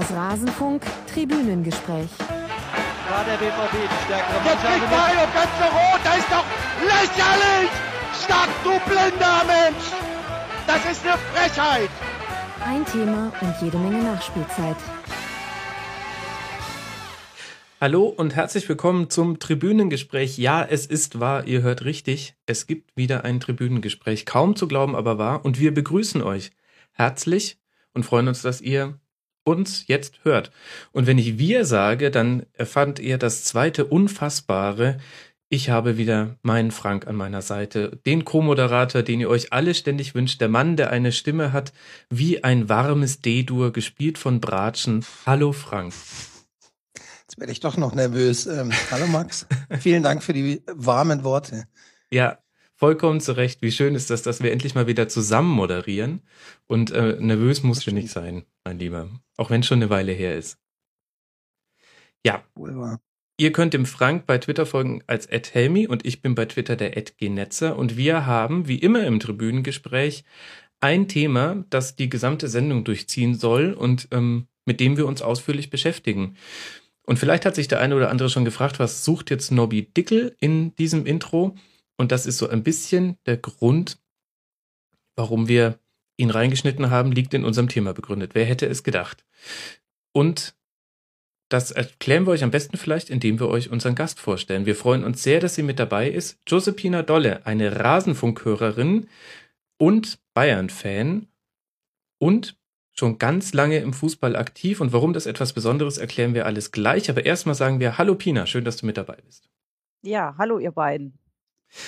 Das Rasenfunk Tribünengespräch. War der BVB die stärkere Mannschaft? Jetzt kriegt Mario Götze rot, das ist doch lächerlich! Stark, du blinder Mensch! Das ist eine Frechheit! Ein Thema und jede Menge Nachspielzeit. Hallo und herzlich willkommen zum Tribünengespräch. Ja, es ist wahr, ihr hört richtig. Es gibt wieder ein Tribünengespräch. Kaum zu glauben, aber wahr. Und wir begrüßen euch herzlich und freuen uns, dass ihr uns jetzt hört. Und wenn ich wir sage, dann erfand ihr das zweite Unfassbare. Ich habe wieder meinen Frank an meiner Seite, den Co-Moderator, den ihr euch alle ständig wünscht, der Mann, der eine Stimme hat, wie ein warmes D-Dur, gespielt von Bratschen. Hallo Frank. Jetzt werde ich doch noch nervös. Hallo Max, vielen Dank für die warmen Worte. Ja, vollkommen zu Recht. Wie schön ist das, dass wir endlich mal wieder zusammen moderieren. Und nervös musst du nicht sein, mein Lieber, auch wenn es schon eine Weile her ist. Ja. Wohl wahr. Ihr könnt dem Frank bei Twitter folgen als @helmi und ich bin bei Twitter der @gnetzer. Und wir haben, wie immer im Tribünengespräch, ein Thema, das die gesamte Sendung durchziehen soll und mit dem wir uns ausführlich beschäftigen. Und vielleicht hat sich der eine oder andere schon gefragt, was sucht jetzt Nobby Dickel in diesem Intro? Und das ist so ein bisschen der Grund, warum wir ihn reingeschnitten haben, liegt in unserem Thema begründet. Wer hätte es gedacht? Und das erklären wir euch am besten vielleicht, indem wir euch unseren Gast vorstellen. Wir freuen uns sehr, dass sie mit dabei ist. Giuseppina Dolle, eine Rasenfunkhörerin und Bayern-Fan und schon ganz lange im Fußball aktiv. Und warum das etwas Besonderes ist, erklären wir alles gleich. Aber erstmal sagen wir, hallo Pina, schön, dass du mit dabei bist. Ja, hallo ihr beiden.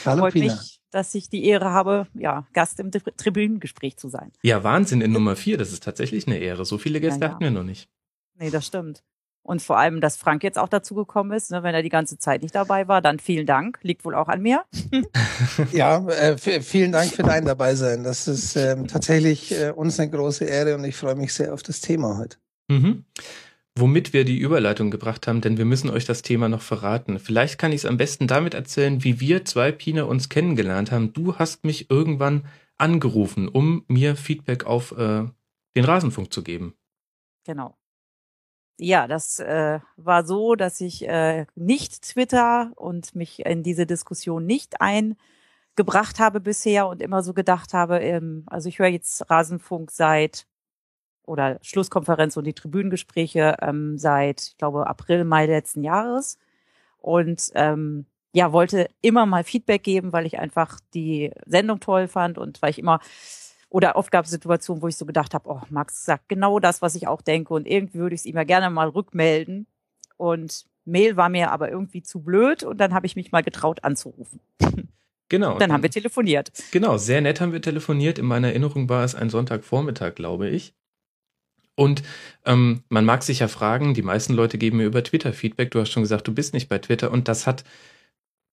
Hallo Pina. Freut mich, dass ich die Ehre habe, ja, Gast im Tribünengespräch zu sein. Ja, Wahnsinn, in Nummer 4, das ist tatsächlich eine Ehre. So viele Gäste hatten wir noch nicht. Nee, das stimmt. Und vor allem, dass Frank jetzt auch dazu gekommen ist, ne, wenn er die ganze Zeit nicht dabei war, dann vielen Dank. Liegt wohl auch an mir. Ja, vielen Dank für dein Dabeisein. Das ist tatsächlich uns eine große Ehre und ich freue mich sehr auf das Thema heute. Mhm. Womit wir die Überleitung gebracht haben, denn wir müssen euch das Thema noch verraten. Vielleicht kann ich es am besten damit erzählen, wie wir zwei Pina uns kennengelernt haben. Du hast mich irgendwann angerufen, um mir Feedback auf den Rasenfunk zu geben. Genau. Ja, das war so, dass ich nicht Twitter und mich in diese Diskussion nicht eingebracht habe bisher und immer so gedacht habe, also ich höre jetzt Rasenfunk seit, oder Schlusskonferenz und die Tribünengespräche seit, ich glaube, April, Mai letzten Jahres und ja, wollte immer mal Feedback geben, weil ich einfach die Sendung toll fand und weil ich immer... Oder oft gab es Situationen, wo ich so gedacht habe, oh, Max sagt genau das, was ich auch denke und irgendwie würde ich es ihm ja gerne mal rückmelden. Und Mail war mir aber irgendwie zu blöd und dann habe ich mich mal getraut anzurufen. Genau. Dann haben wir telefoniert. Genau, sehr nett haben wir telefoniert. In meiner Erinnerung war es ein Sonntagvormittag, glaube ich. Und man mag sich ja fragen, die meisten Leute geben mir über Twitter Feedback. Du hast schon gesagt, du bist nicht bei Twitter und das hat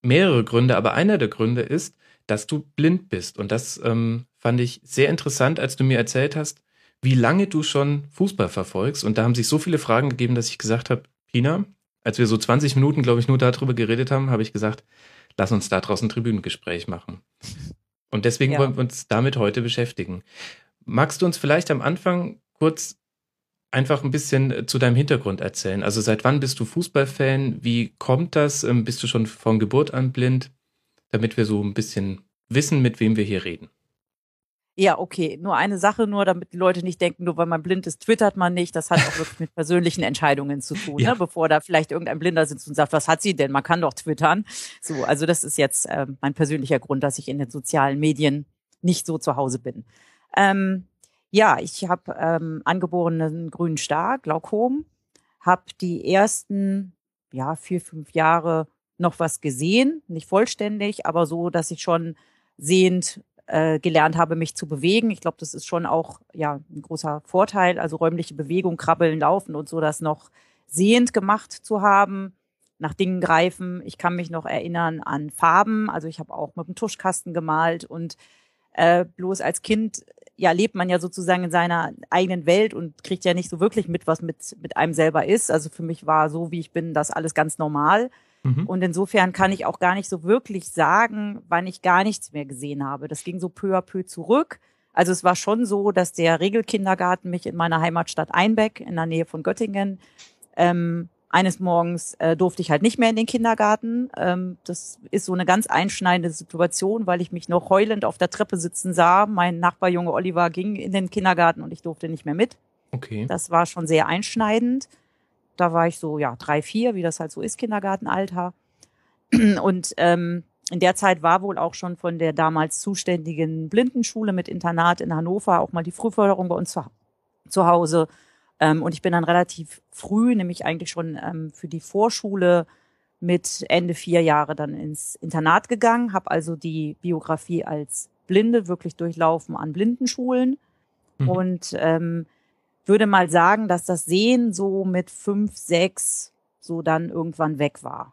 mehrere Gründe, aber einer der Gründe ist, dass du blind bist. Und das fand ich sehr interessant, als du mir erzählt hast, wie lange du schon Fußball verfolgst. Und da haben sich so viele Fragen gegeben, dass ich gesagt habe, Pina, als wir so 20 Minuten, glaube ich, nur darüber geredet haben, habe ich gesagt, lass uns da draußen ein Tribünengespräch machen. Und deswegen wollen wir uns damit heute beschäftigen. Magst du uns vielleicht am Anfang kurz einfach ein bisschen zu deinem Hintergrund erzählen? Also seit wann bist du Fußballfan? Wie kommt das? Bist du schon von Geburt an blind? Damit wir so ein bisschen wissen, mit wem wir hier reden. Ja, okay. Nur eine Sache nur, damit die Leute nicht denken, nur weil man blind ist, twittert man nicht. Das hat auch wirklich mit persönlichen Entscheidungen zu tun, ja, ne? Bevor da vielleicht irgendein Blinder sitzt und sagt, was hat sie denn? Man kann doch twittern. So, also das ist jetzt mein persönlicher Grund, dass ich in den sozialen Medien nicht so zu Hause bin. Ja, ich habe angeborenen grünen Star, Glaukom, habe die ersten 4-5 Jahre noch was gesehen, nicht vollständig, aber so, dass ich schon sehend gelernt habe, mich zu bewegen. Ich glaube, das ist schon auch ein großer Vorteil, also räumliche Bewegung, Krabbeln, Laufen und so, das noch sehend gemacht zu haben, nach Dingen greifen. Ich kann mich noch erinnern an Farben, also ich habe auch mit dem Tuschkasten gemalt und bloß als Kind lebt man ja sozusagen in seiner eigenen Welt und kriegt ja nicht so wirklich mit, was mit einem selber ist. Also für mich war so, wie ich bin, das alles ganz normal. Und insofern kann ich auch gar nicht so wirklich sagen, wann ich gar nichts mehr gesehen habe. Das ging so peu à peu zurück. Also es war schon so, dass der Regelkindergarten mich in meiner Heimatstadt Einbeck in der Nähe von Göttingen, eines Morgens durfte ich halt nicht mehr in den Kindergarten. Das ist so eine ganz einschneidende Situation, weil ich mich noch heulend auf der Treppe sitzen sah. Mein Nachbarjunge Oliver ging in den Kindergarten und ich durfte nicht mehr mit. Okay. Das war schon sehr einschneidend. Da war ich so, ja, 3, 4, wie das halt so ist, Kindergartenalter. Und in der Zeit war wohl auch schon von der damals zuständigen Blindenschule mit Internat in Hannover auch mal die Frühförderung bei uns zu Hause. Und ich bin dann relativ früh, nämlich eigentlich schon für die Vorschule mit Ende 4 Jahre dann ins Internat gegangen, habe also die Biografie als Blinde wirklich durchlaufen an Blindenschulen. Mhm. Und würde mal sagen, dass das Sehen so mit 5, 6 so dann irgendwann weg war.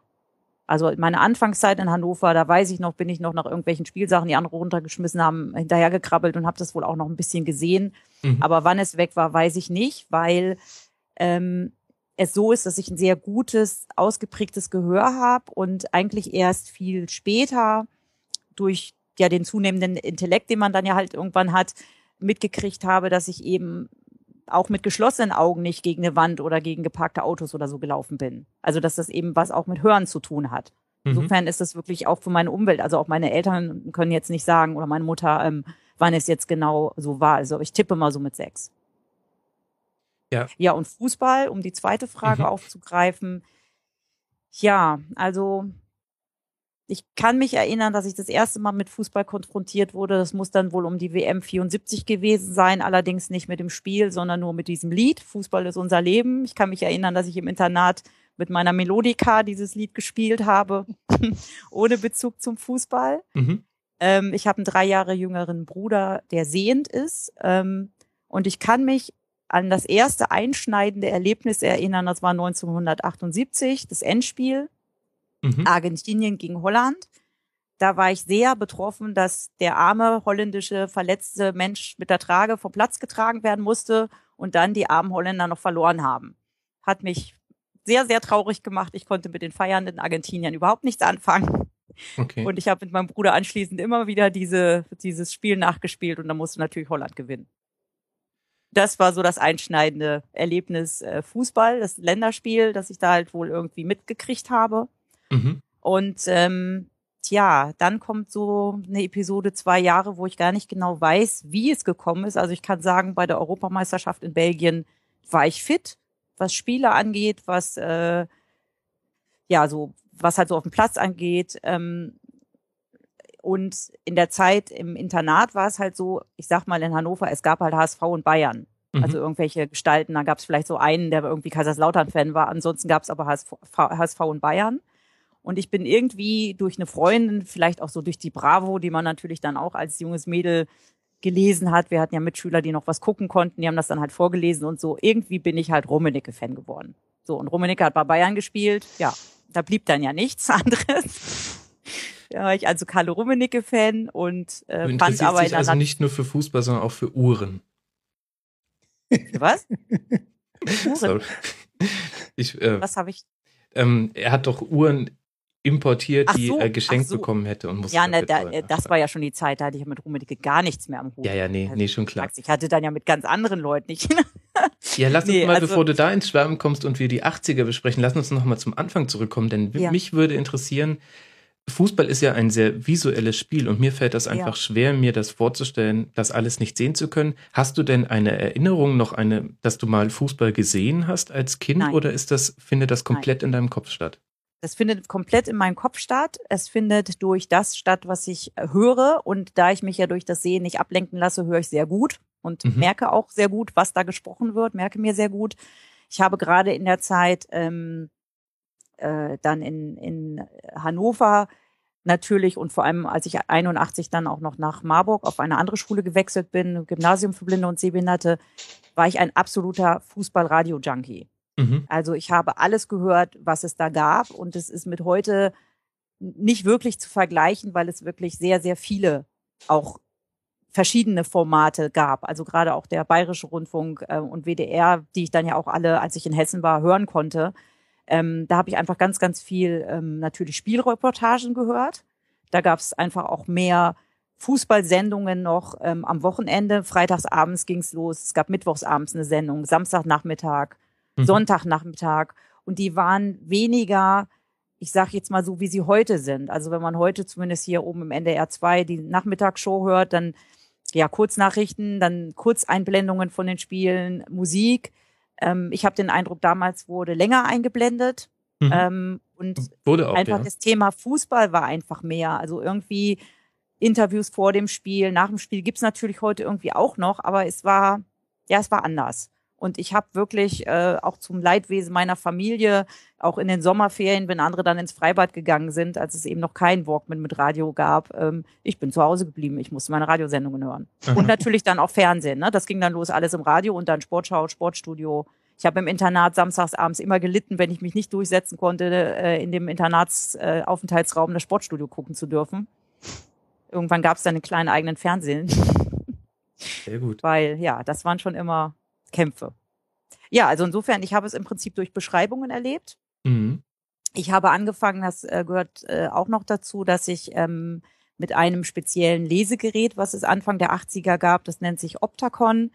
Also meine Anfangszeit in Hannover, da weiß ich noch, bin ich noch nach irgendwelchen Spielsachen, die andere runtergeschmissen haben, hinterhergekrabbelt und habe das wohl auch noch ein bisschen gesehen. Mhm. Aber wann es weg war, weiß ich nicht, weil es so ist, dass ich ein sehr gutes, ausgeprägtes Gehör habe und eigentlich erst viel später durch ja den zunehmenden Intellekt, den man dann ja halt irgendwann hat, mitgekriegt habe, dass ich eben auch mit geschlossenen Augen nicht gegen eine Wand oder gegen geparkte Autos oder so gelaufen bin. Also dass das eben was auch mit Hören zu tun hat. Insofern ist das wirklich auch für meine Umwelt. Also auch meine Eltern können jetzt nicht sagen oder meine Mutter, wann es jetzt genau so war. Also ich tippe mal so mit 6. Ja. Ja, und Fußball, um die zweite Frage aufzugreifen. Ja, also ich kann mich erinnern, dass ich das erste Mal mit Fußball konfrontiert wurde. Das muss dann wohl um die WM 74 gewesen sein, allerdings nicht mit dem Spiel, sondern nur mit diesem Lied. Fußball ist unser Leben. Ich kann mich erinnern, dass ich im Internat mit meiner Melodika dieses Lied gespielt habe, ohne Bezug zum Fußball. Mhm. Ich habe einen 3 Jahre jüngeren Bruder, der sehend ist. Und ich kann mich an das erste einschneidende Erlebnis erinnern. Das war 1978, das Endspiel. Argentinien gegen Holland. Da war ich sehr betroffen, dass der arme holländische verletzte Mensch mit der Trage vom Platz getragen werden musste und dann die armen Holländer noch verloren haben. Hat mich sehr, sehr traurig gemacht. Ich konnte mit den feiernden Argentiniern überhaupt nichts anfangen. Okay. Und ich habe mit meinem Bruder anschließend immer wieder dieses Spiel nachgespielt und dann musste natürlich Holland gewinnen. Das war so das einschneidende Erlebnis Fußball, das Länderspiel, das ich da halt wohl irgendwie mitgekriegt habe. Mhm. Und dann kommt so eine Episode 2 Jahre, wo ich gar nicht genau weiß, wie es gekommen ist. Also ich kann sagen, bei der Europameisterschaft in Belgien war ich fit, was Spiele angeht, was was halt so auf dem Platz angeht. Und in der Zeit im Internat war es halt so, ich sag mal in Hannover, es gab halt HSV und Bayern. Also irgendwelche Gestalten, da gab es vielleicht so einen, der irgendwie Kaiserslautern-Fan war, ansonsten gab es aber HSV und Bayern. Und ich bin irgendwie durch eine Freundin, vielleicht auch so durch die Bravo, die man natürlich dann auch als junges Mädel gelesen hat. Wir hatten ja Mitschüler, die noch was gucken konnten, die haben das dann halt vorgelesen und so. Irgendwie bin ich halt Rummenigge-Fan geworden. So, und Rummenigge hat bei Bayern gespielt, ja, da blieb dann ja nichts anderes. Da war ich also Karl Rummenigge-Fan und fand aber... Du interessierst dich also nicht nur für Fußball, sondern auch für Uhren. Was? Uhren. Was habe ich? Er hat doch Uhren importiert, die er geschenkt bekommen hätte und musste. Ja, das war ja schon die Zeit, da hatte ich mit Rummenigge gar nichts mehr am Hut. Ja, nee, schon klar. Ich hatte dann ja mit ganz anderen Leuten nicht. Ja, lass uns mal, bevor du da ins Schwärmen kommst und wir die 80er besprechen, lass uns nochmal zum Anfang zurückkommen, denn mich würde interessieren, Fußball ist ja ein sehr visuelles Spiel und mir fällt das einfach schwer, mir das vorzustellen, das alles nicht sehen zu können. Hast du denn eine Erinnerung, dass du mal Fußball gesehen hast als Kind? Nein. Oder findet das komplett in deinem Kopf statt? Das findet komplett in meinem Kopf statt. Es findet durch das statt, was ich höre, und da ich mich ja durch das Sehen nicht ablenken lasse, höre ich sehr gut und merke auch sehr gut, was da gesprochen wird, merke mir sehr gut. Ich habe gerade in der Zeit... dann in Hannover natürlich und vor allem, als ich 81 dann auch noch nach Marburg auf eine andere Schule gewechselt bin, Gymnasium für Blinde und Sehbehinderte, war ich ein absoluter Fußball-Radio-Junkie. Mhm. Also ich habe alles gehört, was es da gab, und es ist mit heute nicht wirklich zu vergleichen, weil es wirklich sehr, sehr viele auch verschiedene Formate gab. Also gerade auch der Bayerische Rundfunk und WDR, die ich dann ja auch alle, als ich in Hessen war, hören konnte. Da habe ich einfach ganz, ganz viel natürlich Spielreportagen gehört. Da gab es einfach auch mehr Fußballsendungen noch am Wochenende. Freitagsabends ging's los. Es gab mittwochsabends eine Sendung, Samstagnachmittag, Sonntagnachmittag. Und die waren weniger, ich sag jetzt mal so, wie sie heute sind. Also wenn man heute zumindest hier oben im NDR 2 die Nachmittagsshow hört, dann ja Kurznachrichten, dann Kurzeinblendungen von den Spielen, Musik. Ich habe den Eindruck, damals wurde länger eingeblendet. Und wurde auch, einfach das Thema Fußball war einfach mehr. Also irgendwie Interviews vor dem Spiel, nach dem Spiel gibt's natürlich heute irgendwie auch noch, aber es war anders. Und ich habe wirklich auch zum Leidwesen meiner Familie, auch in den Sommerferien, wenn andere dann ins Freibad gegangen sind, als es eben noch kein Walkman mit Radio gab, ich bin zu Hause geblieben, ich musste meine Radiosendungen hören. Und natürlich dann auch Fernsehen, ne? Das ging dann los, alles im Radio und dann Sportschau, Sportstudio. Ich habe im Internat samstagsabends immer gelitten, wenn ich mich nicht durchsetzen konnte, in dem Internatsaufenthaltsraum das Sportstudio gucken zu dürfen. Irgendwann gab es dann einen kleinen eigenen Fernsehen. Sehr gut. Weil, ja, das waren schon immer Kämpfe. Ja, also insofern, ich habe es im Prinzip durch Beschreibungen erlebt. Mhm. Ich habe angefangen, das gehört auch noch dazu, dass ich mit einem speziellen Lesegerät, was es Anfang der 80er gab, das nennt sich Optacon.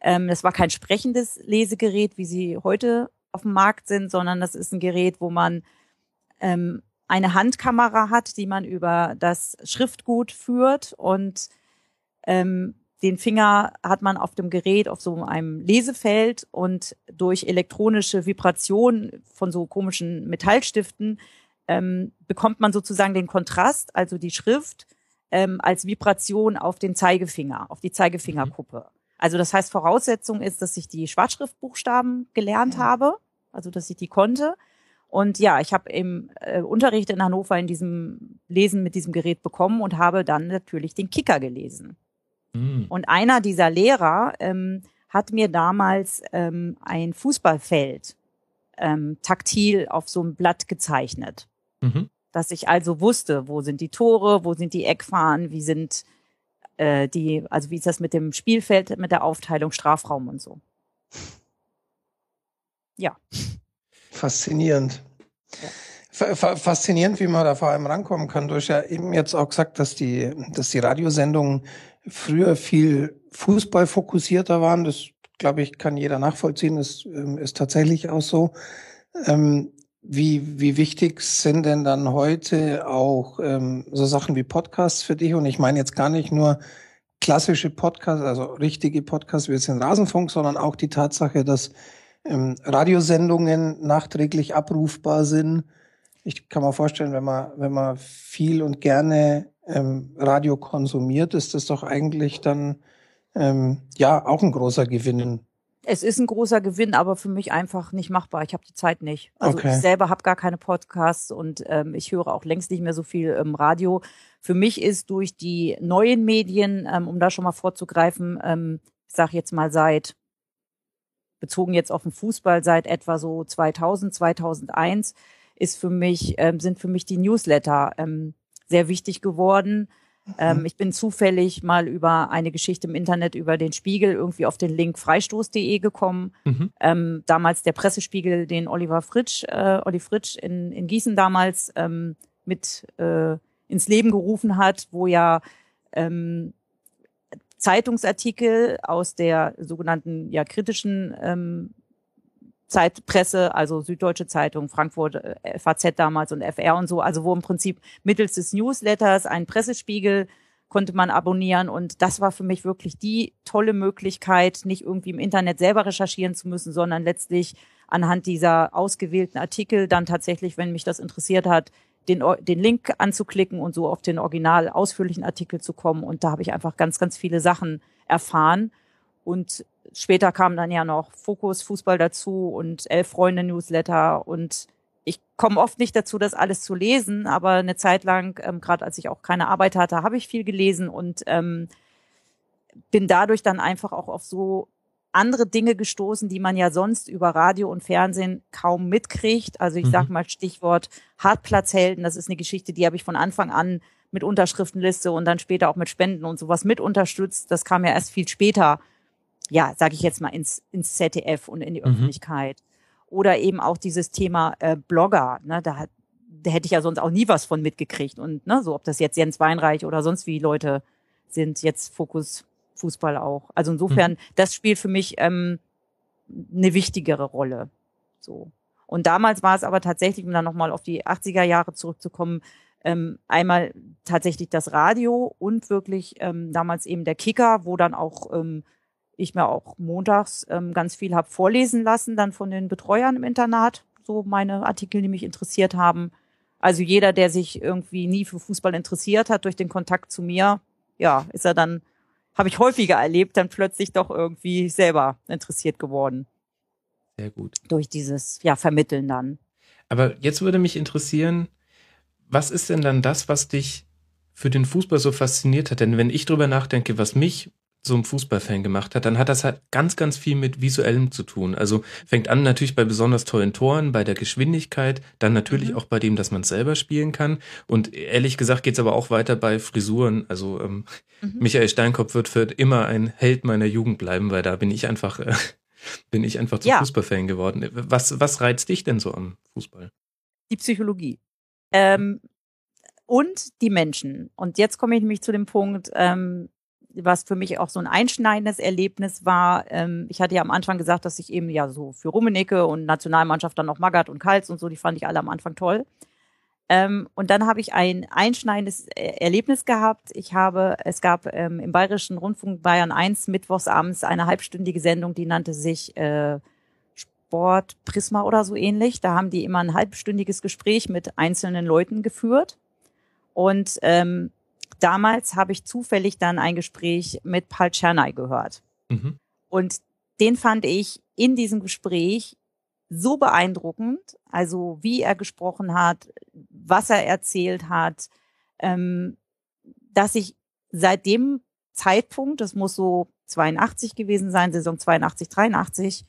Das war kein sprechendes Lesegerät, wie sie heute auf dem Markt sind, sondern das ist ein Gerät, wo man eine Handkamera hat, die man über das Schriftgut führt und den Finger hat man auf dem Gerät auf so einem Lesefeld und durch elektronische Vibrationen von so komischen Metallstiften bekommt man sozusagen den Kontrast, also die Schrift, als Vibration auf den Zeigefinger, auf die Zeigefingerkuppe. Also das heißt, Voraussetzung ist, dass ich die Schwarzschriftbuchstaben gelernt habe, also dass ich die konnte. Und ja, ich habe im Unterricht in Hannover in diesem Lesen mit diesem Gerät bekommen und habe dann natürlich den Kicker gelesen. Und einer dieser Lehrer hat mir damals ein Fußballfeld taktil auf so einem Blatt gezeichnet. Dass ich also wusste, wo sind die Tore, wo sind die Eckfahnen, wie sind die, also wie ist das mit dem Spielfeld, mit der Aufteilung, Strafraum und so. Ja. Faszinierend. Ja. Faszinierend, wie man da vor allem rankommen kann. Du hast ja eben jetzt auch gesagt, dass die Radiosendungen früher viel fußballfokussierter waren. Das, glaube ich, kann jeder nachvollziehen. Das ist tatsächlich auch so. Wie wichtig sind denn dann heute auch so Sachen wie Podcasts für dich? Und ich meine jetzt gar nicht nur klassische Podcasts, also richtige Podcasts wie jetzt den Rasenfunk, sondern auch die Tatsache, dass Radiosendungen nachträglich abrufbar sind. Ich kann mir vorstellen, wenn man viel und gerne Radio konsumiert, ist das doch eigentlich dann ja auch ein großer Gewinn. Es ist ein großer Gewinn, aber für mich einfach nicht machbar. Ich habe die Zeit nicht. Also okay. Ich selber habe gar keine Podcasts und ich höre auch längst nicht mehr so viel Radio. Für mich ist durch die neuen Medien, um da schon mal vorzugreifen, ich sage jetzt mal seit, bezogen jetzt auf den Fußball, seit etwa so 2000, 2001, sind für mich die Newsletter sehr wichtig geworden. Ich bin zufällig mal über eine Geschichte im Internet über den Spiegel irgendwie auf den Link Freistoß.de gekommen. Damals der Pressespiegel, den Oliver Fritsch in Gießen damals mit ins Leben gerufen hat, wo ja Zeitungsartikel aus der sogenannten ja kritischen Zeitpresse, also Süddeutsche Zeitung, Frankfurt, FAZ damals und FR und so, also wo im Prinzip mittels des Newsletters einen Pressespiegel konnte man abonnieren und das war für mich wirklich die tolle Möglichkeit, nicht irgendwie im Internet selber recherchieren zu müssen, sondern letztlich anhand dieser ausgewählten Artikel dann tatsächlich, wenn mich das interessiert hat, den Link anzuklicken und so auf den original ausführlichen Artikel zu kommen und da habe ich einfach ganz, ganz viele Sachen erfahren und später kam dann ja noch Fokus Fußball dazu und 11-Freunde-Newsletter und ich komme oft nicht dazu, das alles zu lesen, aber eine Zeit lang, gerade als ich auch keine Arbeit hatte, habe ich viel gelesen und bin dadurch dann einfach auch auf so andere Dinge gestoßen, die man ja sonst über Radio und Fernsehen kaum mitkriegt. Also ich sag mal Stichwort Hartplatzhelden, das ist eine Geschichte, die habe ich von Anfang an mit Unterschriftenliste und dann später auch mit Spenden und sowas mit unterstützt. Das kam ja erst viel später, ja, sage ich jetzt mal, ins ZDF und in die Öffentlichkeit. Oder eben auch dieses Thema Blogger. Ne? Da da hätte ich ja sonst auch nie was von mitgekriegt. Und ne, so ob das jetzt Jens Weinreich oder sonst wie Leute sind, jetzt Fokus Fußball auch. Also insofern, das spielt für mich eine wichtigere Rolle. So. Und damals war es aber tatsächlich, um dann nochmal auf die 80er Jahre zurückzukommen, einmal tatsächlich das Radio und wirklich damals eben der Kicker, wo dann auch ich mir auch montags ganz viel habe vorlesen lassen, dann von den Betreuern im Internat, so meine Artikel, die mich interessiert haben. Also jeder, der sich irgendwie nie für Fußball interessiert hat, durch den Kontakt zu mir, ja, ist er dann, habe ich häufiger erlebt, dann plötzlich doch irgendwie selber interessiert geworden. Sehr gut. Durch dieses, ja, Vermitteln dann. Aber jetzt würde mich interessieren, was ist denn dann das, was dich für den Fußball so fasziniert hat? Denn wenn ich drüber nachdenke, was mich zum Fußballfan gemacht hat, dann hat das halt ganz, ganz viel mit Visuellem zu tun. Also fängt an natürlich bei besonders tollen Toren, bei der Geschwindigkeit, dann natürlich auch bei dem, dass man es selber spielen kann. Und ehrlich gesagt geht es aber auch weiter bei Frisuren. Also Michael Steinkopf wird für immer ein Held meiner Jugend bleiben, weil da bin ich einfach zum Fußballfan geworden. Was reizt dich denn so am Fußball? Die Psychologie. Und die Menschen. Und jetzt komme ich nämlich zu dem Punkt, was für mich auch so ein einschneidendes Erlebnis war. Ich hatte ja am Anfang gesagt, dass ich eben ja so für Rummenigge und Nationalmannschaft dann auch Magath und Kals und so, die fand ich alle am Anfang toll. Und dann habe ich ein einschneidendes Erlebnis gehabt. Es gab im Bayerischen Rundfunk Bayern 1 mittwochsabends eine halbstündige Sendung, die nannte sich Sport Prisma oder so ähnlich. Da haben die immer ein halbstündiges Gespräch mit einzelnen Leuten geführt. Und damals habe ich zufällig dann ein Gespräch mit Paul Czernay gehört. Und den fand ich in diesem Gespräch so beeindruckend, also wie er gesprochen hat, was er erzählt hat, dass ich seit dem Zeitpunkt, das muss so 82 gewesen sein, Saison 82, 83,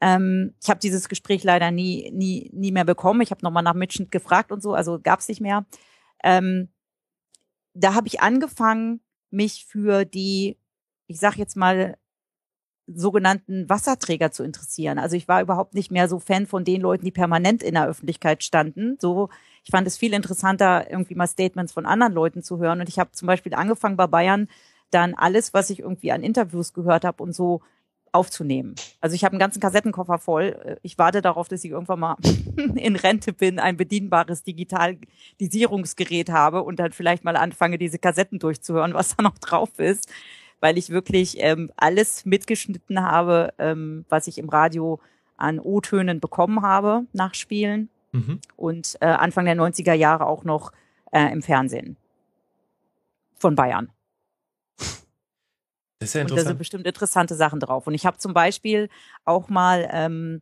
ich habe dieses Gespräch leider nie mehr bekommen. Ich habe nochmal nach Mitschnitt gefragt und so, also gab es nicht mehr. Da habe ich angefangen, mich für die, ich sag jetzt mal, sogenannten Wasserträger zu interessieren. Also ich war überhaupt nicht mehr so Fan von den Leuten, die permanent in der Öffentlichkeit standen. So, ich fand es viel interessanter, irgendwie mal Statements von anderen Leuten zu hören. Und ich habe zum Beispiel angefangen, bei Bayern dann alles, was ich irgendwie an Interviews gehört habe und so, aufzunehmen. Also ich habe einen ganzen Kassettenkoffer voll. Ich warte darauf, dass ich irgendwann mal in Rente bin, ein bedienbares Digitalisierungsgerät habe und dann vielleicht mal anfange, diese Kassetten durchzuhören, was da noch drauf ist, weil ich wirklich alles mitgeschnitten habe, was ich im Radio an O-Tönen bekommen habe nach Spielen und Anfang der 90er Jahre auch noch im Fernsehen von Bayern. Das ist ja interessant. Und da sind bestimmt interessante Sachen drauf. Und ich habe zum Beispiel auch mal,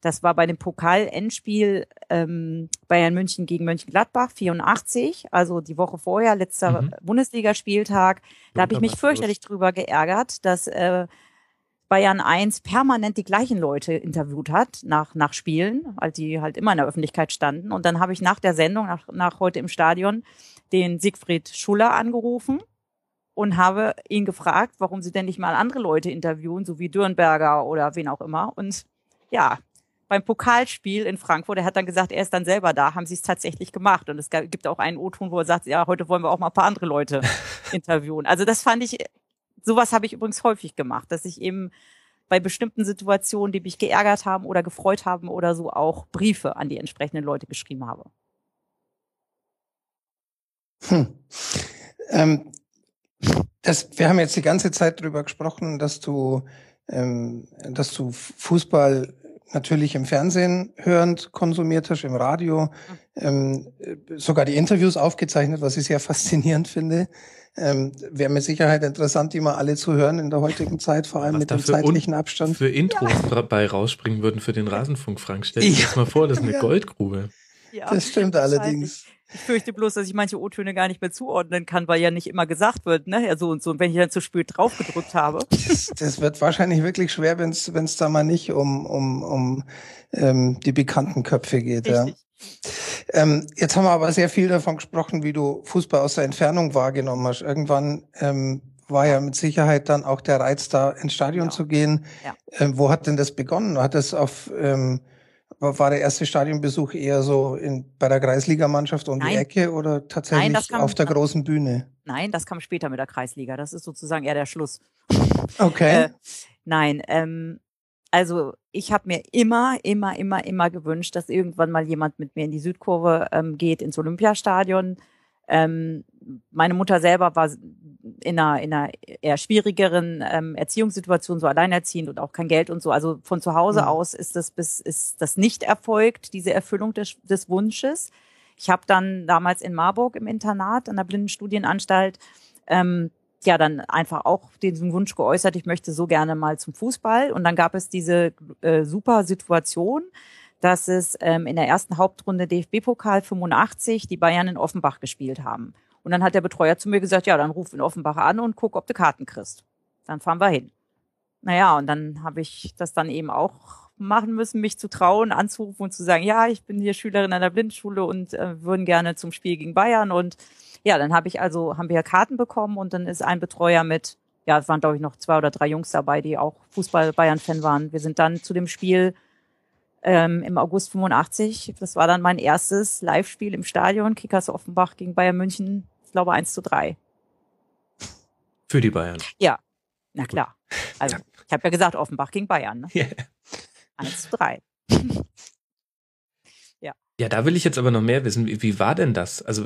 das war bei dem Pokal-Endspiel Bayern München gegen Mönchengladbach, 84, also die Woche vorher, letzter Bundesligaspieltag. Da habe ich mich fürchterlich drüber geärgert, dass Bayern 1 permanent die gleichen Leute interviewt hat nach Spielen, halt die halt immer in der Öffentlichkeit standen. Und dann habe ich nach der Sendung, nach heute im Stadion, den Siegfried Schuller angerufen und habe ihn gefragt, warum sie denn nicht mal andere Leute interviewen, so wie Dürnberger oder wen auch immer. Und ja, beim Pokalspiel in Frankfurt, er hat dann gesagt, er ist dann selber da, haben sie es tatsächlich gemacht. Und es gibt auch einen O-Ton, wo er sagt, ja, heute wollen wir auch mal ein paar andere Leute interviewen. Also das fand ich, sowas habe ich übrigens häufig gemacht, dass ich eben bei bestimmten Situationen, die mich geärgert haben oder gefreut haben oder so, auch Briefe an die entsprechenden Leute geschrieben habe. Wir haben jetzt die ganze Zeit darüber gesprochen, dass du Fußball natürlich im Fernsehen hörend konsumiert hast, im Radio, sogar die Interviews aufgezeichnet, was ich sehr faszinierend finde. Wäre mit Sicherheit interessant, die mal alle zu hören in der heutigen Zeit, vor allem was mit dem zeitlichen Abstand. Was für Intros dabei rausspringen würden für den Rasenfunk, Frank. Stell dir das mal vor, das ist eine Goldgrube. Ja, das stimmt allerdings. Ich fürchte bloß, dass ich manche O-Töne gar nicht mehr zuordnen kann, weil ja nicht immer gesagt wird, ne, ja so und so. Und wenn ich dann zu spät drauf gedrückt habe. Das wird wahrscheinlich wirklich schwer, wenn es da mal nicht um die bekannten Köpfe geht. Ja. Jetzt haben wir aber sehr viel davon gesprochen, wie du Fußball aus der Entfernung wahrgenommen hast. Irgendwann war ja mit Sicherheit dann auch der Reiz da, ins Stadion zu gehen. Ja. Wo hat denn das begonnen? Hat das auf War der erste Stadionbesuch eher so bei der Kreisligamannschaft um die Ecke oder tatsächlich auf der großen Bühne? Nein, das kam später mit der Kreisliga. Das ist sozusagen eher der Schluss. Okay. Also ich habe mir immer gewünscht, dass irgendwann mal jemand mit mir in die Südkurve geht, ins Olympiastadion. Meine Mutter selber war in einer eher schwierigeren Erziehungssituation, so alleinerziehend und auch kein Geld und so. Also von zu Hause aus ist das nicht erfolgt, diese Erfüllung des Wunsches. Ich habe dann damals in Marburg im Internat an der Blindenstudienanstalt dann einfach auch diesen Wunsch geäußert, ich möchte so gerne mal zum Fußball. Und dann gab es diese super Situation, dass es in der ersten Hauptrunde DFB-Pokal 85 die Bayern in Offenbach gespielt haben. Und dann hat der Betreuer zu mir gesagt, ja, dann ruf in Offenbach an und guck, ob du Karten kriegst. Dann fahren wir hin. Naja, und dann habe ich das dann eben auch machen müssen, mich zu trauen, anzurufen und zu sagen, ja, ich bin hier Schülerin an der Blindenschule und würden gerne zum Spiel gegen Bayern. Und ja, dann haben wir Karten bekommen und dann ist ein Betreuer mit, ja, es waren glaube ich noch 2 oder 3 Jungs dabei, die auch Fußball-Bayern-Fan waren. Wir sind dann zu dem Spiel im August 85, das war dann mein erstes Live-Spiel im Stadion, Kickers Offenbach gegen Bayern München, ich glaube 1:3. Für die Bayern? Ja, na klar. Also ich habe ja gesagt, Offenbach gegen Bayern. Ne? Yeah. 1:3. Ja. Ja, da will ich jetzt aber noch mehr wissen. Wie war denn das? Also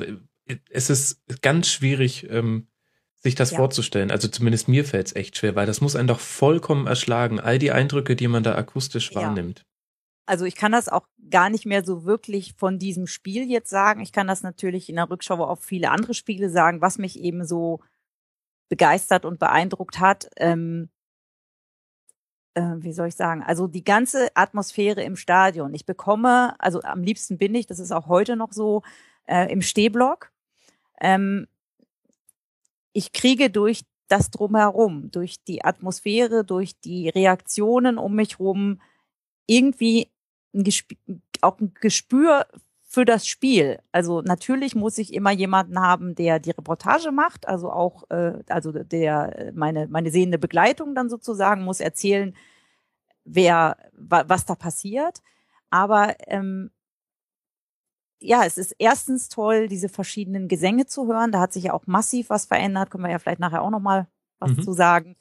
es ist ganz schwierig, sich das vorzustellen. Also zumindest mir fällt es echt schwer, weil das muss einen doch vollkommen erschlagen, all die Eindrücke, die man da akustisch wahrnimmt. Also ich kann das auch gar nicht mehr so wirklich von diesem Spiel jetzt sagen. Ich kann das natürlich in der Rückschau auf viele andere Spiele sagen, was mich eben so begeistert und beeindruckt hat. Wie soll ich sagen? Also die ganze Atmosphäre im Stadion. Ich bekomme, also am liebsten bin ich, das ist auch heute noch so, im Stehblock. Ich kriege durch das Drumherum, durch die Atmosphäre, durch die Reaktionen um mich rum, irgendwie ein Gespür für das Spiel. Also natürlich muss ich immer jemanden haben, der die Reportage macht, also auch der meine sehende Begleitung dann sozusagen muss erzählen, was da passiert. Aber es ist erstens toll, diese verschiedenen Gesänge zu hören. Da hat sich ja auch massiv was verändert. Können wir ja vielleicht nachher auch noch mal was zu sagen.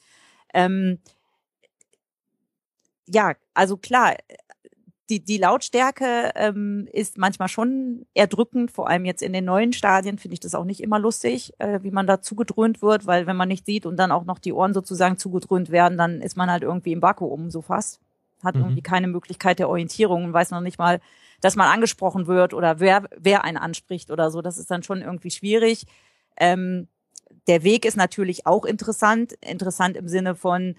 Also klar, die Lautstärke ist manchmal schon erdrückend, vor allem jetzt in den neuen Stadien finde ich das auch nicht immer lustig, wie man da zugedröhnt wird, weil wenn man nicht sieht und dann auch noch die Ohren sozusagen zugedröhnt werden, dann ist man halt irgendwie im Vakuum so fast, hat irgendwie keine Möglichkeit der Orientierung und weiß noch nicht mal, dass man angesprochen wird oder wer einen anspricht oder so, das ist dann schon irgendwie schwierig. Der Weg ist natürlich auch interessant im Sinne von,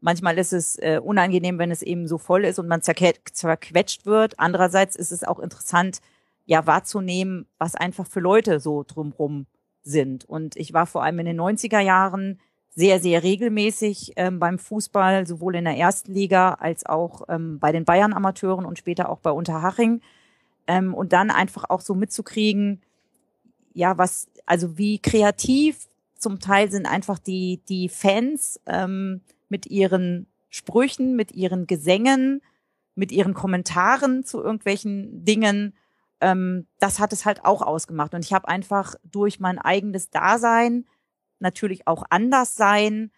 manchmal ist es unangenehm, wenn es eben so voll ist und man zerquetscht wird. Andererseits ist es auch interessant, ja wahrzunehmen, was einfach für Leute so drumrum sind. Und ich war vor allem in den 90er Jahren sehr, sehr regelmäßig beim Fußball, sowohl in der ersten Liga als auch bei den Bayern-Amateuren und später auch bei Unterhaching. Und dann einfach auch so mitzukriegen, ja, wie kreativ zum Teil sind einfach die Fans, mit ihren Sprüchen, mit ihren Gesängen, mit ihren Kommentaren zu irgendwelchen Dingen, das hat es halt auch ausgemacht. Und ich habe einfach durch mein eigenes Dasein, natürlich auch Anderssein,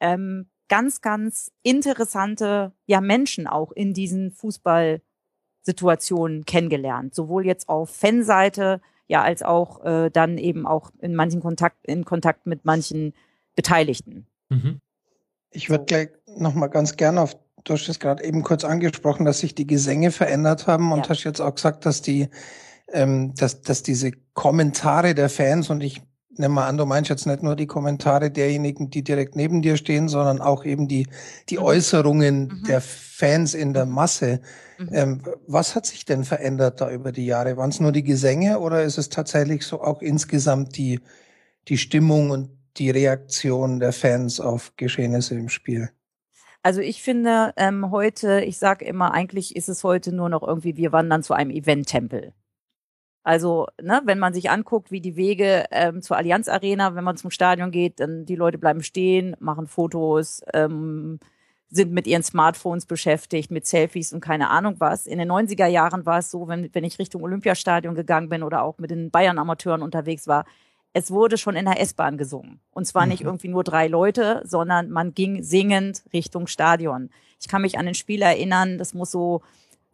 ganz, ganz interessante Menschen auch in diesen Fußballsituationen kennengelernt. Sowohl jetzt auf Fanseite, als auch dann eben auch in manchen Kontakt mit manchen Beteiligten. Mhm. Ich würde gleich nochmal ganz gerne du hast es gerade eben kurz angesprochen, dass sich die Gesänge verändert haben und hast jetzt auch gesagt, dass dass diese Kommentare der Fans, und ich nehme mal an, du meinst jetzt nicht nur die Kommentare derjenigen, die direkt neben dir stehen, sondern auch eben die Äußerungen der Fans in der Masse. Was hat sich denn verändert da über die Jahre? Waren es nur die Gesänge oder ist es tatsächlich so auch insgesamt die Stimmung und die Reaktion der Fans auf Geschehnisse im Spiel? Also ich finde heute, ich sage immer, eigentlich ist es heute nur noch irgendwie, wir wandern zu einem Event-Tempel. Also wenn man sich anguckt, wie die Wege zur Allianz Arena, wenn man zum Stadion geht, dann die Leute bleiben stehen, machen Fotos, sind mit ihren Smartphones beschäftigt, mit Selfies und keine Ahnung was. In den 90er Jahren war es so, wenn ich Richtung Olympiastadion gegangen bin oder auch mit den Bayern-Amateuren unterwegs war, es wurde schon in der S-Bahn gesungen. Und zwar nicht irgendwie nur 3 Leute, sondern man ging singend Richtung Stadion. Ich kann mich an ein Spiel erinnern, das muss so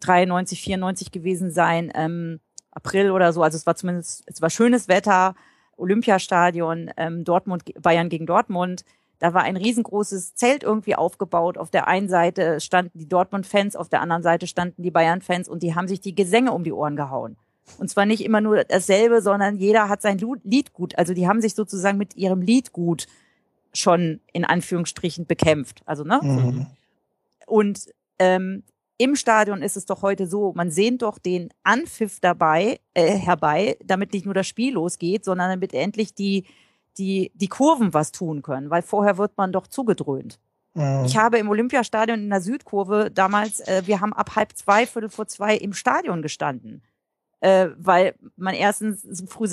93, 94 gewesen sein, April oder so. Also es war schönes Wetter, Olympiastadion, Dortmund, Bayern gegen Dortmund. Da war ein riesengroßes Zelt irgendwie aufgebaut. Auf der einen Seite standen die Dortmund-Fans, auf der anderen Seite standen die Bayern-Fans und die haben sich die Gesänge um die Ohren gehauen. Und zwar nicht immer nur dasselbe, sondern jeder hat sein Lied gut. Also die haben sich sozusagen mit ihrem Lied gut schon in Anführungsstrichen bekämpft. Also, ne? Mhm. Und im Stadion ist es doch heute so, man sehnt doch den Anpfiff herbei, damit nicht nur das Spiel losgeht, sondern damit endlich die Kurven was tun können, weil vorher wird man doch zugedröhnt. Mhm. Ich habe im Olympiastadion in der Südkurve damals, wir haben ab 1:30, 1:45 im Stadion gestanden, weil man erstens so früh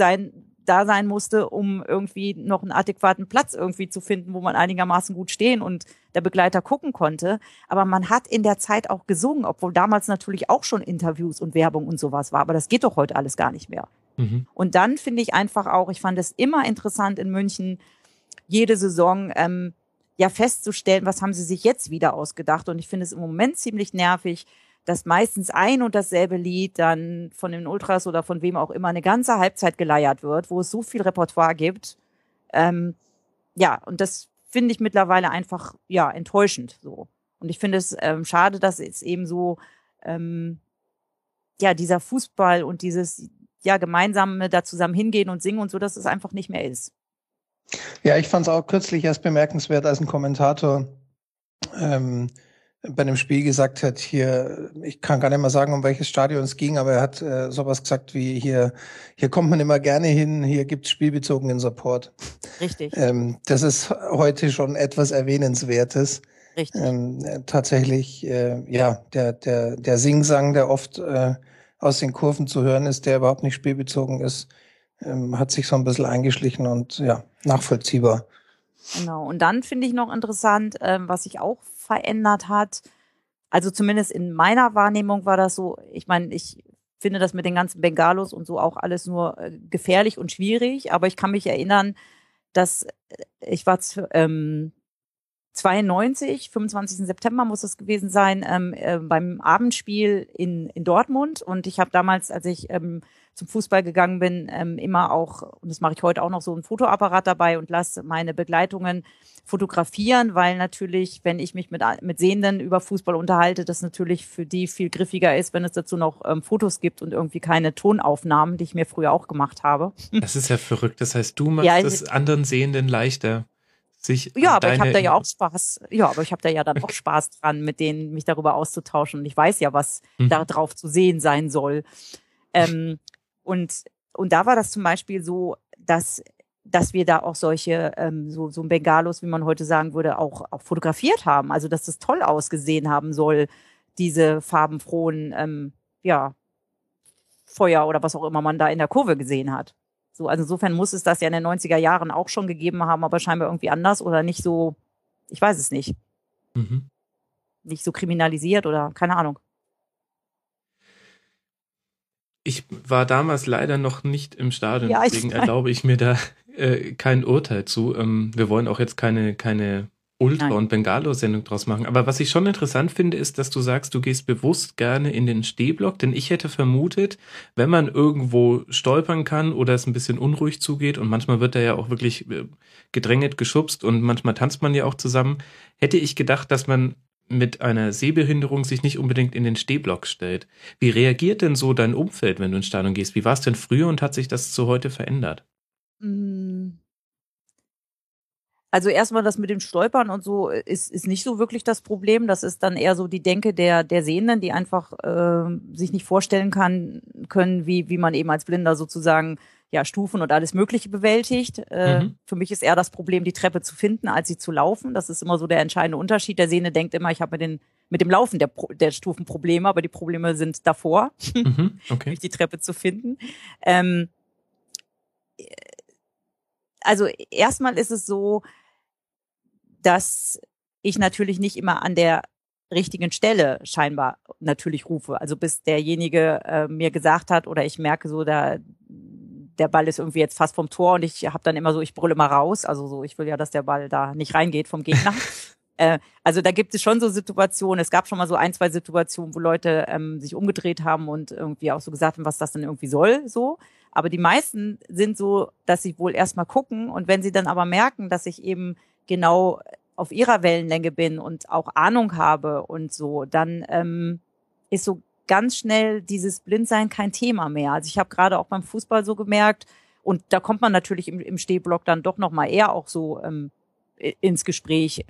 da sein musste, um irgendwie noch einen adäquaten Platz irgendwie zu finden, wo man einigermaßen gut stehen und der Begleiter gucken konnte. Aber man hat in der Zeit auch gesungen, obwohl damals natürlich auch schon Interviews und Werbung und sowas war. Aber das geht doch heute alles gar nicht mehr. Mhm. Und dann finde ich einfach auch, ich fand es immer interessant in München, jede Saison festzustellen, was haben sie sich jetzt wieder ausgedacht. Und ich finde es im Moment ziemlich nervig, dass meistens ein und dasselbe Lied dann von den Ultras oder von wem auch immer eine ganze Halbzeit geleiert wird, wo es so viel Repertoire gibt. Und das finde ich mittlerweile einfach, enttäuschend so. Und ich finde es schade, dass es eben so, dieser Fußball und dieses, gemeinsame da zusammen hingehen und singen und so, dass es einfach nicht mehr ist. Ja, ich fand es auch kürzlich erst bemerkenswert, als ein Kommentator, bei einem Spiel gesagt hat, hier, ich kann gar nicht mal sagen, um welches Stadion es ging, aber er hat sowas gesagt wie, hier kommt man immer gerne hin, hier gibt's spielbezogenen Support. Richtig. Das ist heute schon etwas Erwähnenswertes. Richtig. Tatsächlich, der Singsang, der oft aus den Kurven zu hören ist, der überhaupt nicht spielbezogen ist, hat sich so ein bisschen eingeschlichen und nachvollziehbar. Genau. Und dann finde ich noch interessant, was ich auch verändert hat. Also zumindest in meiner Wahrnehmung war das so, ich meine, ich finde das mit den ganzen Bengalos und so auch alles nur gefährlich und schwierig, aber ich kann mich erinnern, dass ich war 92, 25. September muss es gewesen sein, beim Abendspiel in Dortmund und ich habe damals, als ich zum Fußball gegangen bin, immer auch, und das mache ich heute auch noch, so einen Fotoapparat dabei und lasse meine Begleitungen fotografieren, weil natürlich, wenn ich mich mit Sehenden über Fußball unterhalte, das natürlich für die viel griffiger ist, wenn es dazu noch Fotos gibt und irgendwie keine Tonaufnahmen, die ich mir früher auch gemacht habe. Das ist ja verrückt, das heißt, du machst es anderen Sehenden leichter. Aber ich habe da ja dann auch Spaß dran, mit denen mich darüber auszutauschen. Und ich weiß ja, was da drauf zu sehen sein soll. Und da war das zum Beispiel so, dass wir da auch solche so ein Bengalos, wie man heute sagen würde, auch fotografiert haben. Also dass das toll ausgesehen haben soll, diese farbenfrohen Feuer oder was auch immer man da in der Kurve gesehen hat. So, also insofern muss es das ja in den 90er Jahren auch schon gegeben haben, aber scheinbar irgendwie anders oder nicht so, ich weiß es nicht. Mhm. Nicht so kriminalisiert oder keine Ahnung. Ich war damals leider noch nicht im Stadion, deswegen erlaube ich mir da kein Urteil zu. Wir wollen auch jetzt keine Ultra- und Bengalo-Sendung draus machen. Aber was ich schon interessant finde, ist, dass du sagst, du gehst bewusst gerne in den Stehblock, denn ich hätte vermutet, wenn man irgendwo stolpern kann oder es ein bisschen unruhig zugeht und manchmal wird da ja auch wirklich gedrängelt, geschubst und manchmal tanzt man ja auch zusammen, hätte ich gedacht, dass man mit einer Sehbehinderung sich nicht unbedingt in den Stehblock stellt. Wie reagiert denn so dein Umfeld, wenn du ins Stadion gehst? Wie war es denn früher und hat sich das zu heute verändert? Also erstmal das mit dem Stolpern und so ist nicht so wirklich das Problem. Das ist dann eher so die Denke der Sehenden, die einfach sich nicht vorstellen können, wie man eben als Blinder sozusagen Stufen und alles Mögliche bewältigt. Für mich ist eher das Problem, die Treppe zu finden, als sie zu laufen. Das ist immer so der entscheidende Unterschied. Der Sehende denkt immer, ich habe mit dem Laufen der Stufen Probleme, aber die Probleme sind davor, durch die Treppe zu finden. Also erstmal ist es so, dass ich natürlich nicht immer an der richtigen Stelle scheinbar natürlich rufe. Also bis derjenige mir gesagt hat oder ich merke so, da der Ball ist irgendwie jetzt fast vom Tor und ich habe dann immer so, ich brülle mal raus. Also so, ich will ja, dass der Ball da nicht reingeht vom Gegner. Also da gibt es schon so Situationen, es gab schon mal so ein, zwei Situationen, wo Leute sich umgedreht haben und irgendwie auch so gesagt haben, was das denn irgendwie soll, so. Aber die meisten sind so, dass sie wohl erstmal gucken und wenn sie dann aber merken, dass ich eben genau auf ihrer Wellenlänge bin und auch Ahnung habe und so, dann ist so ganz schnell dieses Blindsein kein Thema mehr. Also ich habe gerade auch beim Fußball so gemerkt und da kommt man natürlich im Stehblock dann doch nochmal eher auch so ins Gespräch,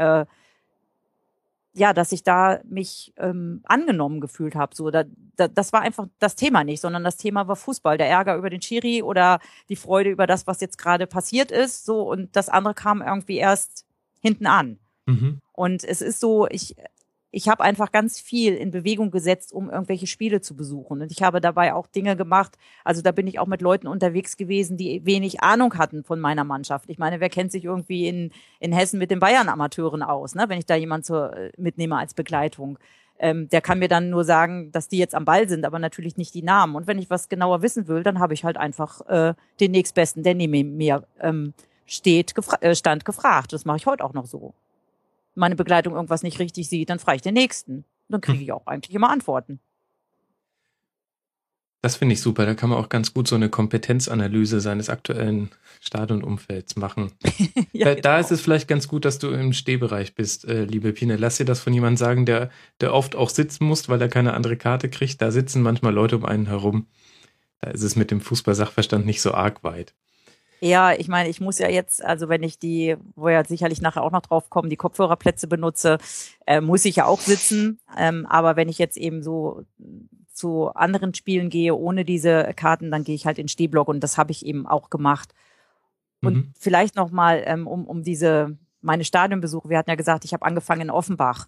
ja, dass ich da mich angenommen gefühlt habe. So, das war einfach das Thema nicht, sondern das Thema war Fußball. Der Ärger über den Schiri oder die Freude über das, was jetzt gerade passiert ist. So, und das andere kam irgendwie erst hinten an. Mhm. Und es ist so, ich habe einfach ganz viel in Bewegung gesetzt, um irgendwelche Spiele zu besuchen. Und ich habe dabei auch Dinge gemacht. Also da bin ich auch mit Leuten unterwegs gewesen, die wenig Ahnung hatten von meiner Mannschaft. Ich meine, wer kennt sich irgendwie in Hessen mit den Bayern-Amateuren aus, ne? Wenn ich da jemanden mitnehme als Begleitung. Der kann mir dann nur sagen, dass die jetzt am Ball sind, aber natürlich nicht die Namen. Und wenn ich was genauer wissen will, dann habe ich halt einfach den nächstbesten, der neben mir stand, gefragt. Das mache ich heute auch noch so. Meine Begleitung irgendwas nicht richtig sieht, dann frage ich den Nächsten. Dann kriege ich auch eigentlich immer Antworten. Das finde ich super. Da kann man auch ganz gut so eine Kompetenzanalyse seines aktuellen Start- und Umfelds machen. Ja, da ist es vielleicht ganz gut, dass du im Stehbereich bist, liebe Pine. Lass dir das von jemandem sagen, der oft auch sitzen muss, weil er keine andere Karte kriegt. Da sitzen manchmal Leute um einen herum. Da ist es mit dem Fußball-Sachverstand nicht so arg weit. Ja, ich meine, ich muss ja jetzt, also wenn ich wo ja sicherlich nachher auch noch drauf kommen, die Kopfhörerplätze benutze, muss ich ja auch sitzen. Aber wenn ich jetzt eben so zu anderen Spielen gehe, ohne diese Karten, dann gehe ich halt in den Stehblock und das habe ich eben auch gemacht. Und vielleicht nochmal um meine Stadionbesuche, wir hatten ja gesagt, ich habe angefangen in Offenbach.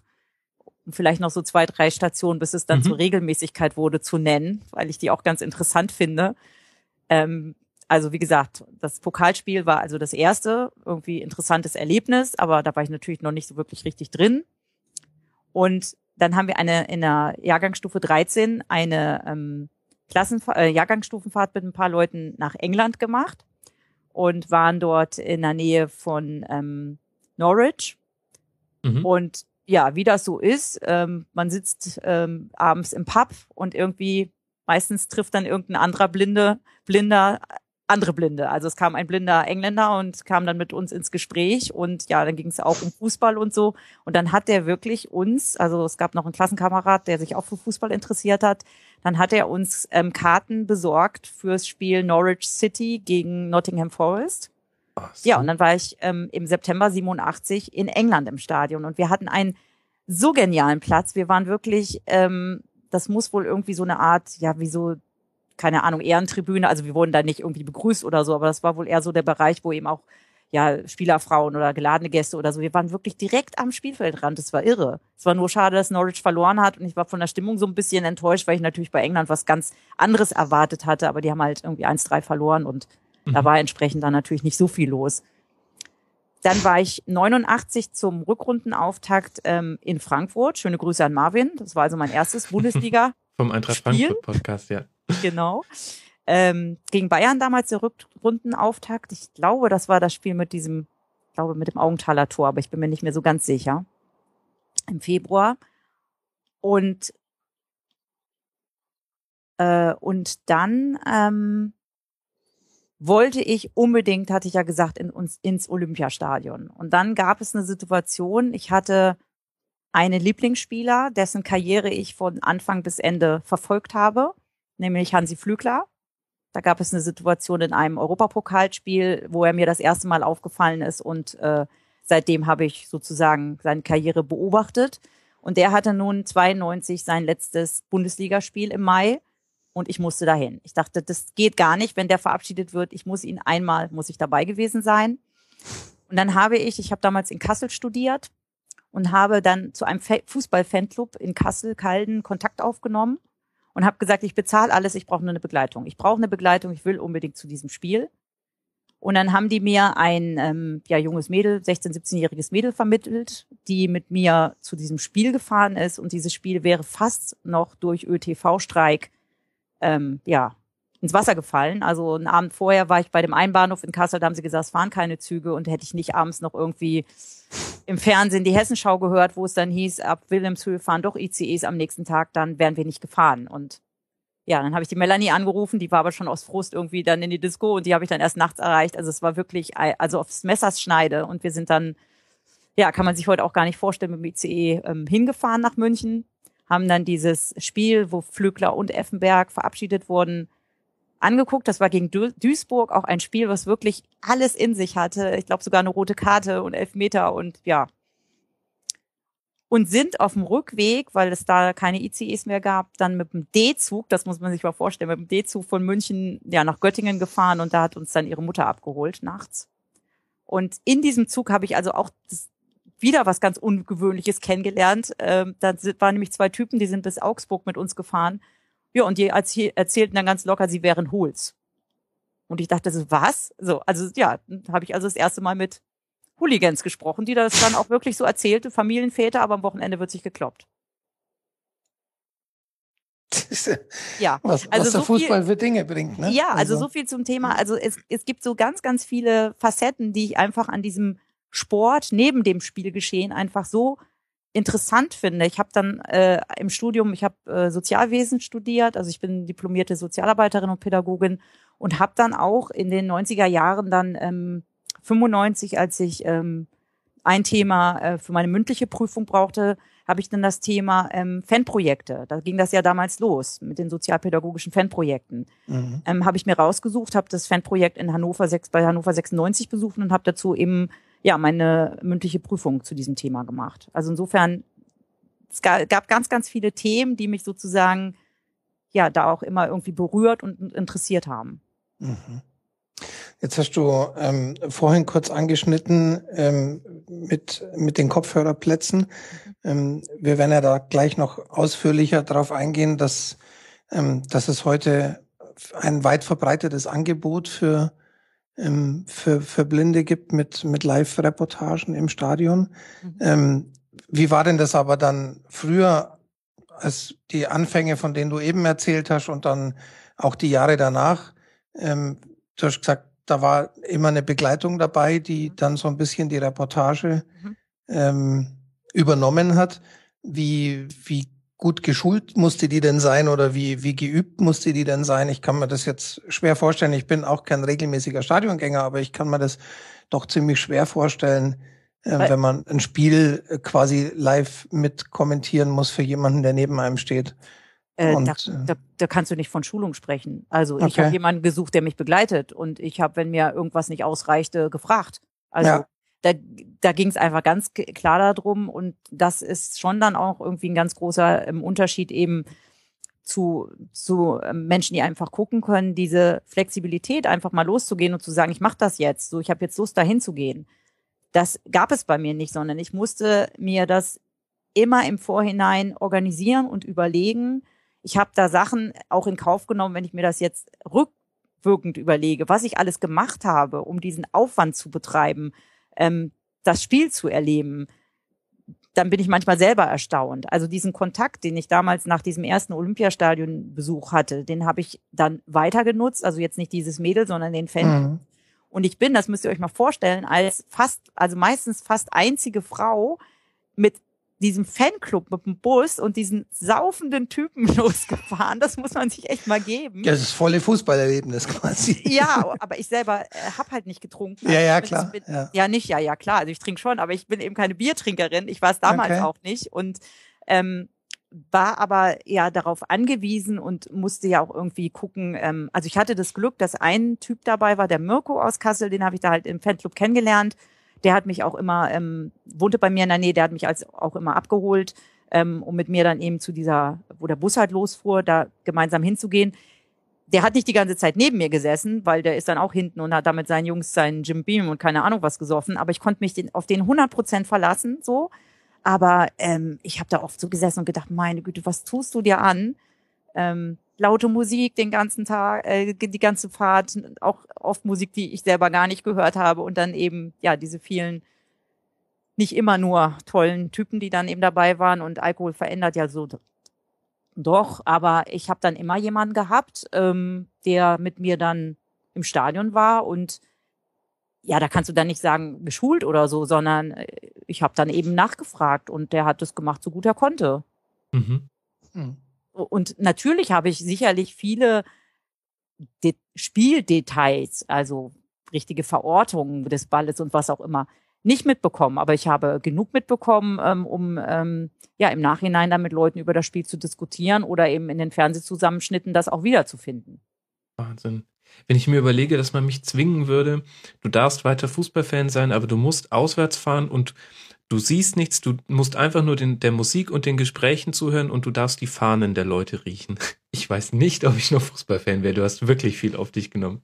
Vielleicht noch so 2, 3 Stationen, bis es dann zur Regelmäßigkeit wurde, zu nennen, weil ich die auch ganz interessant finde. Also wie gesagt, das Pokalspiel war also das erste irgendwie interessantes Erlebnis, aber da war ich natürlich noch nicht so wirklich richtig drin. Und dann haben wir in der Jahrgangsstufe 13 eine Jahrgangsstufenfahrt mit ein paar Leuten nach England gemacht und waren dort in der Nähe von Norwich. Mhm. Und ja, wie das so ist, man sitzt abends im Pub und irgendwie meistens trifft dann irgendein anderer Blinder andere Blinde. Also es kam ein blinder Engländer und kam dann mit uns ins Gespräch und ja, dann ging es auch um Fußball und so. Und dann hat der wirklich uns, also es gab noch einen Klassenkamerad, der sich auch für Fußball interessiert hat, dann hat er uns Karten besorgt fürs Spiel Norwich City gegen Nottingham Forest. Ach, so. Ja, und dann war ich im September 87 in England im Stadion und wir hatten einen so genialen Platz. Wir waren wirklich, das muss wohl irgendwie so eine Art, ja, wie so, keine Ahnung, Ehrentribüne, also wir wurden da nicht irgendwie begrüßt oder so, aber das war wohl eher so der Bereich, wo eben auch ja Spielerfrauen oder geladene Gäste oder so, wir waren wirklich direkt am Spielfeldrand, das war irre. Es war nur schade, dass Norwich verloren hat und ich war von der Stimmung so ein bisschen enttäuscht, weil ich natürlich bei England was ganz anderes erwartet hatte, aber die haben halt irgendwie 1-3 verloren und da war entsprechend dann natürlich nicht so viel los. Dann war ich 89 zum Rückrundenauftakt in Frankfurt. Schöne Grüße an Marvin, das war also mein erstes Bundesliga vom Eintracht Frankfurt Podcast, ja. Genau. Gegen Bayern damals der Rückrundenauftakt. Ich glaube, das war das Spiel mit dem Augenthaler Tor, aber ich bin mir nicht mehr so ganz sicher. Im Februar. Und dann wollte ich unbedingt, hatte ich ja gesagt, ins Olympiastadion. Und dann gab es eine Situation, ich hatte einen Lieblingsspieler, dessen Karriere ich von Anfang bis Ende verfolgt habe. Nämlich Hansi Flügler. Da gab es eine Situation in einem Europapokalspiel, wo er mir das erste Mal aufgefallen ist und seitdem habe ich sozusagen seine Karriere beobachtet. Und er hatte nun 92 sein letztes Bundesligaspiel im Mai und ich musste dahin. Ich dachte, das geht gar nicht, wenn der verabschiedet wird. Muss ich dabei gewesen sein. Und dann ich habe damals in Kassel studiert und habe dann zu einem Fußball-Fanclub in Kassel-Calden Kontakt aufgenommen. Und habe gesagt, ich bezahle alles, ich brauche nur eine Begleitung. Ich will unbedingt zu diesem Spiel. Und dann haben die mir ein junges Mädel, 16-, 17-jähriges Mädel vermittelt, die mit mir zu diesem Spiel gefahren ist. Und dieses Spiel wäre fast noch durch ÖTV-Streik ins Wasser gefallen. Also einen Abend vorher war ich bei dem einen Bahnhof in Kassel, da haben sie gesagt, es fahren keine Züge. Und hätte ich nicht abends noch irgendwie im Fernsehen die Hessenschau gehört, wo es dann hieß, ab Wilhelmshöhe fahren doch ICEs am nächsten Tag, dann wären wir nicht gefahren. Und ja, dann habe ich die Melanie angerufen, die war aber schon aus Frust irgendwie dann in die Disco und die habe ich dann erst nachts erreicht. Also es war wirklich, also aufs Messerschneide und wir sind dann, ja, kann man sich heute auch gar nicht vorstellen, mit dem ICE hingefahren nach München, haben dann dieses Spiel, wo Flügler und Effenberg verabschiedet wurden, angeguckt. Das war gegen Duisburg, auch ein Spiel, was wirklich alles in sich hatte. Ich glaube sogar eine rote Karte und Elfmeter und ja. Und sind auf dem Rückweg, weil es da keine ICEs mehr gab, dann mit dem D-Zug, das muss man sich mal vorstellen, mit dem D-Zug von München nach Göttingen gefahren und da hat uns dann ihre Mutter abgeholt nachts. Und in diesem Zug habe ich also auch wieder was ganz Ungewöhnliches kennengelernt. Da waren nämlich zwei Typen, die sind bis Augsburg mit uns gefahren. Ja, und die erzählten dann ganz locker, sie wären Hools. Und ich dachte so, was? So, also ja, habe ich also das erste Mal mit Hooligans gesprochen, die das dann auch wirklich so erzählte, Familienväter, aber am Wochenende wird sich gekloppt. Ja, was der Fußball für Dinge bringt, ne? Ja, also so viel zum Thema. Also es gibt so ganz, ganz viele Facetten, die ich einfach an diesem Sport neben dem Spielgeschehen einfach so interessant finde. Ich habe dann im Studium, Sozialwesen studiert, also ich bin diplomierte Sozialarbeiterin und Pädagogin und habe dann auch in den 90er Jahren dann 95, als ich ein Thema für meine mündliche Prüfung brauchte, habe ich dann das Thema Fanprojekte. Da ging das ja damals los mit den sozialpädagogischen Fanprojekten. Mhm. Habe ich mir rausgesucht, habe das Fanprojekt in bei Hannover 96 besucht und habe dazu eben meine mündliche Prüfung zu diesem Thema gemacht. Also insofern, es gab ganz, ganz viele Themen, die mich sozusagen da auch immer irgendwie berührt und interessiert haben. Mhm. Jetzt hast du vorhin kurz angeschnitten mit den Kopfhörerplätzen. Wir werden ja da gleich noch ausführlicher darauf eingehen, dass es heute ein weit verbreitetes Angebot für Blinde gibt mit Live-Reportagen im Stadion. Mhm. Wie war denn das aber dann früher, als die Anfänge, von denen du eben erzählt hast, und dann auch die Jahre danach? Du hast gesagt, da war immer eine Begleitung dabei, die dann so ein bisschen die Reportage übernommen hat. Wie gut geschult musste die denn sein oder wie geübt musste die denn sein? Ich kann mir das jetzt schwer vorstellen. Ich bin auch kein regelmäßiger Stadiongänger, aber ich kann mir das doch ziemlich schwer vorstellen, wenn man ein Spiel quasi live mit kommentieren muss für jemanden, der neben einem steht. Da kannst du nicht von Schulung sprechen. Also ich habe jemanden gesucht, der mich begleitet und ich habe, wenn mir irgendwas nicht ausreichte, gefragt. Also da ging es einfach ganz klar darum und das ist schon dann auch irgendwie ein ganz großer Unterschied eben zu Menschen, die einfach gucken können, diese Flexibilität einfach mal loszugehen und zu sagen, ich mache das jetzt, so ich habe jetzt Lust dahin zu gehen. Das gab es bei mir nicht, sondern ich musste mir das immer im Vorhinein organisieren und überlegen. Ich habe da Sachen auch in Kauf genommen, wenn ich mir das jetzt rückwirkend überlege, was ich alles gemacht habe, um diesen Aufwand zu betreiben, das Spiel zu erleben. Dann bin ich manchmal selber erstaunt. Also diesen Kontakt, den ich damals nach diesem ersten Olympiastadionbesuch hatte, den habe ich dann weiter genutzt. Also jetzt nicht dieses Mädel, sondern den Fan. Mhm. Und ich bin, das müsst ihr euch mal vorstellen, meistens fast einzige Frau mit diesem Fanclub mit dem Bus und diesen saufenden Typen losgefahren. Das muss man sich echt mal geben. Ja, das ist volle Fußballerlebnis quasi. Ja, aber ich selber habe halt nicht getrunken. Also ja, klar. Ja, klar. Also ich trinke schon, aber ich bin eben keine Biertrinkerin. Ich war es damals auch nicht und war aber darauf angewiesen und musste ja auch irgendwie gucken. Also ich hatte das Glück, dass ein Typ dabei war, der Mirko aus Kassel, den habe ich da halt im Fanclub kennengelernt. Der hat mich auch immer, wohnte bei mir in der Nähe, der hat mich auch immer abgeholt, um mit mir dann eben zu dieser, wo der Bus halt losfuhr, da gemeinsam hinzugehen. Der hat nicht die ganze Zeit neben mir gesessen, weil der ist dann auch hinten und hat damit seinen Jungs seinen Jim Beam und keine Ahnung was gesoffen. Aber ich konnte mich auf den 100% verlassen, so. Aber ich habe da oft so gesessen und gedacht, meine Güte, was tust du dir an? laute Musik den ganzen Tag, die ganze Fahrt, auch oft Musik, die ich selber gar nicht gehört habe, und dann eben ja diese vielen nicht immer nur tollen Typen, die dann eben dabei waren, und Alkohol verändert ja so doch, aber ich habe dann immer jemanden gehabt, der mit mir dann im Stadion war, und ja, da kannst du dann nicht sagen, geschult oder so, sondern ich habe dann eben nachgefragt und der hat das gemacht, so gut er konnte. Mhm. Mhm. Und natürlich habe ich sicherlich viele Spieldetails, also richtige Verortungen des Balles und was auch immer, nicht mitbekommen. Aber ich habe genug mitbekommen, um im Nachhinein dann mit Leuten über das Spiel zu diskutieren oder eben in den Fernsehzusammenschnitten das auch wiederzufinden. Wahnsinn. Wenn ich mir überlege, dass man mich zwingen würde, du darfst weiter Fußballfan sein, aber du musst auswärts fahren und du siehst nichts, du musst einfach nur der Musik und den Gesprächen zuhören und du darfst die Fahnen der Leute riechen. Ich weiß nicht, ob ich noch Fußballfan wäre. Du hast wirklich viel auf dich genommen.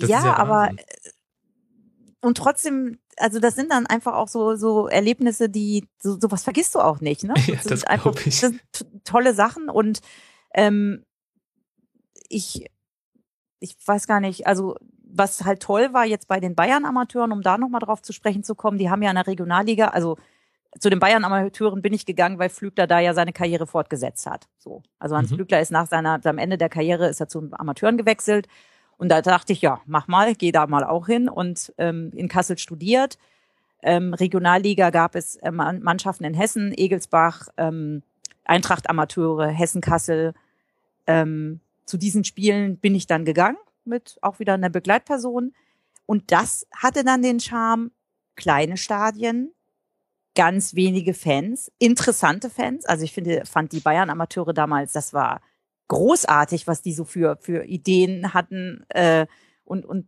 Ja, aber und trotzdem, also das sind dann einfach auch so Erlebnisse, die sowas vergisst du auch nicht, ne? Ja, das glaube ich. Das sind tolle Sachen, und ich weiß gar nicht, also was halt toll war jetzt bei den Bayern-Amateuren, um da nochmal drauf zu sprechen zu kommen, die haben ja in der Regionalliga, also zu den Bayern-Amateuren bin ich gegangen, weil Flügler da ja seine Karriere fortgesetzt hat. So. Also Hans Flügler ist nach am Ende der Karriere ist er zu den Amateuren gewechselt, und da dachte ich, ja, mach mal, geh da mal auch hin, und in Kassel studiert. Regionalliga gab es Mannschaften in Hessen, Egelsbach, Eintracht-Amateure, Hessen-Kassel. Zu diesen Spielen bin ich dann gegangen, mit auch wieder einer Begleitperson. Und das hatte dann den Charme, kleine Stadien, ganz wenige Fans, interessante Fans. Also ich fand die Bayern-Amateure damals, das war großartig, was die so für Ideen hatten und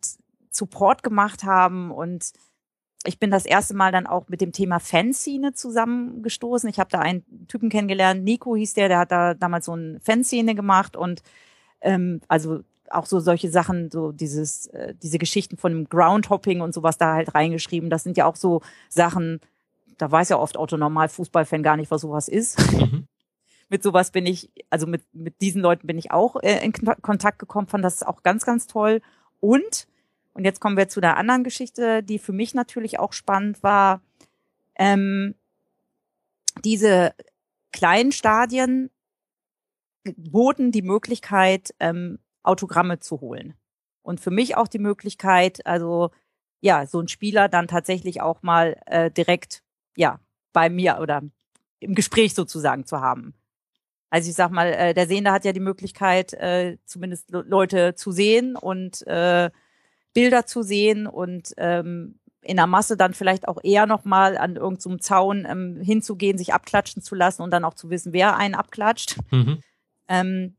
Support gemacht haben. Und ich bin das erste Mal dann auch mit dem Thema Fanszene zusammengestoßen. Ich habe da einen Typen kennengelernt, Nico hieß der hat da damals so eine Fanszene gemacht, und also auch so solche Sachen, so diese Geschichten von dem Groundhopping und sowas da halt reingeschrieben. Das sind ja auch so Sachen, da weiß ja oft Otto-Normal-Fußballfan gar nicht, was sowas ist. Mhm. Mit sowas bin ich, also mit diesen Leuten bin ich auch in Kontakt gekommen, fand das auch ganz, ganz toll. Und jetzt kommen wir zu einer anderen Geschichte, die für mich natürlich auch spannend war. Diese kleinen Stadien boten die Möglichkeit, Autogramme zu holen. Und für mich auch die Möglichkeit, also ja, so ein Spieler dann tatsächlich auch mal direkt ja bei mir oder im Gespräch sozusagen zu haben. Also ich sag mal, der Sehende hat ja die Möglichkeit, zumindest Leute zu sehen und Bilder zu sehen und in der Masse dann vielleicht auch eher nochmal an irgendeinem Zaun hinzugehen, sich abklatschen zu lassen und dann auch zu wissen, wer einen abklatscht. Mhm.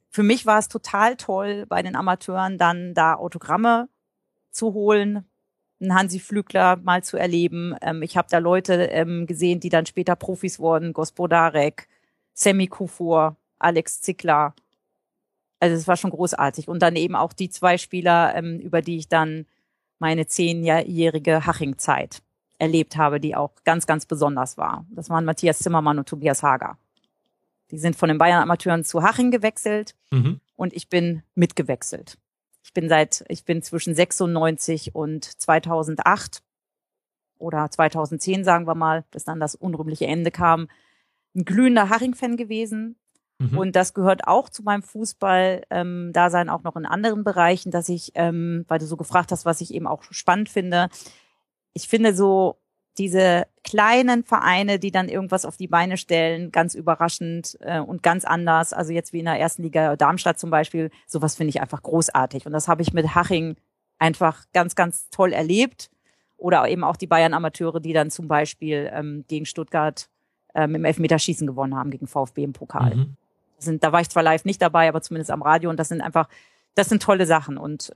Für mich war es total toll, bei den Amateuren dann da Autogramme zu holen, einen Hansi Flügler mal zu erleben. Ich habe da Leute gesehen, die dann später Profis wurden, Gospodarek, Sammy Kufur, Alex Zickler. Also es war schon großartig. Und dann eben auch die zwei Spieler, über die ich dann meine 10-jährige Haching-Zeit erlebt habe, die auch ganz, ganz besonders war. Das waren Matthias Zimmermann und Tobias Hager. Die sind von den Bayern-Amateuren zu Haching gewechselt, und ich bin mitgewechselt. Ich bin zwischen 96 und 2008 oder 2010, sagen wir mal, bis dann das unrühmliche Ende kam, ein glühender Haching-Fan gewesen. Mhm. Und das gehört auch zu meinem Fußball-Dasein, auch noch in anderen Bereichen, dass ich, weil du so gefragt hast, was ich eben auch spannend finde, ich finde so, diese kleinen Vereine, die dann irgendwas auf die Beine stellen, ganz überraschend und ganz anders. Also jetzt wie in der ersten Liga Darmstadt zum Beispiel, sowas finde ich einfach großartig. Und das habe ich mit Haching einfach ganz, ganz toll erlebt. Oder eben auch die Bayern-Amateure, die dann zum Beispiel gegen Stuttgart im Elfmeterschießen gewonnen haben, gegen VfB im Pokal. Mhm. Da war ich zwar live nicht dabei, aber zumindest am Radio. Und das sind tolle Sachen. Und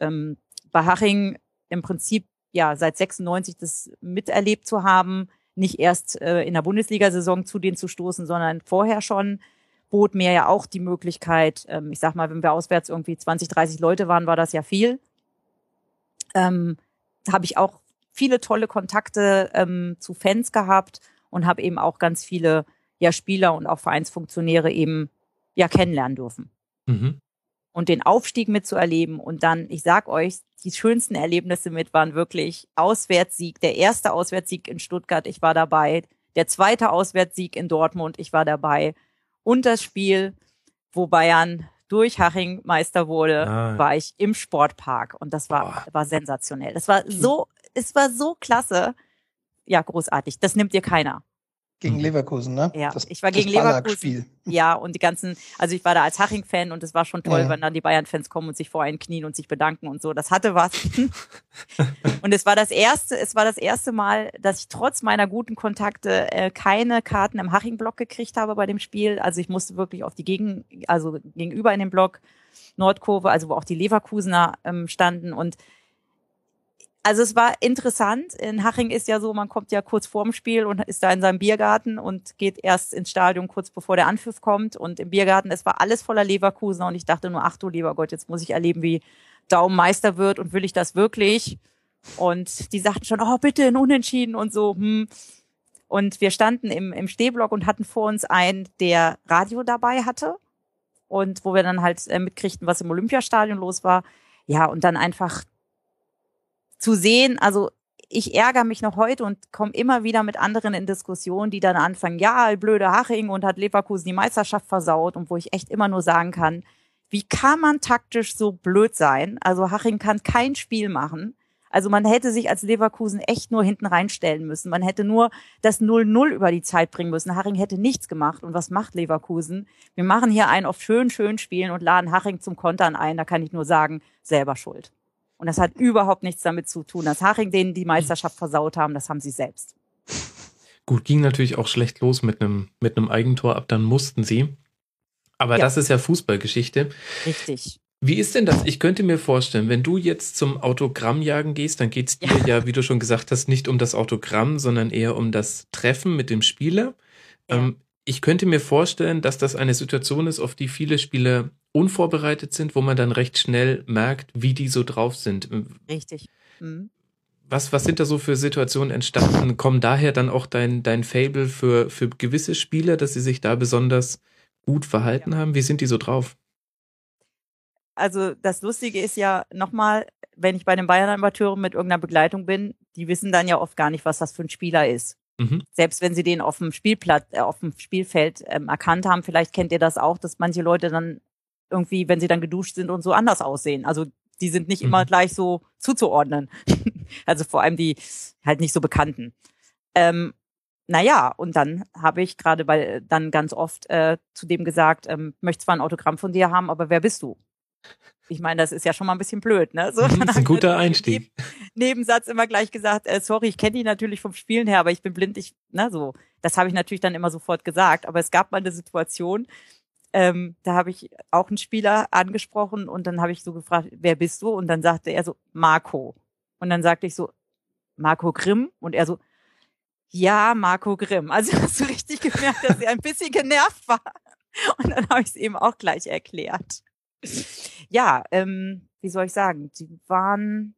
bei Haching im Prinzip, ja, seit 96 das miterlebt zu haben, nicht erst in der Bundesliga-Saison zu denen zu stoßen, sondern vorher schon, bot mir ja auch die Möglichkeit, ich sag mal, wenn wir auswärts irgendwie 20, 30 Leute waren, war das ja viel. Habe ich auch viele tolle Kontakte zu Fans gehabt und habe eben auch ganz viele ja Spieler und auch Vereinsfunktionäre eben ja kennenlernen dürfen. Mhm. und den Aufstieg mitzuerleben. Und dann, ich sag euch, die schönsten Erlebnisse mit waren wirklich Auswärtssieg, der erste Auswärtssieg in Stuttgart, ich war dabei, der zweite Auswärtssieg in Dortmund, ich war dabei und das Spiel, wo Bayern durch Haching Meister wurde, war ich im Sportpark und das war sensationell. Es war so klasse. Ja, großartig. Das nimmt dir keiner. Gegen Leverkusen, ne? Ja, ich war gegen Leverkusen. Ja, und die ganzen, also ich war da als Haching-Fan und es war schon toll, wenn dann die Bayern-Fans kommen und sich vor einen knien und sich bedanken und so. Das hatte was. Und es war das erste Mal, dass ich trotz meiner guten Kontakte keine Karten im Haching-Block gekriegt habe bei dem Spiel. Also ich musste wirklich auf die gegenüber in den Block Nordkurve, also wo auch die Leverkusener standen. Und also es war interessant, in Haching ist ja so, man kommt ja kurz vorm Spiel und ist da in seinem Biergarten und geht erst ins Stadion kurz bevor der Anpfiff kommt und im Biergarten, es war alles voller Leverkusener und ich dachte nur, ach du lieber Gott, jetzt muss ich erleben, wie Daum Meister wird und will ich das wirklich? Und die sagten schon, oh bitte, ein Unentschieden und so. Und wir standen im Stehblock und hatten vor uns einen, der Radio dabei hatte und wo wir dann halt mitkriegten, was im Olympiastadion los war. Ja, und dann einfach zu sehen, also ich ärgere mich noch heute und komme immer wieder mit anderen in Diskussionen, die dann anfangen, ja, blöde Haching und hat Leverkusen die Meisterschaft versaut und wo ich echt immer nur sagen kann, wie kann man taktisch so blöd sein? Also Haching kann kein Spiel machen. Also man hätte sich als Leverkusen echt nur hinten reinstellen müssen. Man hätte nur das 0-0 über die Zeit bringen müssen. Haching hätte nichts gemacht. Und was macht Leverkusen? Wir machen hier einen auf schön spielen und laden Haching zum Kontern ein. Da kann ich nur sagen, selber schuld. Und das hat überhaupt nichts damit zu tun, dass Haching denen die Meisterschaft versaut haben, das haben sie selbst. Gut, ging natürlich auch schlecht los mit einem Eigentor ab, dann mussten sie. Aber ja, das ist ja Fußballgeschichte. Richtig. Wie ist denn das? Ich könnte mir vorstellen, wenn du jetzt zum Autogrammjagen gehst, dann geht es dir ja, wie du schon gesagt hast, nicht um das Autogramm, sondern eher um das Treffen mit dem Spieler. Ja. Ich könnte mir vorstellen, dass das eine Situation ist, auf die viele Spieler unvorbereitet sind, wo man dann recht schnell merkt, wie die so drauf sind. Richtig. Mhm. Was sind da so für Situationen entstanden? Kommt daher dann auch dein Faible für gewisse Spieler, dass sie sich da besonders gut verhalten haben? Wie sind die so drauf? Also das Lustige ist ja nochmal, wenn ich bei den Bayern-Amateuren mit irgendeiner Begleitung bin, die wissen dann ja oft gar nicht, was das für ein Spieler ist. Mhm. Selbst wenn sie den auf dem Spielfeld erkannt haben, vielleicht kennt ihr das auch, dass manche Leute dann irgendwie, wenn sie dann geduscht sind und so, anders aussehen. Also die sind nicht immer gleich so zuzuordnen. Also vor allem die halt nicht so Bekannten. Naja, und dann habe ich gerade dann ganz oft zu dem gesagt, möchte zwar ein Autogramm von dir haben, aber wer bist du? Ich meine, das ist ja schon mal ein bisschen blöd, ne? So, das ist ein guter Einstieg. Nebensatz immer gleich gesagt, sorry, ich kenne die natürlich vom Spielen her, aber ich bin blind, so. Das habe ich natürlich dann immer sofort gesagt, aber es gab mal eine Situation, da habe ich auch einen Spieler angesprochen und dann habe ich so gefragt, wer bist du? Und dann sagte er so, Marco. Und dann sagte ich so, Marco Grimm? Und er so, ja, Marco Grimm. Also hast du richtig gemerkt, dass er ein bisschen genervt war. Und dann habe ich es eben auch gleich erklärt. Ja, wie soll ich sagen, die waren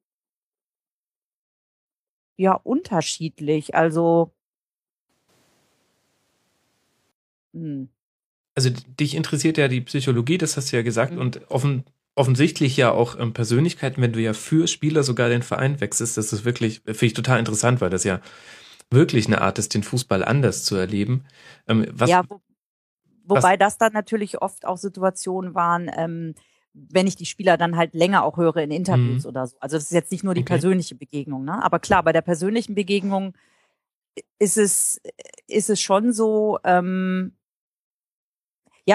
ja unterschiedlich, also Also dich interessiert ja die Psychologie, das hast du ja gesagt, und offensichtlich ja auch Persönlichkeiten, wenn du ja für Spieler sogar den Verein wechselst, das ist wirklich, finde ich total interessant, weil das ja wirklich eine Art ist, den Fußball anders zu erleben. Wobei das dann natürlich oft auch Situationen waren, wenn ich die Spieler dann halt länger auch höre in Interviews oder so. Also das ist jetzt nicht nur die persönliche Begegnung, ne? Aber klar, bei der persönlichen Begegnung ist es schon so,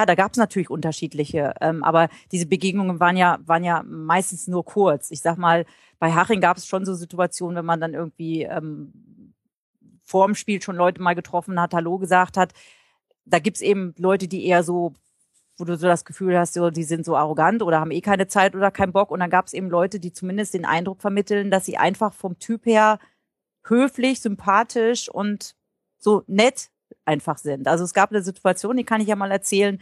da gab es natürlich unterschiedliche, aber diese Begegnungen waren ja meistens nur kurz. Ich sag mal, bei Haching gab es schon so Situationen, wenn man dann irgendwie vor dem Spiel schon Leute mal getroffen hat, Hallo gesagt hat. Da gibt's eben Leute, die eher so, wo du so das Gefühl hast, so, die sind so arrogant oder haben eh keine Zeit oder keinen Bock. Und dann gab's eben Leute, die zumindest den Eindruck vermitteln, dass sie einfach vom Typ her höflich, sympathisch und so nett einfach sind. Also es gab eine Situation, die kann ich ja mal erzählen.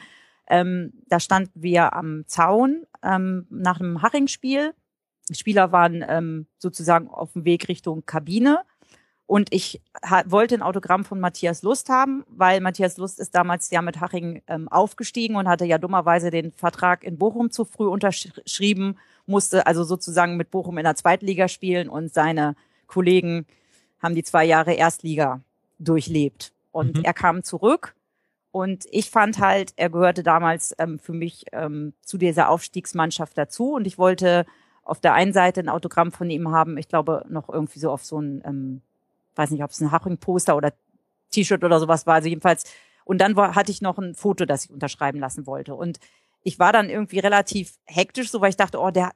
Da standen wir am Zaun nach einem Haching-Spiel. Die Spieler waren sozusagen auf dem Weg Richtung Kabine. Und ich wollte ein Autogramm von Matthias Lust haben, weil Matthias Lust ist damals ja mit Haching aufgestiegen und hatte ja dummerweise den Vertrag in Bochum zu früh unterschrieben, musste also sozusagen mit Bochum in der Zweitliga spielen und seine Kollegen haben die 2 Jahre Erstliga durchlebt. Und er kam zurück und ich fand halt, er gehörte damals für mich zu dieser Aufstiegsmannschaft dazu und ich wollte auf der einen Seite ein Autogramm von ihm haben, ich glaube noch irgendwie so auf so ein weiß nicht, ob es ein Haching-Poster oder T-Shirt oder sowas war, also jedenfalls. Und dann hatte ich noch ein Foto, das ich unterschreiben lassen wollte. Und ich war dann irgendwie relativ hektisch, so weil ich dachte, oh, der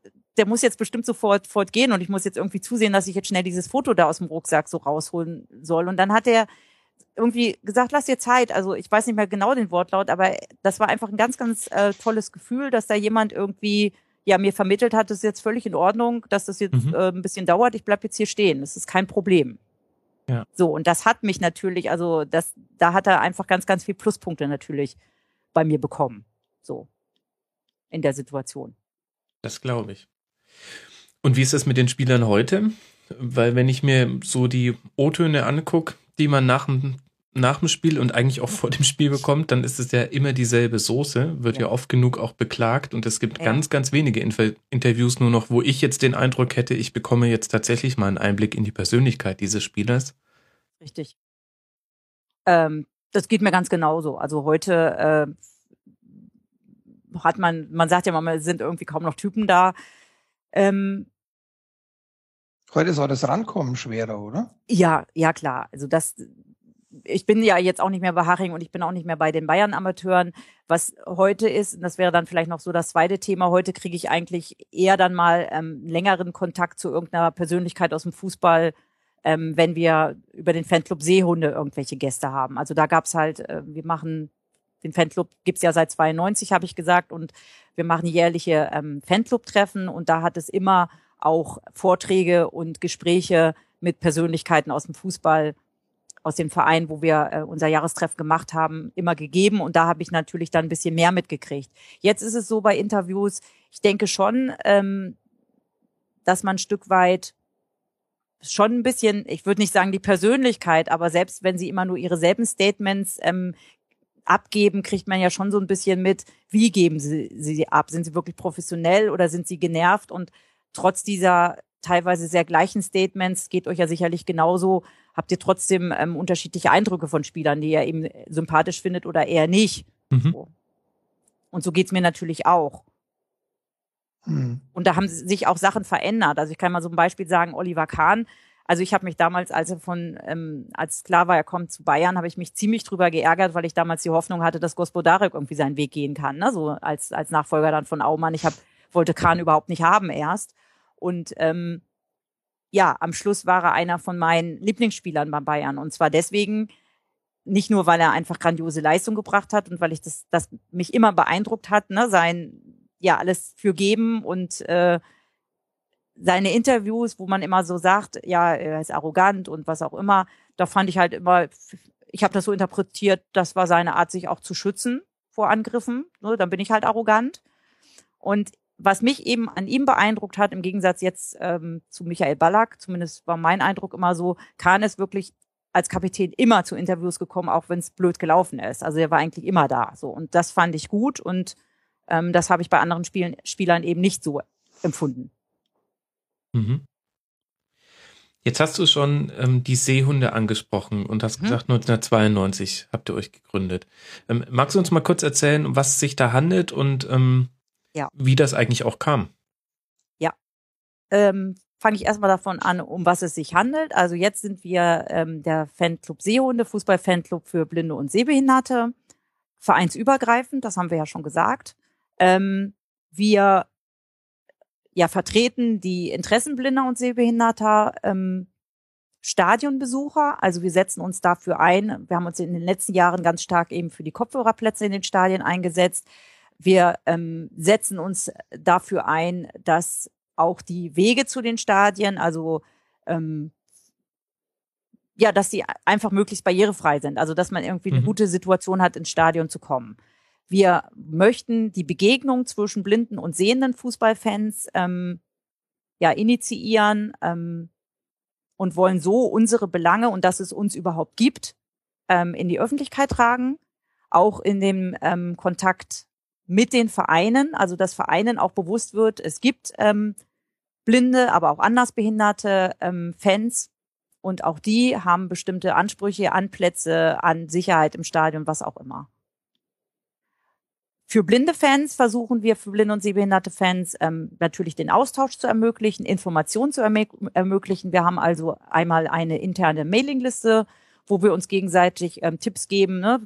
muss jetzt bestimmt sofort gehen und ich muss jetzt irgendwie zusehen, dass ich jetzt schnell dieses Foto da aus dem Rucksack so rausholen soll. Und dann hat er irgendwie gesagt, lass dir Zeit. Also ich weiß nicht mehr genau den Wortlaut, aber das war einfach ein ganz, ganz tolles Gefühl, dass da jemand irgendwie ja mir vermittelt hat, das ist jetzt völlig in Ordnung, dass das jetzt ein bisschen dauert. Ich bleib jetzt hier stehen, das ist kein Problem. Ja. So, und das hat mich natürlich, also da hat er einfach ganz, ganz viel Pluspunkte natürlich bei mir bekommen. So, in der Situation. Das glaube ich. Und wie ist das mit den Spielern heute? Weil wenn ich mir so die O-Töne angucke, die man nach dem Spiel und eigentlich auch vor dem Spiel bekommt, dann ist es ja immer dieselbe Soße, wird ja oft genug auch beklagt und es gibt ganz, ganz wenige Interviews nur noch, wo ich jetzt den Eindruck hätte, ich bekomme jetzt tatsächlich mal einen Einblick in die Persönlichkeit dieses Spielers. Richtig. Das geht mir ganz genauso. Also heute hat man sagt ja manchmal, sind irgendwie kaum noch Typen da. Heute ist auch das Rankommen schwerer, oder? Ja, klar. Also ich bin ja jetzt auch nicht mehr bei Haching und ich bin auch nicht mehr bei den Bayern-Amateuren. Was heute ist, und das wäre dann vielleicht noch so das zweite Thema, heute kriege ich eigentlich eher dann mal längeren Kontakt zu irgendeiner Persönlichkeit aus dem Fußball, wenn wir über den Fanclub Seehunde irgendwelche Gäste haben. Also da gab's halt, den Fanclub gibt's ja seit 92, habe ich gesagt, und wir machen jährliche Fanclub-Treffen und da hat es immer auch Vorträge und Gespräche mit Persönlichkeiten aus dem Fußball, aus dem Verein, wo wir unser Jahrestreff gemacht haben, immer gegeben. Und da habe ich natürlich dann ein bisschen mehr mitgekriegt. Jetzt ist es so bei Interviews, ich denke schon, dass man ein Stück weit schon ein bisschen, ich würde nicht sagen die Persönlichkeit, aber selbst wenn sie immer nur ihre selben Statements abgeben, kriegt man ja schon so ein bisschen mit, wie geben sie ab? Sind sie wirklich professionell oder sind sie genervt? Und trotz dieser teilweise sehr gleichen Statements, geht euch ja sicherlich genauso, habt ihr trotzdem unterschiedliche Eindrücke von Spielern, die ihr eben sympathisch findet oder eher nicht. Mhm. So. Und so geht's mir natürlich auch. Mhm. Und da haben sich auch Sachen verändert. Also ich kann mal so ein Beispiel sagen, Oliver Kahn. Also ich habe mich damals, als klar war, er kommt zu Bayern, habe ich mich ziemlich drüber geärgert, weil ich damals die Hoffnung hatte, dass Gospodarek irgendwie seinen Weg gehen kann, ne? So als Nachfolger dann von Aumann. Ich wollte Kahn überhaupt nicht haben erst. Und am Schluss war er einer von meinen Lieblingsspielern bei Bayern. Und zwar deswegen, nicht nur, weil er einfach grandiose Leistung gebracht hat und weil ich das mich immer beeindruckt hat, ne, sein, ja, alles für geben und seine Interviews, wo man immer so sagt, ja, er ist arrogant und was auch immer, da fand ich halt immer, ich habe das so interpretiert, das war seine Art, sich auch zu schützen vor Angriffen, ne, dann bin ich halt arrogant. Und was mich eben an ihm beeindruckt hat, im Gegensatz jetzt zu Michael Ballack, zumindest war mein Eindruck immer so, Kahn ist wirklich als Kapitän immer zu Interviews gekommen, auch wenn es blöd gelaufen ist. Also er war eigentlich immer da. So. Und das fand ich gut und das habe ich bei anderen Spielern eben nicht so empfunden. Mhm. Jetzt hast du schon die Seehunde angesprochen und hast gesagt, 1992 habt ihr euch gegründet. Magst du uns mal kurz erzählen, um was es sich da handelt und wie das eigentlich auch kam? Ja, fange ich erstmal davon an, um was es sich handelt. Also jetzt sind wir der Fanclub Seehunde, Fußball-Fanclub für Blinde und Sehbehinderte, vereinsübergreifend, das haben wir ja schon gesagt. Wir vertreten die Interessen blinder und sehbehinderter Stadionbesucher. Also wir setzen uns dafür ein. Wir haben uns in den letzten Jahren ganz stark eben für die Kopfhörerplätze in den Stadien eingesetzt. Wir setzen uns dafür ein, dass auch die Wege zu den Stadien, also dass die einfach möglichst barrierefrei sind. Also dass man irgendwie eine gute Situation hat, ins Stadion zu kommen. Wir möchten die Begegnung zwischen blinden und sehenden Fußballfans initiieren. und wollen so unsere Belange und dass es uns überhaupt gibt, in die Öffentlichkeit tragen, auch in dem Kontakt mit den Vereinen, also dass Vereinen auch bewusst wird, es gibt blinde, aber auch andersbehinderte Fans und auch die haben bestimmte Ansprüche an Plätze, an Sicherheit im Stadion, was auch immer. Für blinde Fans versuchen wir, für blinde und sehbehinderte Fans natürlich den Austausch zu ermöglichen, Informationen zu ermöglichen. Wir haben also einmal eine interne Mailingliste, wo wir uns gegenseitig Tipps geben. Ne?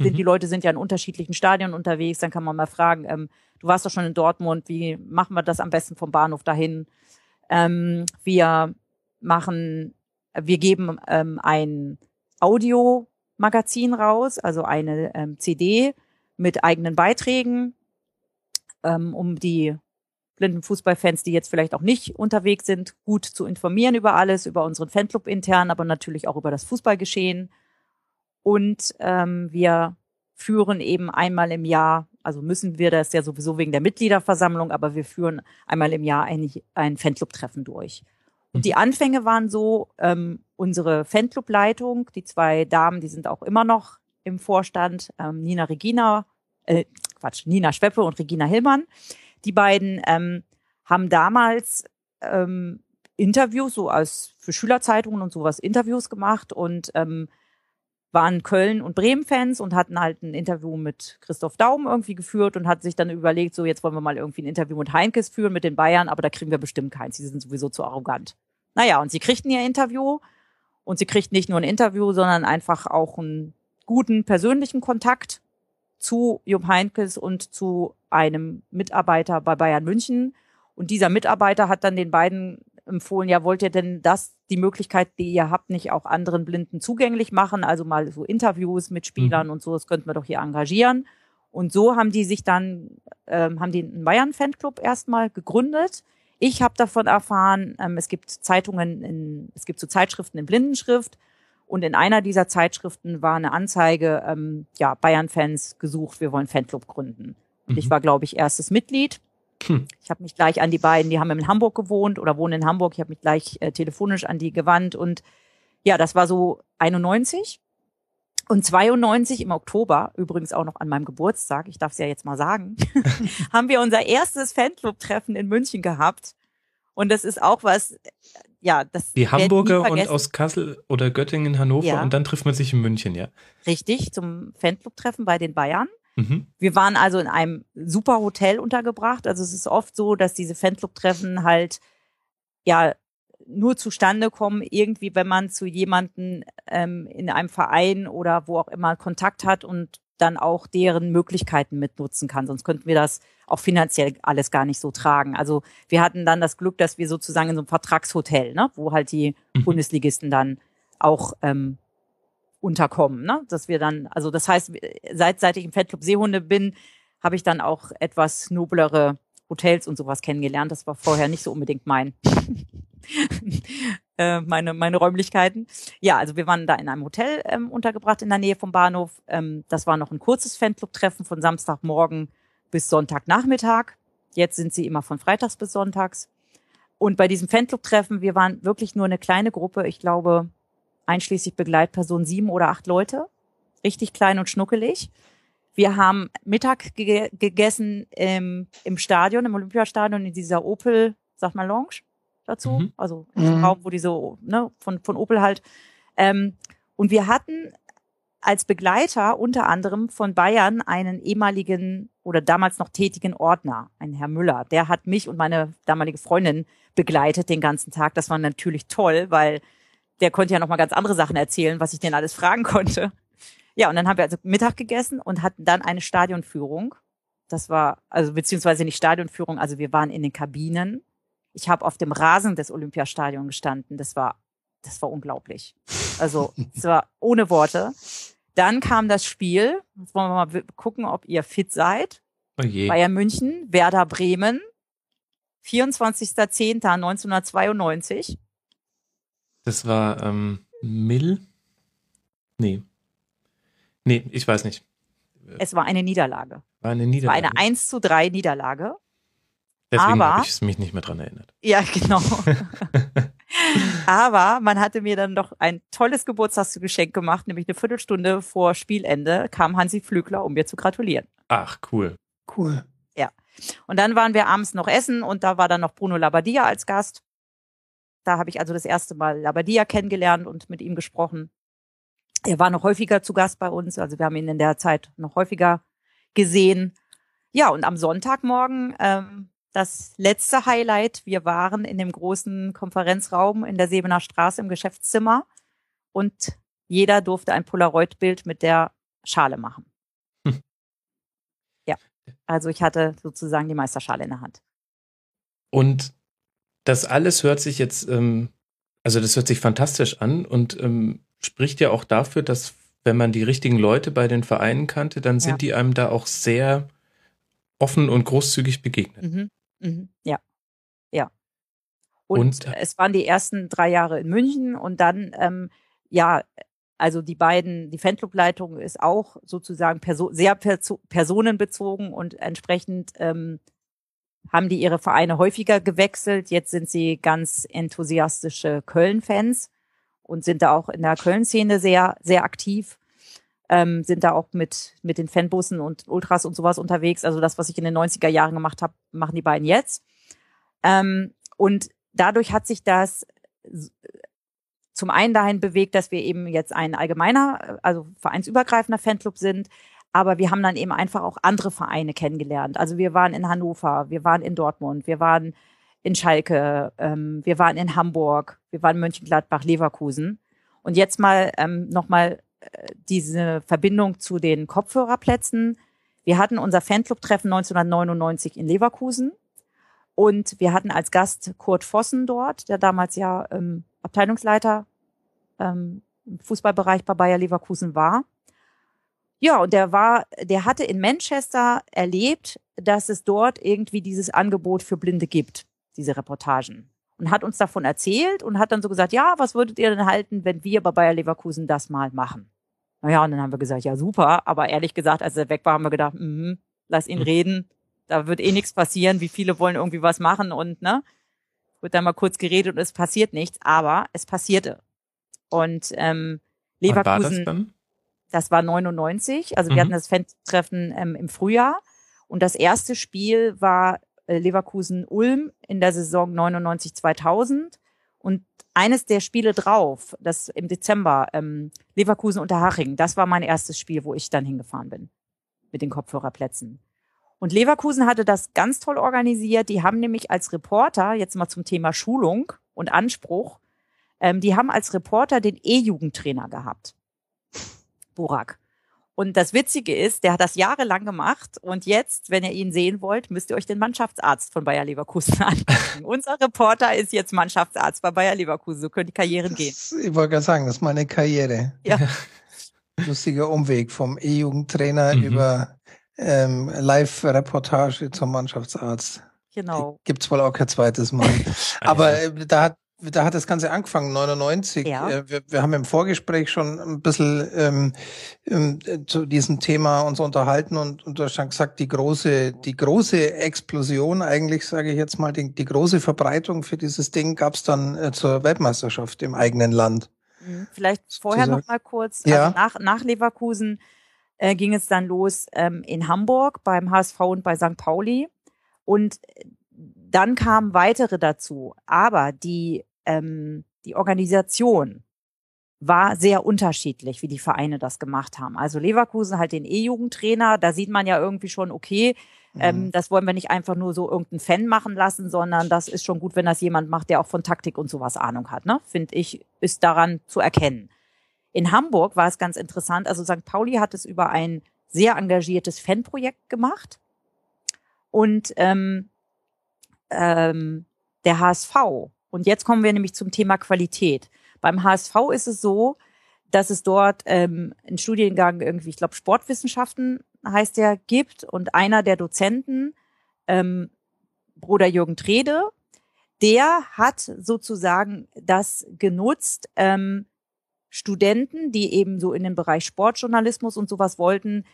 Die Leute sind ja in unterschiedlichen Stadien unterwegs, dann kann man mal fragen, du warst doch schon in Dortmund, wie machen wir das am besten vom Bahnhof dahin? Wir geben ein Audiomagazin raus, also eine CD, mit eigenen Beiträgen, um die blinden Fußballfans, die jetzt vielleicht auch nicht unterwegs sind, gut zu informieren über alles, über unseren Fanclub intern, aber natürlich auch über das Fußballgeschehen. Und wir führen eben einmal im Jahr, also müssen wir das ja sowieso wegen der Mitgliederversammlung, aber wir führen einmal im Jahr ein Fanclub-Treffen durch. Und die Anfänge waren so, unsere Fanclub-Leitung, die zwei Damen, die sind auch immer noch im Vorstand, Nina Schweppe und Regina Hillmann. Die beiden haben damals Interviews, so als für Schülerzeitungen und sowas, Interviews gemacht und waren Köln- und Bremen-Fans und hatten halt ein Interview mit Christoph Daum irgendwie geführt und hat sich dann überlegt, so jetzt wollen wir mal irgendwie ein Interview mit Heynckes führen, mit den Bayern, aber da kriegen wir bestimmt keins, die sind sowieso zu arrogant. Naja, und sie kriegten ihr Interview und sie kriegt nicht nur ein Interview, sondern einfach auch ein guten persönlichen Kontakt zu Jupp Heynckes und zu einem Mitarbeiter bei Bayern München. Und dieser Mitarbeiter hat dann den beiden empfohlen, ja, wollt ihr denn die Möglichkeit, die ihr habt, nicht auch anderen Blinden zugänglich machen? Also mal so Interviews mit Spielern und so, das könnten wir doch hier engagieren. Und so haben die sich dann, haben die einen Bayern-Fanclub erstmal gegründet. Ich habe davon erfahren, es gibt Zeitungen, es gibt so Zeitschriften in Blindenschrift. Und in einer dieser Zeitschriften war eine Anzeige, Bayern-Fans gesucht, wir wollen Fanclub gründen. Und ich war, glaube ich, erstes Mitglied. Ich habe mich gleich an die beiden, die haben in Hamburg gewohnt oder wohnen in Hamburg, ich habe mich gleich telefonisch an die gewandt. Und ja, das war so 91 und 92 im Oktober, übrigens auch noch an meinem Geburtstag, ich darf es ja jetzt mal sagen, haben wir unser erstes Fanclub-Treffen in München gehabt. Und das ist auch was, ja, das die Hamburger und aus Kassel oder Göttingen, Hannover ja. Und dann trifft man sich in München, ja. Richtig, zum Fanclub-Treffen bei den Bayern. Wir waren also in einem super Hotel untergebracht. Also es ist oft so, dass diese Fanclub-Treffen halt ja nur zustande kommen, irgendwie, wenn man zu jemanden in einem Verein oder wo auch immer Kontakt hat und dann auch deren Möglichkeiten mitnutzen kann. Sonst könnten wir das auch finanziell alles gar nicht so tragen. Also wir hatten dann das Glück, dass wir sozusagen in so einem Vertragshotel, ne, wo halt die Bundesligisten dann auch unterkommen, ne, dass wir dann, also das heißt, seit ich im Fanclub Seehunde bin, habe ich dann auch etwas noblere Hotels und sowas kennengelernt. Das war vorher nicht so unbedingt meine Räumlichkeiten. Ja, also wir waren da in einem Hotel untergebracht in der Nähe vom Bahnhof. Das war noch ein kurzes Fanclub-Treffen von Samstagmorgen bis Sonntagnachmittag. Jetzt sind sie immer von Freitags bis Sonntags. Und bei diesem Fanclub-Treffen, wir waren wirklich nur eine kleine Gruppe. Ich glaube, einschließlich Begleitpersonen 7 oder 8 Leute. Richtig klein und schnuckelig. Wir haben Mittag gegessen im Stadion, im Olympiastadion, in dieser Opel, sag mal, Lounge dazu, also im Raum, wo diese, ne, von Opel halt. Und wir hatten als Begleiter unter anderem von Bayern einen ehemaligen oder damals noch tätigen Ordner, einen Herr Müller. Der hat mich und meine damalige Freundin begleitet den ganzen Tag. Das war natürlich toll, weil der konnte ja nochmal ganz andere Sachen erzählen, was ich denen alles fragen konnte. Ja, und dann haben wir also Mittag gegessen und hatten dann eine Stadionführung. Das war, also beziehungsweise nicht Stadionführung, also wir waren in den Kabinen. Ich habe auf dem Rasen des Olympiastadions gestanden. Das war unglaublich. Also es war ohne Worte. Dann kam das Spiel. Jetzt wollen wir mal gucken, ob ihr fit seid. Oh je. Bayern München, Werder Bremen, 24.10.1992. Das war Mill? Nee, ich weiß nicht. Es war eine Niederlage. Es war eine 1:3 Niederlage. Deswegen habe ich mich nicht mehr dran erinnert. Ja, genau. Aber man hatte mir dann doch ein tolles Geburtstagsgeschenk gemacht, nämlich eine Viertelstunde vor Spielende kam Hansi Flügler, um mir zu gratulieren. Ach, cool. Cool. Ja. Und dann waren wir abends noch essen und da war dann noch Bruno Labbadia als Gast. Da habe ich also das erste Mal Labbadia kennengelernt und mit ihm gesprochen. Er war noch häufiger zu Gast bei uns, also wir haben ihn in der Zeit noch häufiger gesehen. Ja, und am Sonntagmorgen das letzte Highlight, wir waren in dem großen Konferenzraum in der Sebener Straße im Geschäftszimmer und jeder durfte ein Polaroid-Bild mit der Schale machen. Hm. Ja, also ich hatte sozusagen die Meisterschale in der Hand. Und das alles hört sich jetzt, also das hört sich fantastisch an und spricht ja auch dafür, dass wenn man die richtigen Leute bei den Vereinen kannte, dann sind die einem da auch sehr offen und großzügig begegnet. Mhm. Mhm. Ja, ja. Und es waren die ersten 3 Jahre in München und dann, also die Fanclub-Leitung ist auch sozusagen personenbezogen und entsprechend haben die ihre Vereine häufiger gewechselt. Jetzt sind sie ganz enthusiastische Köln-Fans und sind da auch in der Köln-Szene sehr, sehr aktiv. Sind da auch mit den Fanbussen und Ultras und sowas unterwegs. Also das, was ich in den 90er Jahren gemacht habe, machen die beiden jetzt. Und dadurch hat sich das zum einen dahin bewegt, dass wir eben jetzt ein allgemeiner, also vereinsübergreifender Fanclub sind. Aber wir haben dann eben einfach auch andere Vereine kennengelernt. Also wir waren in Hannover, wir waren in Dortmund, wir waren in Schalke, wir waren in Hamburg, wir waren in Mönchengladbach, Leverkusen. Und jetzt mal nochmal diese Verbindung zu den Kopfhörerplätzen. Wir hatten unser Fanclub-Treffen 1999 in Leverkusen. Und wir hatten als Gast Kurt Vossen dort, der damals ja Abteilungsleiter im Fußballbereich bei Bayer Leverkusen war. Ja, und der hatte in Manchester erlebt, dass es dort irgendwie dieses Angebot für Blinde gibt, diese Reportagen. Und hat uns davon erzählt und hat dann so gesagt, ja, was würdet ihr denn halten, wenn wir bei Bayer Leverkusen das mal machen? Naja, und dann haben wir gesagt, ja, super. Aber ehrlich gesagt, als er weg war, haben wir gedacht, lass ihn reden. Da wird eh nichts passieren. Wie viele wollen irgendwie was machen und, ne? Wird dann mal kurz geredet und es passiert nichts. Aber es passierte. Und, Leverkusen. Wann war das dann? Das war 99, also wir hatten das Fan-Treffen im Frühjahr und das erste Spiel war Leverkusen-Ulm in der Saison 99-2000 und eines der Spiele drauf, das im Dezember, Leverkusen unter Haching, das war mein erstes Spiel, wo ich dann hingefahren bin mit den Kopfhörerplätzen. Und Leverkusen hatte das ganz toll organisiert, die haben nämlich als Reporter, jetzt mal zum Thema Schulung und Anspruch, die haben als Reporter den E-Jugendtrainer gehabt. Burak. Und das Witzige ist, der hat das jahrelang gemacht und jetzt, wenn ihr ihn sehen wollt, müsst ihr euch den Mannschaftsarzt von Bayer Leverkusen angucken. Unser Reporter ist jetzt Mannschaftsarzt bei Bayer Leverkusen, so können die Karrieren gehen. Ich wollte gerade sagen, das ist meine Karriere. Ja. Lustiger Umweg vom E-Jugendtrainer über Live-Reportage zum Mannschaftsarzt. Genau. Gibt's wohl auch kein zweites Mal. Aber da hat das Ganze angefangen, 99. Ja. Wir haben im Vorgespräch schon ein bisschen zu diesem Thema uns unterhalten und du hast schon gesagt, die große Explosion eigentlich, sage ich jetzt mal, die große Verbreitung für dieses Ding gab es dann zur Weltmeisterschaft im eigenen Land. Vielleicht vorher noch mal kurz, ja. Also nach Leverkusen ging es dann los in Hamburg beim HSV und bei St. Pauli und dann kamen weitere dazu, aber die Organisation war sehr unterschiedlich, wie die Vereine das gemacht haben. Also Leverkusen halt den E-Jugendtrainer, da sieht man ja irgendwie schon, okay, das wollen wir nicht einfach nur so irgendeinen Fan machen lassen, sondern das ist schon gut, wenn das jemand macht, der auch von Taktik und sowas Ahnung hat, ne? Finde ich, ist daran zu erkennen. In Hamburg war es ganz interessant, also St. Pauli hat es über ein sehr engagiertes Fanprojekt gemacht und der HSV. Und jetzt kommen wir nämlich zum Thema Qualität. Beim HSV ist es so, dass es dort einen Studiengang irgendwie, ich glaube Sportwissenschaften heißt der, gibt. Und einer der Dozenten, Bruder Jürgen Trede, der hat sozusagen das genutzt, Studenten, die eben so in den Bereich Sportjournalismus und sowas wollten,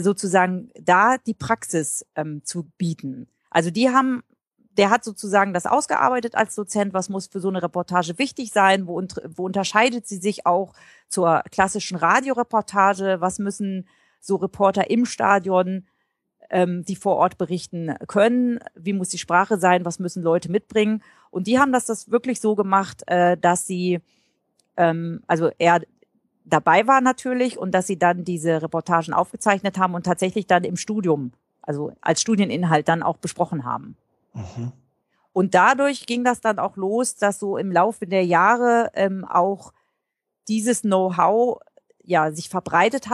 sozusagen da die Praxis zu bieten. Also die haben Der hat sozusagen das ausgearbeitet als Dozent, was muss für so eine Reportage wichtig sein, wo unterscheidet sie sich auch zur klassischen Radioreportage, was müssen so Reporter im Stadion, die vor Ort berichten können, wie muss die Sprache sein, was müssen Leute mitbringen. Und die haben das wirklich so gemacht, dass sie, also er dabei war natürlich und dass sie dann diese Reportagen aufgezeichnet haben und tatsächlich dann im Studium, also als Studieninhalt dann auch besprochen haben. Mhm. Und dadurch ging das dann auch los, dass so im Laufe der Jahre auch dieses Know-how ja sich verbreitet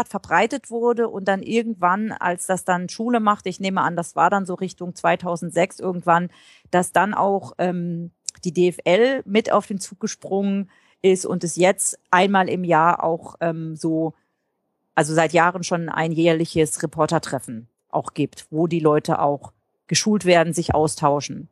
wurde und dann irgendwann, als das dann Schule machte, ich nehme an, das war dann so Richtung 2006 irgendwann, dass dann auch die DFL mit auf den Zug gesprungen ist und es jetzt einmal im Jahr auch so, also seit Jahren schon ein jährliches Reportertreffen auch gibt, wo die Leute auch geschult werden, sich austauschen.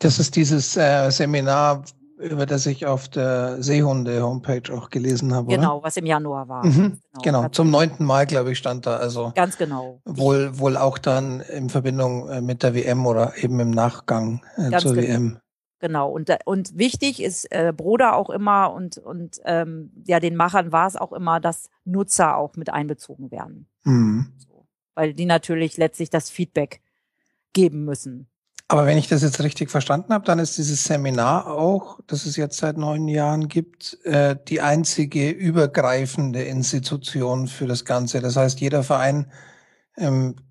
Das ist dieses Seminar, über das ich auf der Seehunde-Homepage auch gelesen habe, oder? Genau, was im Januar war. Mhm. Genau, zum 9. Mal, glaube ich, stand da. Also ganz genau. Wohl auch dann in Verbindung mit der WM oder eben im Nachgang zur WM. Genau, und wichtig ist Broder auch immer und ja, den Machern war es auch immer, dass Nutzer auch mit einbezogen werden. Mhm. So, weil die natürlich letztlich das Feedback geben müssen. Aber wenn ich das jetzt richtig verstanden habe, dann ist dieses Seminar auch, das es jetzt seit 9 Jahren gibt, die einzige übergreifende Institution für das Ganze. Das heißt, jeder Verein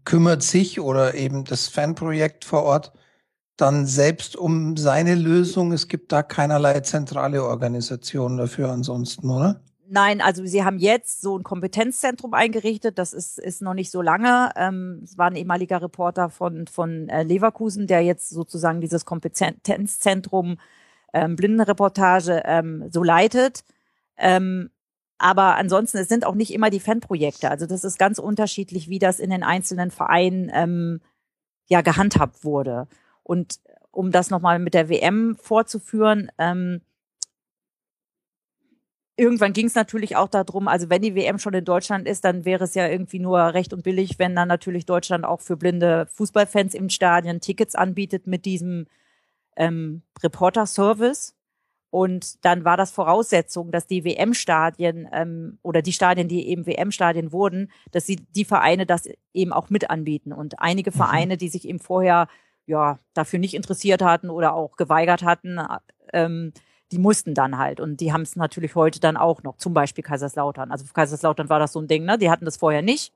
kümmert sich oder eben das Fanprojekt vor Ort dann selbst um seine Lösung. Es gibt da keinerlei zentrale Organisation dafür ansonsten, oder? Nein, also sie haben jetzt so ein Kompetenzzentrum eingerichtet, das ist noch nicht so lange. Es war ein ehemaliger Reporter von Leverkusen, der jetzt sozusagen dieses Kompetenzzentrum Blindenreportage so leitet. Aber ansonsten, es sind auch nicht immer die Fanprojekte. Also das ist ganz unterschiedlich, wie das in den einzelnen Vereinen ja gehandhabt wurde. Und um das nochmal mit der WM vorzuführen, irgendwann ging es natürlich auch darum, also wenn die WM schon in Deutschland ist, dann wäre es ja irgendwie nur recht und billig, wenn dann natürlich Deutschland auch für blinde Fußballfans im Stadion Tickets anbietet mit diesem Reporter-Service. Und dann war das Voraussetzung, dass die WM-Stadien oder die Stadien, die eben WM-Stadien wurden, dass die Vereine das eben auch mit anbieten. Und einige Vereine, die sich eben vorher ja dafür nicht interessiert hatten oder auch geweigert hatten, die mussten dann halt und die haben es natürlich heute dann auch noch, zum Beispiel Kaiserslautern. Also für Kaiserslautern war das so ein Ding, ne? Die hatten das vorher nicht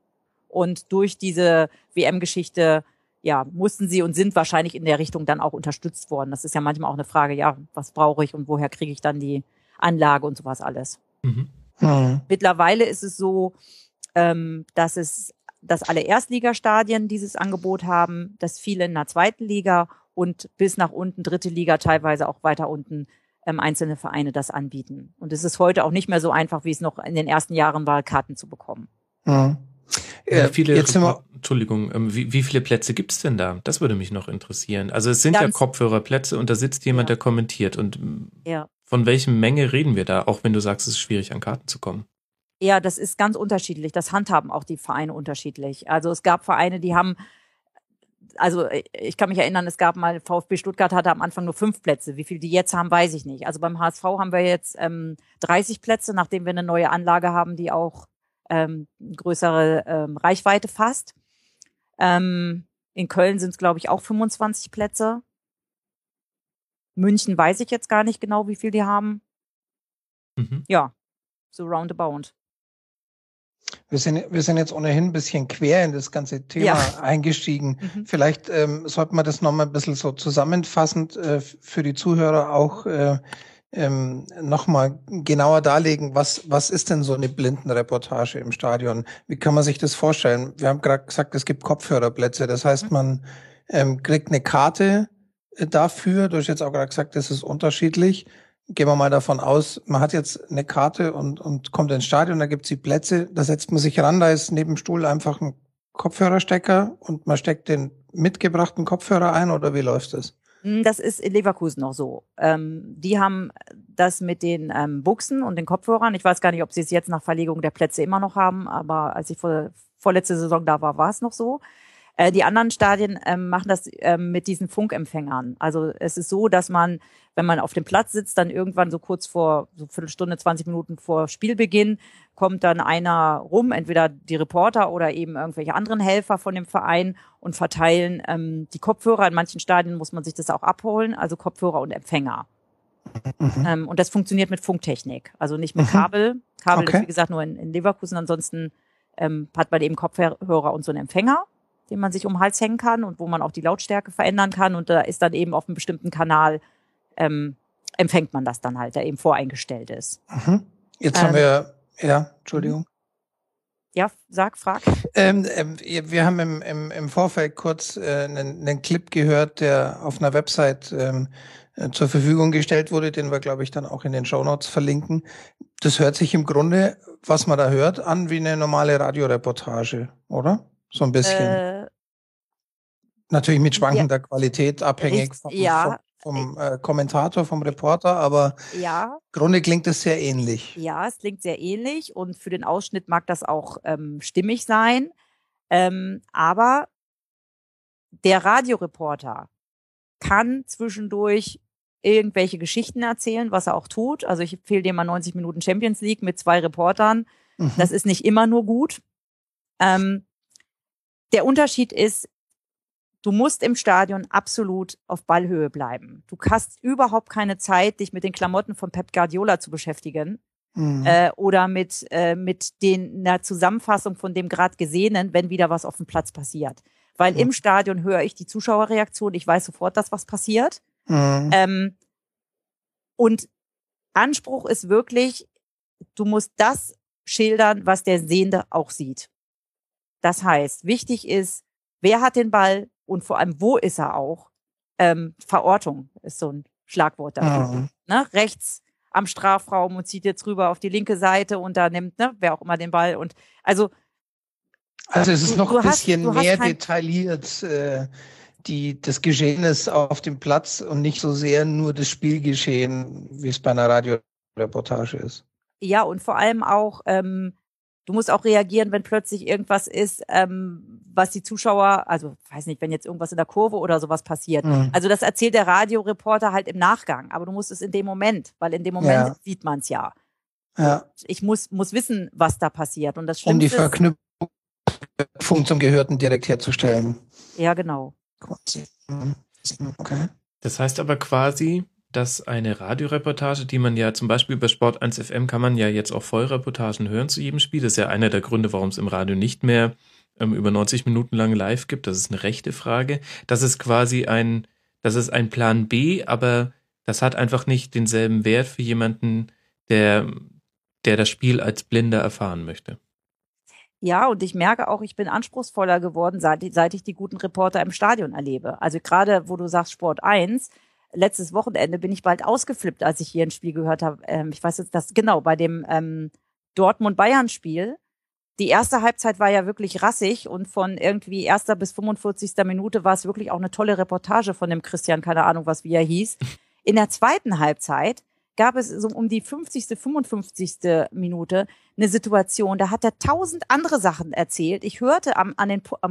und durch diese WM-Geschichte ja mussten sie und sind wahrscheinlich in der Richtung dann auch unterstützt worden. Das ist ja manchmal auch eine Frage, ja, was brauche ich und woher kriege ich dann die Anlage und sowas alles. Mhm. Mhm. Mittlerweile ist es so, dass alle Erstligastadien dieses Angebot haben, dass viele in der zweiten Liga und bis nach unten, dritte Liga, teilweise auch weiter unten, einzelne Vereine das anbieten. Und es ist heute auch nicht mehr so einfach, wie es noch in den ersten Jahren war, Karten zu bekommen. Mhm. Wie viele Plätze gibt es denn da? Das würde mich noch interessieren. Also es sind ja Kopfhörerplätze und da sitzt jemand, der kommentiert. Und von welcher Menge reden wir da? Auch wenn du sagst, es ist schwierig, an Karten zu kommen. Ja, das ist ganz unterschiedlich. Das handhaben auch die Vereine unterschiedlich. Also es gab Vereine, die haben... Also ich kann mich erinnern, es gab mal, VfB Stuttgart hatte am Anfang nur 5 Plätze. Wie viel die jetzt haben, weiß ich nicht. Also beim HSV haben wir jetzt 30 Plätze, nachdem wir eine neue Anlage haben, die auch größere Reichweite fasst. In Köln sind es, glaube ich, auch 25 Plätze. München weiß ich jetzt gar nicht genau, wie viel die haben. Mhm. Ja, so roundabout. Wir sind jetzt ohnehin ein bisschen quer in das ganze Thema eingestiegen. Mhm. Vielleicht sollte man das nochmal ein bisschen so zusammenfassend für die Zuhörer auch nochmal genauer darlegen. Was ist denn so eine Blindenreportage im Stadion? Wie kann man sich das vorstellen? Wir haben gerade gesagt, es gibt Kopfhörerplätze. Das heißt, man kriegt eine Karte dafür. Du hast jetzt auch gerade gesagt, das ist unterschiedlich. Gehen wir mal davon aus, man hat jetzt eine Karte und kommt ins Stadion, da gibt's die Plätze, da setzt man sich ran, da ist neben dem Stuhl einfach ein Kopfhörerstecker und man steckt den mitgebrachten Kopfhörer ein oder wie läuft das? Das ist in Leverkusen noch so. Die haben das mit den Buchsen und den Kopfhörern. Ich weiß gar nicht, ob sie es jetzt nach Verlegung der Plätze immer noch haben, aber als ich vorletzte Saison da war, war es noch so. Die anderen Stadien machen das mit diesen Funkempfängern. Also es ist so, dass man, wenn man auf dem Platz sitzt, dann irgendwann so kurz vor, so Viertelstunde, 20 Minuten vor Spielbeginn, kommt dann einer rum, entweder die Reporter oder eben irgendwelche anderen Helfer von dem Verein und verteilen die Kopfhörer. In manchen Stadien muss man sich das auch abholen, also Kopfhörer und Empfänger. Mhm. Und das funktioniert mit Funktechnik, also nicht mit Kabel. Kabel okay. Ist, wie gesagt, nur in Leverkusen. Ansonsten hat man eben Kopfhörer und so einen Empfänger, den man sich um den Hals hängen kann und wo man auch die Lautstärke verändern kann. Und da ist dann eben auf einem bestimmten Kanal, empfängt man das dann halt, der eben voreingestellt ist. Mhm. Jetzt haben wir, ja, Entschuldigung. Ja, sag, frag. Wir haben im Vorfeld kurz einen Clip gehört, der auf einer Website zur Verfügung gestellt wurde, den wir, glaube ich, dann auch in den Shownotes verlinken. Das hört sich im Grunde, was man da hört, an wie eine normale Radioreportage, oder? So ein bisschen. Natürlich mit schwankender Qualität, abhängig vom Kommentator, vom Reporter, aber im Grunde klingt es sehr ähnlich. Ja, es klingt sehr ähnlich und für den Ausschnitt mag das auch stimmig sein, aber der Radioreporter kann zwischendurch irgendwelche Geschichten erzählen, was er auch tut. Also ich empfehle dir mal 90 Minuten Champions League mit 2 Reportern. Mhm. Das ist nicht immer nur gut. Der Unterschied ist, du musst im Stadion absolut auf Ballhöhe bleiben. Du hast überhaupt keine Zeit, dich mit den Klamotten von Pep Guardiola zu beschäftigen oder mit einer Zusammenfassung von dem gerade Gesehenen, wenn wieder was auf dem Platz passiert. Weil im Stadion höre ich die Zuschauerreaktion, ich weiß sofort, dass was passiert. Und Anspruch ist wirklich, du musst das schildern, was der Sehende auch sieht. Das heißt, wichtig ist, wer hat den Ball und vor allem, wo ist er auch? Verortung ist so ein Schlagwort dafür. Ne? Rechts am Strafraum und zieht jetzt rüber auf die linke Seite und da nimmt, ne, wer auch immer den Ball. Und also es ist noch ein bisschen mehr detailliert, das Geschehen ist auf dem Platz und nicht so sehr nur das Spielgeschehen, wie es bei einer Radioreportage ist. Ja, und vor allem auch, du musst auch reagieren, wenn plötzlich irgendwas ist, was die Zuschauer, also weiß nicht, wenn jetzt irgendwas in der Kurve oder sowas passiert. Mhm. Also das erzählt der Radioreporter halt im Nachgang, aber du musst es in dem Moment, weil in dem Moment sieht man es ja. Ja. Ich muss wissen, was da passiert. Und das die Verknüpfung zum Gehörten direkt herzustellen. Ja, genau. Okay. Das heißt aber quasi, dass eine Radioreportage, die man ja zum Beispiel bei Sport 1 FM kann man ja jetzt auch Vollreportagen hören zu jedem Spiel. Das ist ja einer der Gründe, warum es im Radio nicht mehr über 90 Minuten lang live gibt. Das ist eine rechte Frage. Das ist quasi ein Plan B, aber das hat einfach nicht denselben Wert für jemanden, der das Spiel als Blinder erfahren möchte. Ja, und ich merke auch, ich bin anspruchsvoller geworden, seit ich die guten Reporter im Stadion erlebe. Also gerade, wo du sagst Sport 1, letztes Wochenende bin ich bald ausgeflippt, als ich hier ein Spiel gehört habe. Ich weiß jetzt das genau, bei dem Dortmund-Bayern-Spiel. Die erste Halbzeit war ja wirklich rassig und von irgendwie 1. bis 45. Minute war es wirklich auch eine tolle Reportage von dem Christian, keine Ahnung, was wie er hieß. In der zweiten Halbzeit gab es so um die 50., 55. Minute eine Situation, da hat er 1000 andere Sachen erzählt. Ich hörte am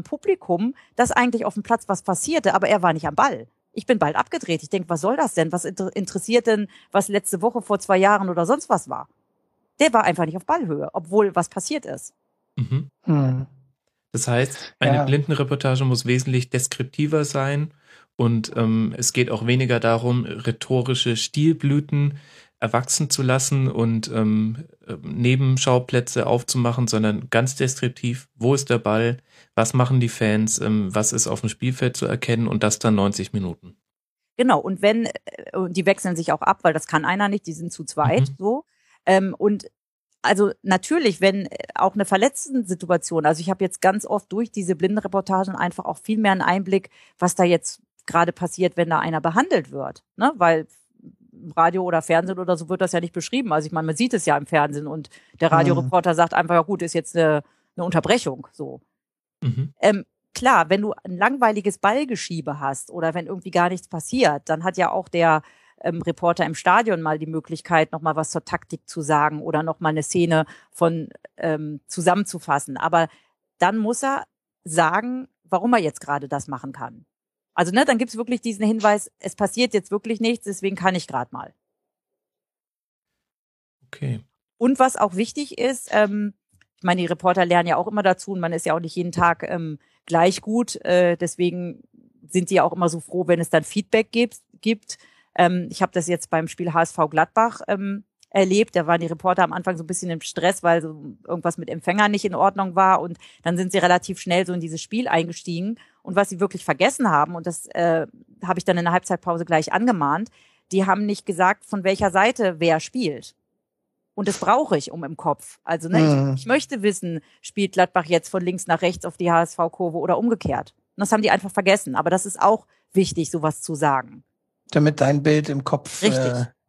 Publikum, dass eigentlich auf dem Platz was passierte, aber er war nicht am Ball. Ich bin bald abgedreht. Ich denke, was soll das denn? Was interessiert denn, was letzte Woche vor 2 Jahren oder sonst was war? Der war einfach nicht auf Ballhöhe, obwohl was passiert ist. Mhm. Hm. Das heißt, eine Blindenreportage muss wesentlich deskriptiver sein und es geht auch weniger darum, rhetorische Stilblüten erwachsen zu lassen und Nebenschauplätze aufzumachen, sondern ganz deskriptiv, wo ist der Ball, was machen die Fans, was ist auf dem Spielfeld zu erkennen und das dann 90 Minuten. Genau, und wenn, die wechseln sich auch ab, weil das kann einer nicht, die sind zu zweit so. Und also natürlich, wenn auch eine Verletzten-Situation, also ich habe jetzt ganz oft durch diese Blindenreportagen einfach auch viel mehr einen Einblick, was da jetzt gerade passiert, wenn da einer behandelt wird, ne? Weil im Radio oder Fernsehen oder so wird das ja nicht beschrieben. Also ich meine, man sieht es ja im Fernsehen und der Radioreporter sagt einfach, ja gut, ist jetzt eine Unterbrechung. So. Mhm. Klar, wenn du ein langweiliges Ballgeschiebe hast oder wenn irgendwie gar nichts passiert, dann hat ja auch der Reporter im Stadion mal die Möglichkeit, nochmal was zur Taktik zu sagen oder nochmal eine Szene von zusammenzufassen. Aber dann muss er sagen, warum er jetzt gerade das machen kann. Also ne, dann gibt's wirklich diesen Hinweis, es passiert jetzt wirklich nichts, deswegen kann ich gerade mal. Okay. Und was auch wichtig ist, ich meine, die Reporter lernen ja auch immer dazu und man ist ja auch nicht jeden Tag gleich gut, deswegen sind die ja auch immer so froh, wenn es dann Feedback gibt. Ich habe das jetzt beim Spiel HSV Gladbach erlebt, da waren die Reporter am Anfang so ein bisschen im Stress, weil so irgendwas mit Empfänger nicht in Ordnung war und dann sind sie relativ schnell so in dieses Spiel eingestiegen und was sie wirklich vergessen haben und das habe ich dann in der Halbzeitpause gleich angemahnt, die haben nicht gesagt, von welcher Seite wer spielt. Und das brauche ich im Kopf. Also ne, ich möchte wissen, spielt Gladbach jetzt von links nach rechts auf die HSV-Kurve oder umgekehrt. Und das haben die einfach vergessen. Aber das ist auch wichtig, sowas zu sagen. Damit dein Bild im Kopf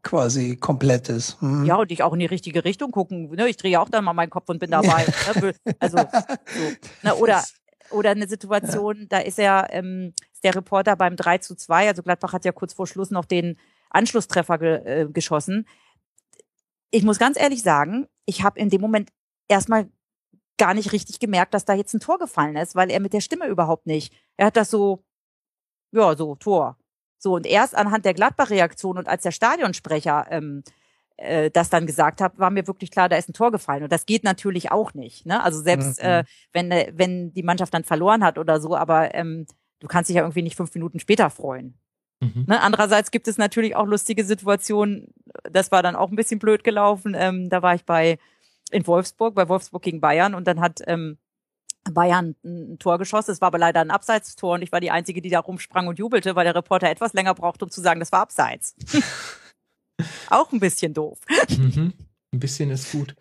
quasi komplett ist. Hm. Ja, und ich auch in die richtige Richtung gucken. Ich drehe ja auch dann mal meinen Kopf und bin dabei. Also, so. Oder eine Situation, da ist ja der Reporter beim 3:2, also Gladbach hat ja kurz vor Schluss noch den Anschlusstreffer geschossen. Ich muss ganz ehrlich sagen, ich habe in dem Moment erstmal gar nicht richtig gemerkt, dass da jetzt ein Tor gefallen ist, weil er mit der Stimme überhaupt nicht. Er hat das so, ja, so, Tor. So, und erst anhand der Gladbach-Reaktion und als der Stadionsprecher das dann gesagt hat, war mir wirklich klar, da ist ein Tor gefallen. Und das geht natürlich auch nicht. Ne? Also selbst wenn die Mannschaft dann verloren hat oder so, aber du kannst dich ja irgendwie nicht 5 Minuten später freuen. Mhm. Ne, andererseits gibt es natürlich auch lustige Situationen, das war dann auch ein bisschen blöd gelaufen, da war ich in Wolfsburg, bei Wolfsburg gegen Bayern und dann hat Bayern ein Tor geschossen, es war aber leider ein Abseitstor und ich war die Einzige, die da rumsprang und jubelte, weil der Reporter etwas länger brauchte, um zu sagen, das war Abseits. Auch ein bisschen doof. Mhm. Ein bisschen ist gut.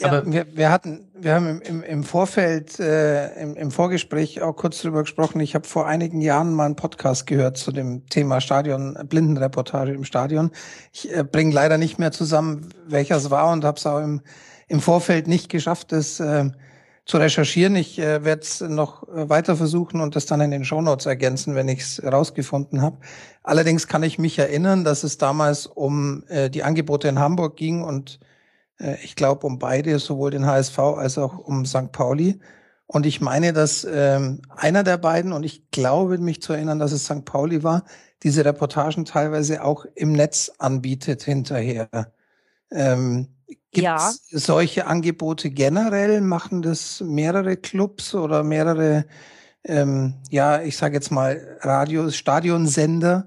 Ja. Aber wir haben im Vorfeld, im Vorgespräch auch kurz drüber gesprochen. Ich habe vor einigen Jahren mal einen Podcast gehört zu dem Thema Blindenreportage im Stadion. Ich bringe leider nicht mehr zusammen, welcher es war und habe es auch im Vorfeld nicht geschafft, das zu recherchieren. Ich werde es noch weiter versuchen und das dann in den Shownotes ergänzen, wenn ich es rausgefunden habe. Allerdings kann ich mich erinnern, dass es damals um die Angebote in Hamburg ging und ich glaube, um beide, sowohl den HSV als auch um St. Pauli. Und ich meine, dass einer der beiden, und ich glaube, mich zu erinnern, dass es St. Pauli war, diese Reportagen teilweise auch im Netz anbietet hinterher. Gibt's solche Angebote generell? Machen das mehrere Clubs oder mehrere, ich sage jetzt mal Radios, Stadionsender?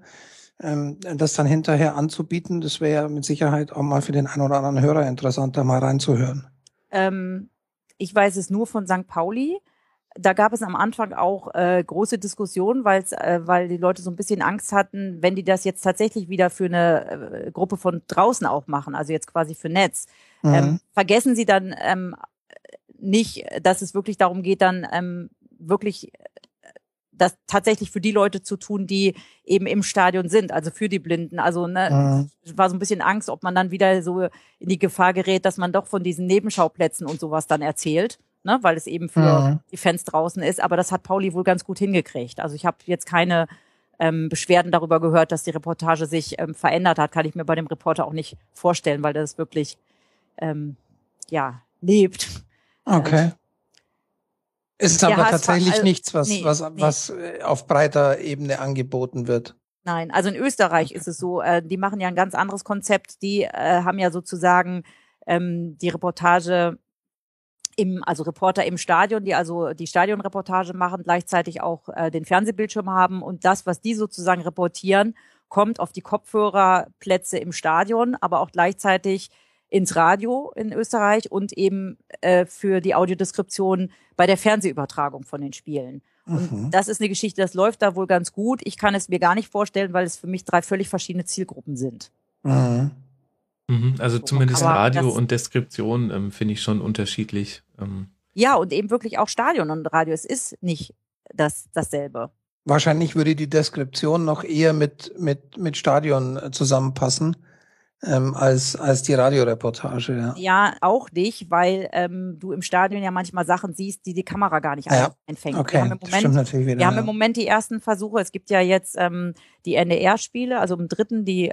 Das dann hinterher anzubieten, das wäre ja mit Sicherheit auch mal für den einen oder anderen Hörer interessant, da mal reinzuhören. Ich weiß es nur von St. Pauli. Da gab es am Anfang auch große Diskussionen, weil die Leute so ein bisschen Angst hatten, wenn die das jetzt tatsächlich wieder für eine Gruppe von draußen auch machen, also jetzt quasi für Netz. Vergessen sie dann nicht, dass es wirklich darum geht, dann wirklich das tatsächlich für die Leute zu tun, die eben im Stadion sind, also für die Blinden. Also ne, war so ein bisschen Angst, ob man dann wieder so in die Gefahr gerät, dass man doch von diesen Nebenschauplätzen und sowas dann erzählt, ne, weil es eben für die Fans draußen ist. Aber das hat Pauli wohl ganz gut hingekriegt. Also ich habe jetzt keine Beschwerden darüber gehört, dass die Reportage sich verändert hat. Kann ich mir bei dem Reporter auch nicht vorstellen, weil das wirklich lebt. Okay. Ist aber tatsächlich nichts, was auf breiter Ebene angeboten wird. Nein, also in Österreich ist es so, die machen ja ein ganz anderes Konzept. Die haben ja sozusagen die Reportage also Reporter im Stadion, die also die Stadionreportage machen, gleichzeitig auch den Fernsehbildschirm haben. Und das, was die sozusagen reportieren, kommt auf die Kopfhörerplätze im Stadion, aber auch gleichzeitig ins Radio in Österreich und eben für die Audiodeskription bei der Fernsehübertragung von den Spielen. Und das ist eine Geschichte, das läuft da wohl ganz gut. Ich kann es mir gar nicht vorstellen, weil es für mich 3 völlig verschiedene Zielgruppen sind. Also zumindest Radio und Deskription finde ich schon unterschiedlich. Ja, und eben wirklich auch Stadion und Radio. Es ist nicht dasselbe. Wahrscheinlich würde die Deskription noch eher mit Stadion zusammenpassen. Als die Radioreportage, ja. Ja, auch nicht, weil du im Stadion ja manchmal Sachen siehst, die Kamera gar nicht einfängt. Okay, wir haben im Moment die ersten Versuche. Es gibt ja jetzt die NDR-Spiele, also im 3. die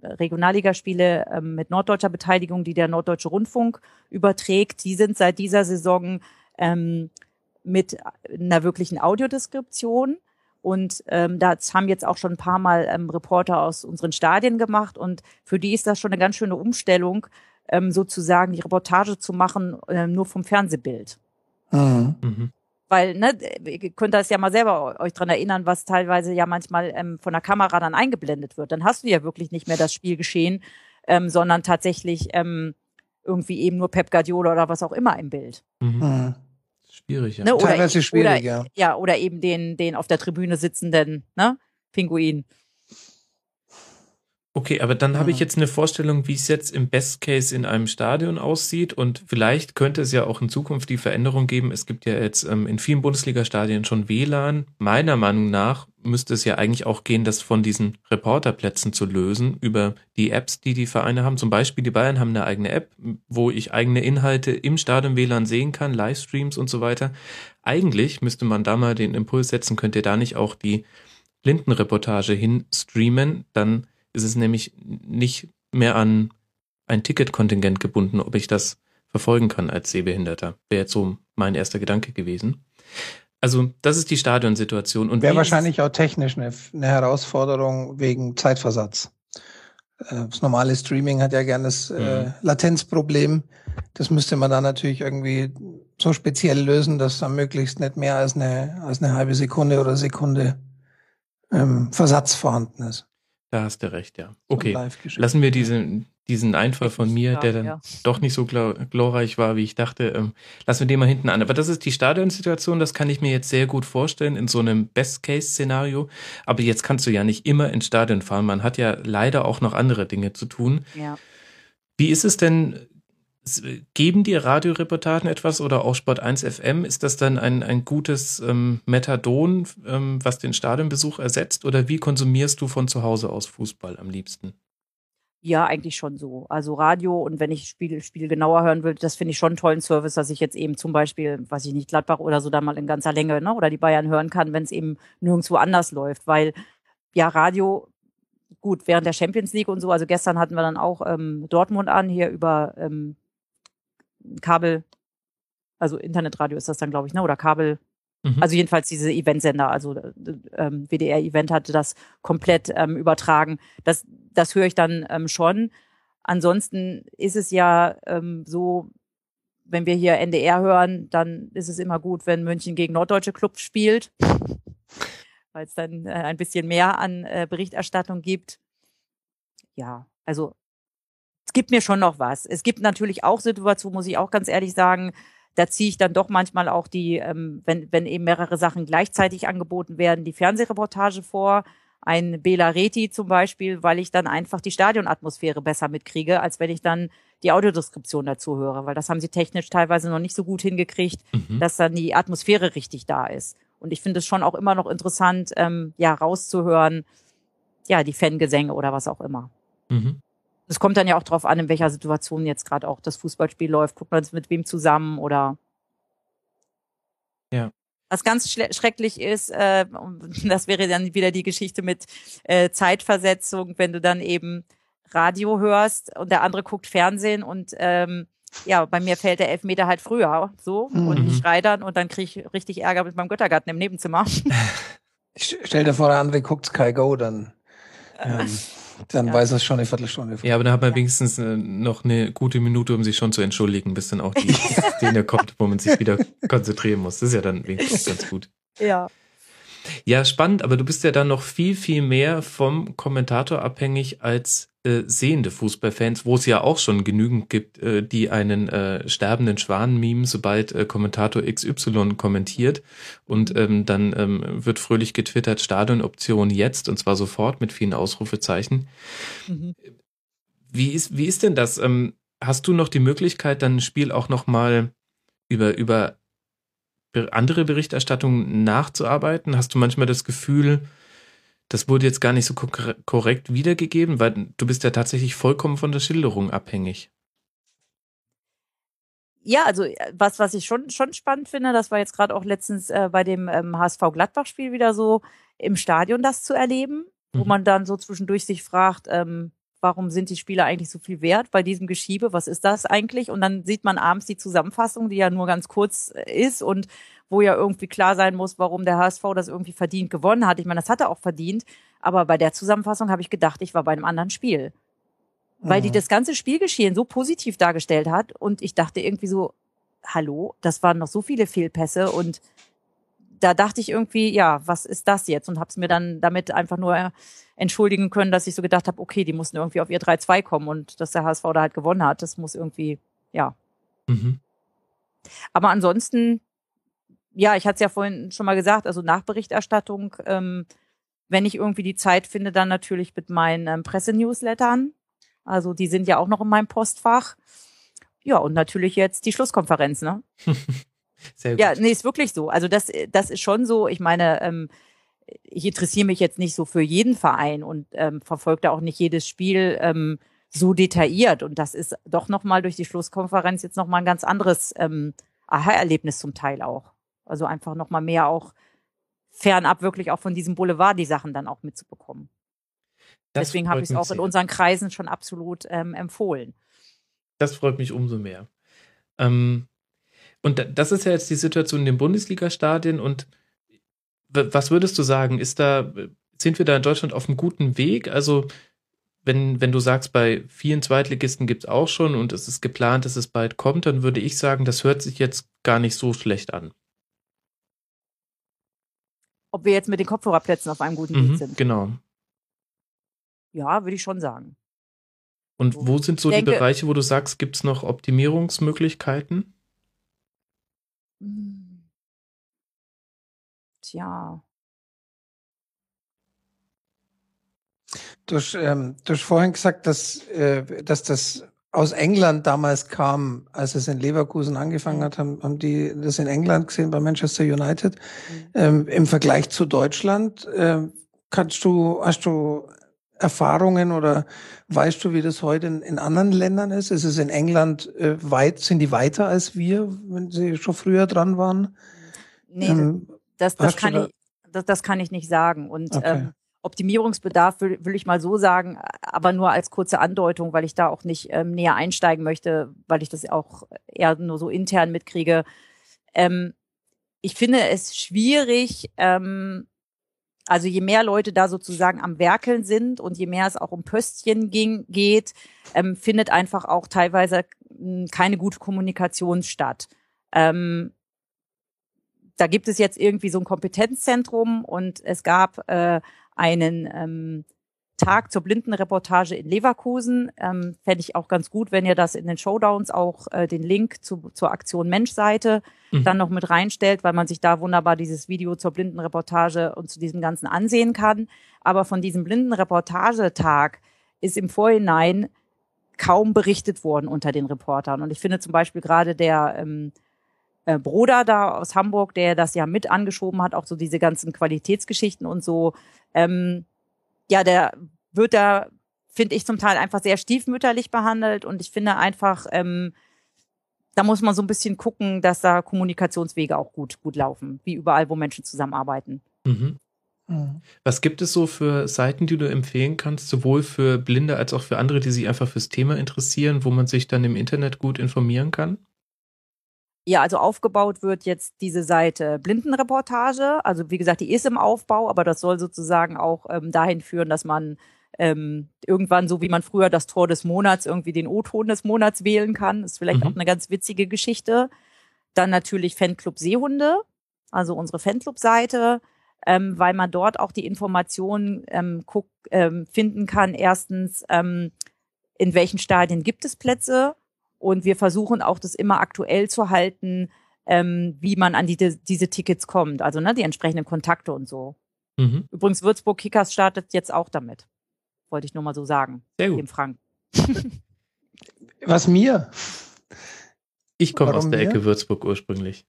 Regionalligaspiele mit norddeutscher Beteiligung, die der Norddeutsche Rundfunk überträgt. Die sind seit dieser Saison mit einer wirklichen Audiodeskription. Und das haben jetzt auch schon ein paar Mal Reporter aus unseren Stadien gemacht. Und für die ist das schon eine ganz schöne Umstellung, sozusagen die Reportage zu machen, nur vom Fernsehbild. Mhm. Mhm. Weil, ne, ihr könnt das ja mal selber euch dran erinnern, was teilweise ja manchmal von der Kamera dann eingeblendet wird. Dann hast du ja wirklich nicht mehr das Spielgeschehen, sondern tatsächlich irgendwie eben nur Pep Guardiola oder was auch immer im Bild. Mhm. Mhm. Schwierig, ja. Ne, oder teilweise schwierig, ja. Ja, oder eben den auf der Tribüne sitzenden, ne, Pinguin. Okay, aber dann habe ich jetzt eine Vorstellung, wie es jetzt im Best Case in einem Stadion aussieht, und vielleicht könnte es ja auch in Zukunft die Veränderung geben. Es gibt ja jetzt in vielen Bundesliga-Stadien schon WLAN. Meiner Meinung nach müsste es ja eigentlich auch gehen, das von diesen Reporterplätzen zu lösen über die Apps, die die Vereine haben. Zum Beispiel die Bayern haben eine eigene App, wo ich eigene Inhalte im Stadion WLAN sehen kann, Livestreams und so weiter. Eigentlich müsste man da mal den Impuls setzen, könnt ihr da nicht auch die Blindenreportage hin streamen, dann ist es nämlich nicht mehr an ein Ticketkontingent gebunden, ob ich das verfolgen kann als Sehbehinderter. Wäre jetzt so mein erster Gedanke gewesen. Also das ist die Stadionsituation. Und wäre wahrscheinlich auch technisch eine Herausforderung wegen Zeitversatz. Das normale Streaming hat ja gerne das Latenzproblem. Das müsste man dann natürlich irgendwie so speziell lösen, dass dann möglichst nicht mehr als eine halbe Sekunde oder Sekunde Versatz vorhanden ist. Da hast du recht, ja. Okay, lassen wir diesen Einfall von mir, der dann doch nicht so glorreich war, wie ich dachte, lassen wir den mal hinten an. Aber das ist die Stadionsituation, das kann ich mir jetzt sehr gut vorstellen in so einem Best-Case-Szenario. Aber jetzt kannst du ja nicht immer ins Stadion fahren. Man hat ja leider auch noch andere Dinge zu tun. Ja. Wie ist es denn, geben dir Radioreportagen etwas oder auch Sport 1 FM? Ist das dann ein gutes Methadon, was den Stadionbesuch ersetzt? Oder wie konsumierst du von zu Hause aus Fußball am liebsten? Ja, eigentlich schon so. Also Radio, und wenn ich Spiel genauer hören will, das finde ich schon einen tollen Service, dass ich jetzt eben zum Beispiel, weiß ich nicht, Gladbach oder so dann mal in ganzer Länge, ne, oder die Bayern hören kann, wenn es eben nirgendwo anders läuft. Weil ja, Radio... Gut, während der Champions League und so, also gestern hatten wir dann auch Dortmund an, hier über Kabel, also Internetradio ist das dann, glaube ich, ne? Oder Kabel, also jedenfalls diese Eventsender, also WDR-Event hatte das komplett übertragen. Das höre ich dann schon. Ansonsten ist es ja so, wenn wir hier NDR hören, dann ist es immer gut, wenn München gegen norddeutsche Clubs spielt, weil es dann ein bisschen mehr an Berichterstattung gibt. Ja, also es gibt mir schon noch was. Es gibt natürlich auch Situationen, muss ich auch ganz ehrlich sagen, da ziehe ich dann doch manchmal auch die, wenn eben mehrere Sachen gleichzeitig angeboten werden, die Fernsehreportage vor, ein Bela Reti zum Beispiel, weil ich dann einfach die Stadionatmosphäre besser mitkriege, als wenn ich dann die Audiodeskription dazu höre, weil das haben sie technisch teilweise noch nicht so gut hingekriegt, dass dann die Atmosphäre richtig da ist. Und ich finde es schon auch immer noch interessant, rauszuhören, ja, die Fangesänge oder was auch immer. Mhm. Es kommt dann ja auch drauf an, in welcher Situation jetzt gerade auch das Fußballspiel läuft. Guckt man es mit wem zusammen oder... Ja. Was ganz schrecklich ist, das wäre dann wieder die Geschichte mit Zeitversetzung, wenn du dann eben Radio hörst und der andere guckt Fernsehen und... bei mir fällt der Elfmeter halt früher so und ich schreie dann und dann kriege ich richtig Ärger mit meinem Göttergarten im Nebenzimmer. Stell dir vor, der andere guckt Sky Go, dann weiß es schon eine Viertelstunde früher. Ja, aber da hat man wenigstens noch eine gute Minute, um sich schon zu entschuldigen, bis dann auch die Szene kommt, wo man sich wieder konzentrieren muss. Das ist ja dann wenigstens ganz gut. Ja. Ja, spannend, aber du bist ja dann noch viel, viel mehr vom Kommentator abhängig als sehende Fußballfans, wo es ja auch schon genügend gibt, die einen sterbenden Schwan mimen, sobald Kommentator XY kommentiert, und dann wird fröhlich getwittert, Stadionoption jetzt, und zwar sofort mit vielen Ausrufezeichen. Mhm. Wie ist denn das? Hast du noch die Möglichkeit, dann ein Spiel auch nochmal über andere Berichterstattungen nachzuarbeiten? Hast du manchmal das Gefühl, das wurde jetzt gar nicht so korrekt wiedergegeben, weil du bist ja tatsächlich vollkommen von der Schilderung abhängig. Ja, also was ich schon spannend finde, das war jetzt gerade auch letztens bei dem HSV-Gladbach-Spiel wieder so im Stadion das zu erleben, wo man dann so zwischendurch sich fragt, warum sind die Spieler eigentlich so viel wert bei diesem Geschiebe, was ist das eigentlich? Und dann sieht man abends die Zusammenfassung, die ja nur ganz kurz ist und wo ja irgendwie klar sein muss, warum der HSV das irgendwie verdient gewonnen hat. Ich meine, das hat er auch verdient, aber bei der Zusammenfassung habe ich gedacht, ich war bei einem anderen Spiel. Weil die das ganze Spielgeschehen so positiv dargestellt hat und ich dachte irgendwie so, hallo, das waren noch so viele Fehlpässe und da dachte ich irgendwie, ja, was ist das jetzt? Und hab's mir dann damit einfach nur entschuldigen können, dass ich so gedacht habe, okay, die mussten irgendwie auf ihr 3-2 kommen und dass der HSV da halt gewonnen hat, das muss irgendwie, ja. Mhm. Aber ansonsten, ja, ich hatte es ja vorhin schon mal gesagt, also Nachberichterstattung, wenn ich irgendwie die Zeit finde, dann natürlich mit meinen Pressenewslettern. Also die sind ja auch noch in meinem Postfach. Ja, und natürlich jetzt die Schlusskonferenz, ne? Sehr gut. Ja, nee, ist wirklich so. Also das ist schon so. Ich meine, ich interessiere mich jetzt nicht so für jeden Verein und verfolge da auch nicht jedes Spiel so detailliert. Und das ist doch nochmal durch die Schlusskonferenz jetzt nochmal ein ganz anderes Aha-Erlebnis zum Teil auch. Also einfach nochmal mehr auch fernab wirklich auch von diesem Boulevard die Sachen dann auch mitzubekommen. Das Deswegen habe ich es auch in unseren Kreisen schon absolut empfohlen. Das freut mich umso mehr. Und das ist ja jetzt die Situation in den Bundesliga-Stadien. Und was würdest du sagen? Sind wir da in Deutschland auf einem guten Weg? Also wenn du sagst, bei vielen Zweitligisten gibt es auch schon und es ist geplant, dass es bald kommt, dann würde ich sagen, das hört sich jetzt gar nicht so schlecht an. Ob wir jetzt mit den Kopfhörerplätzen auf einem guten Weg sind? Genau. Ja, würde ich schon sagen. Und wo sind so die Bereiche, wo du sagst, gibt es noch Optimierungsmöglichkeiten? Tja. Du hast vorhin gesagt, dass das aus England damals kam, als es in Leverkusen angefangen hat, haben die das in England gesehen bei Manchester United. Im Vergleich zu Deutschland, hast du Erfahrungen oder weißt du, wie das heute in anderen Ländern ist? Ist es in England sind die weiter als wir, wenn sie schon früher dran waren? Nee, das kann ich nicht sagen. Und okay. Optimierungsbedarf will ich mal so sagen, aber nur als kurze Andeutung, weil ich da auch nicht näher einsteigen möchte, weil ich das auch eher nur so intern mitkriege. Ich finde es schwierig, also je mehr Leute da sozusagen am Werkeln sind und je mehr es auch um Pöstchen geht, findet einfach auch teilweise keine gute Kommunikation statt. Da gibt es jetzt irgendwie so ein Kompetenzzentrum und es gab einen Tag zur Blindenreportage in Leverkusen. Fände ich auch ganz gut, wenn ihr das in den Showdowns auch den Link zur Aktion Mensch-Seite dann noch mit reinstellt, weil man sich da wunderbar dieses Video zur Blindenreportage und zu diesem Ganzen ansehen kann. Aber von diesem Blindenreportagetag ist im Vorhinein kaum berichtet worden unter den Reportern. Und ich finde zum Beispiel gerade der Bruder da aus Hamburg, der das ja mit angeschoben hat, auch so diese ganzen Qualitätsgeschichten und so, ja, der wird da, finde ich, zum Teil einfach sehr stiefmütterlich behandelt und ich finde einfach, da muss man so ein bisschen gucken, dass da Kommunikationswege auch gut laufen, wie überall, wo Menschen zusammenarbeiten. Was gibt es so für Seiten, die du empfehlen kannst, sowohl für Blinde als auch für andere, die sich einfach fürs Thema interessieren, wo man sich dann im Internet gut informieren kann? Ja, also aufgebaut wird jetzt diese Seite Blindenreportage. Also wie gesagt, die ist im Aufbau, aber das soll sozusagen auch dahin führen, dass man irgendwann, so wie man früher das Tor des Monats, irgendwie den O-Ton des Monats wählen kann. Das ist vielleicht auch eine ganz witzige Geschichte. Dann natürlich Fanclub Seehunde, also unsere Fanclub-Seite, weil man dort auch die Informationen finden kann. Erstens, in welchen Stadien gibt es Plätze? Und wir versuchen auch, das immer aktuell zu halten, wie man an diese Tickets kommt. Also die entsprechenden Kontakte und so. Übrigens, Würzburg Kickers startet jetzt auch damit. Wollte ich nur mal so sagen. Sehr gut. Dem Frank. Was mir? Ich komme aus der Ecke Würzburg ursprünglich.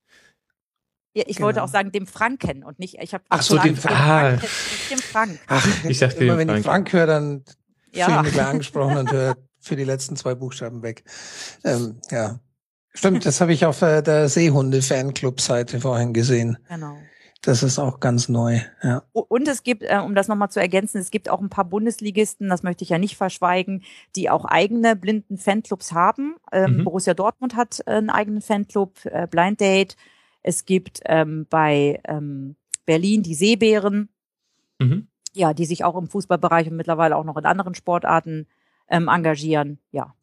Ja, ich wollte auch sagen, dem Franken und nicht, ich habe dem Frank. Ach, ich dachte immer, wenn ich Frank höre, dann fühle ich mich angesprochen und höre für die letzten 2 Buchstaben weg. Ja, stimmt, das habe ich auf der Seehunde-Fanclub-Seite vorhin gesehen. Genau. Das ist auch ganz neu, ja. Und es gibt, um das nochmal zu ergänzen, es gibt auch ein paar Bundesligisten, das möchte ich ja nicht verschweigen, die auch eigene blinden Fanclubs haben. Borussia Dortmund hat einen eigenen Fanclub, Blind Date. Es gibt bei Berlin die Seebären, ja, die sich auch im Fußballbereich und mittlerweile auch noch in anderen Sportarten engagieren, ja.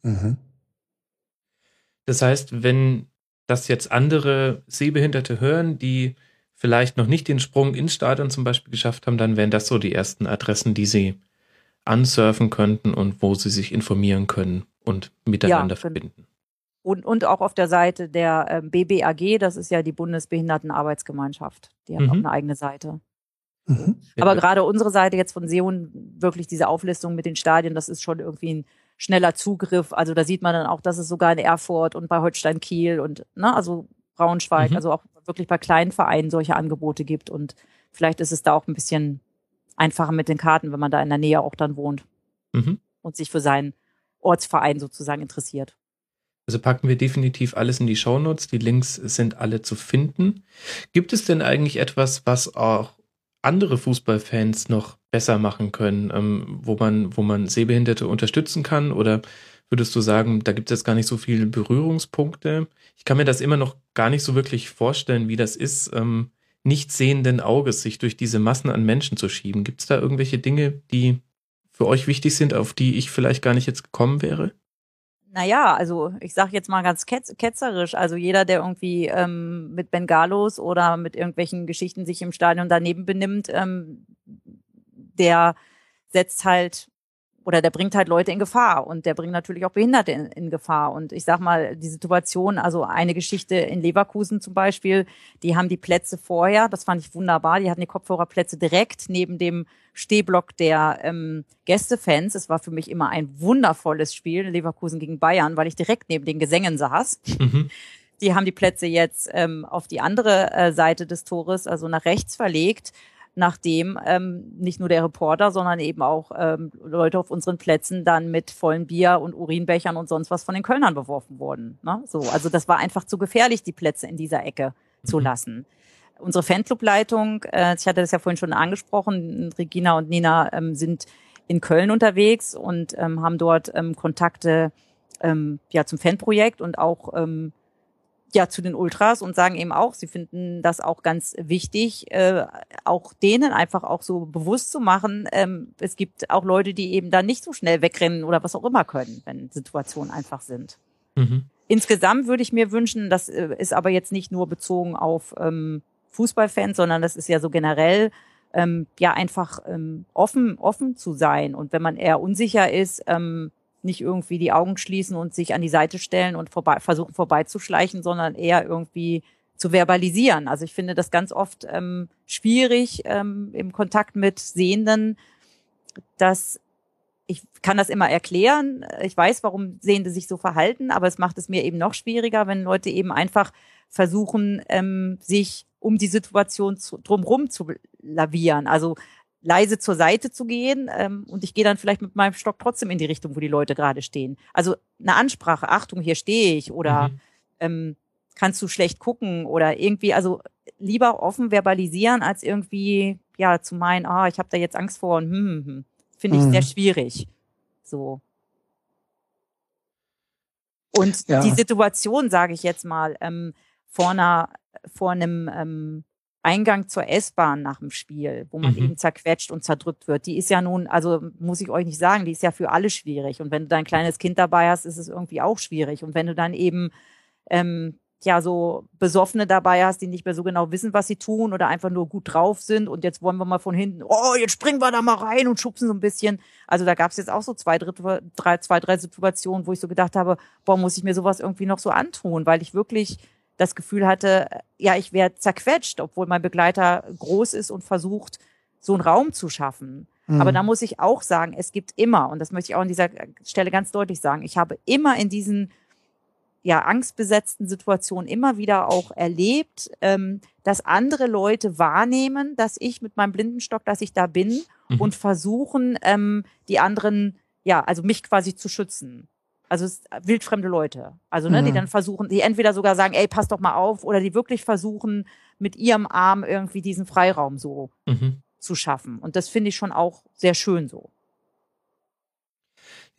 Das heißt, wenn das jetzt andere Sehbehinderte hören, die vielleicht noch nicht den Sprung ins Stadion zum Beispiel geschafft haben, dann wären das so die ersten Adressen, die sie ansurfen könnten und wo sie sich informieren können und miteinander verbinden. Und auch auf der Seite der BBAG, das ist ja die Bundesbehindertenarbeitsgemeinschaft, die haben auch eine eigene Seite. Aber gerade unsere Seite jetzt von Seehunde, wirklich diese Auflistung mit den Stadien, das ist schon irgendwie ein schneller Zugriff. Also da sieht man dann auch, dass es sogar in Erfurt und bei Holstein Kiel und also Braunschweig, also auch wirklich bei kleinen Vereinen solche Angebote gibt. Und vielleicht ist es da auch ein bisschen einfacher mit den Karten, wenn man da in der Nähe auch dann wohnt und sich für seinen Ortsverein sozusagen interessiert. Also packen wir definitiv alles in die Shownotes. Die Links sind alle zu finden. Gibt es denn eigentlich etwas, was auch andere Fußballfans noch besser machen können, wo man Sehbehinderte unterstützen kann? Oder würdest du sagen, da gibt es jetzt gar nicht so viele Berührungspunkte? Ich kann mir das immer noch gar nicht so wirklich vorstellen, wie das ist, nicht sehenden Auges sich durch diese Massen an Menschen zu schieben. Gibt es da irgendwelche Dinge, die für euch wichtig sind, auf die ich vielleicht gar nicht jetzt gekommen wäre? Naja, also ich sage jetzt mal ganz ketzerisch, also jeder, der irgendwie mit Bengalos oder mit irgendwelchen Geschichten sich im Stadion daneben benimmt, der setzt halt oder der bringt halt Leute in Gefahr und der bringt natürlich auch Behinderte in Gefahr. Und ich sag mal, die Situation, also eine Geschichte in Leverkusen zum Beispiel, die haben die Plätze vorher, das fand ich wunderbar, die hatten die Kopfhörerplätze direkt neben dem Stehblock der Gästefans. Es war für mich immer ein wundervolles Spiel, Leverkusen gegen Bayern, weil ich direkt neben den Gesängen saß. Die haben die Plätze jetzt auf die andere Seite des Tores, also nach rechts verlegt, nachdem nicht nur der Reporter, sondern eben auch Leute auf unseren Plätzen dann mit vollen Bier und Urinbechern und sonst was von den Kölnern beworfen wurden. Ne? So, also das war einfach zu gefährlich, die Plätze in dieser Ecke zu lassen. Unsere Fanclubleitung, ich hatte das ja vorhin schon angesprochen, Regina und Nina sind in Köln unterwegs und haben dort Kontakte zum Fanprojekt und auch zu den Ultras und sagen eben auch, sie finden das auch ganz wichtig, auch denen einfach auch so bewusst zu machen, es gibt auch Leute, die eben dann nicht so schnell wegrennen oder was auch immer können, wenn Situationen einfach sind. Insgesamt würde ich mir wünschen, das ist aber jetzt nicht nur bezogen auf Fußballfans, sondern das ist ja so generell, einfach offen zu sein. Und wenn man eher unsicher ist, nicht irgendwie die Augen schließen und sich an die Seite stellen und versuchen vorbeizuschleichen, sondern eher irgendwie zu verbalisieren. Also ich finde das ganz oft schwierig im Kontakt mit Sehenden, dass ich kann das immer erklären. Ich weiß, warum Sehende sich so verhalten, aber es macht es mir eben noch schwieriger, wenn Leute eben einfach versuchen, sich um die Situation drumherum zu lavieren. Also leise zur Seite zu gehen und ich gehe dann vielleicht mit meinem Stock trotzdem in die Richtung, wo die Leute gerade stehen. Also eine Ansprache, Achtung, hier stehe ich oder kannst du schlecht gucken oder irgendwie, also lieber offen verbalisieren, als irgendwie zu meinen, ich habe da jetzt Angst vor und finde ich sehr schwierig. So. Und die Situation, sage ich jetzt mal, vor einem Eingang zur S-Bahn nach dem Spiel, wo man eben zerquetscht und zerdrückt wird. Die ist ja nun, also muss ich euch nicht sagen, die ist ja für alle schwierig. Und wenn du dein kleines Kind dabei hast, ist es irgendwie auch schwierig. Und wenn du dann eben so Besoffene dabei hast, die nicht mehr so genau wissen, was sie tun oder einfach nur gut drauf sind und jetzt wollen wir mal von hinten, jetzt springen wir da mal rein und schubsen so ein bisschen. Also da gab es jetzt auch so zwei, drei Situationen, wo ich so gedacht habe, muss ich mir sowas irgendwie noch so antun, weil ich wirklich das Gefühl hatte, ich wäre zerquetscht, obwohl mein Begleiter groß ist und versucht, so einen Raum zu schaffen. Aber da muss ich auch sagen, es gibt immer, und das möchte ich auch an dieser Stelle ganz deutlich sagen, ich habe immer in diesen angstbesetzten Situationen immer wieder auch erlebt, dass andere Leute wahrnehmen, dass ich mit meinem Blindenstock, dass ich da bin und versuchen, die anderen, also mich quasi zu schützen. Also es ist wildfremde Leute, also ne, die dann versuchen, die entweder sogar sagen, ey, pass doch mal auf, oder die wirklich versuchen, mit ihrem Arm irgendwie diesen Freiraum so zu schaffen. Und das finde ich schon auch sehr schön so.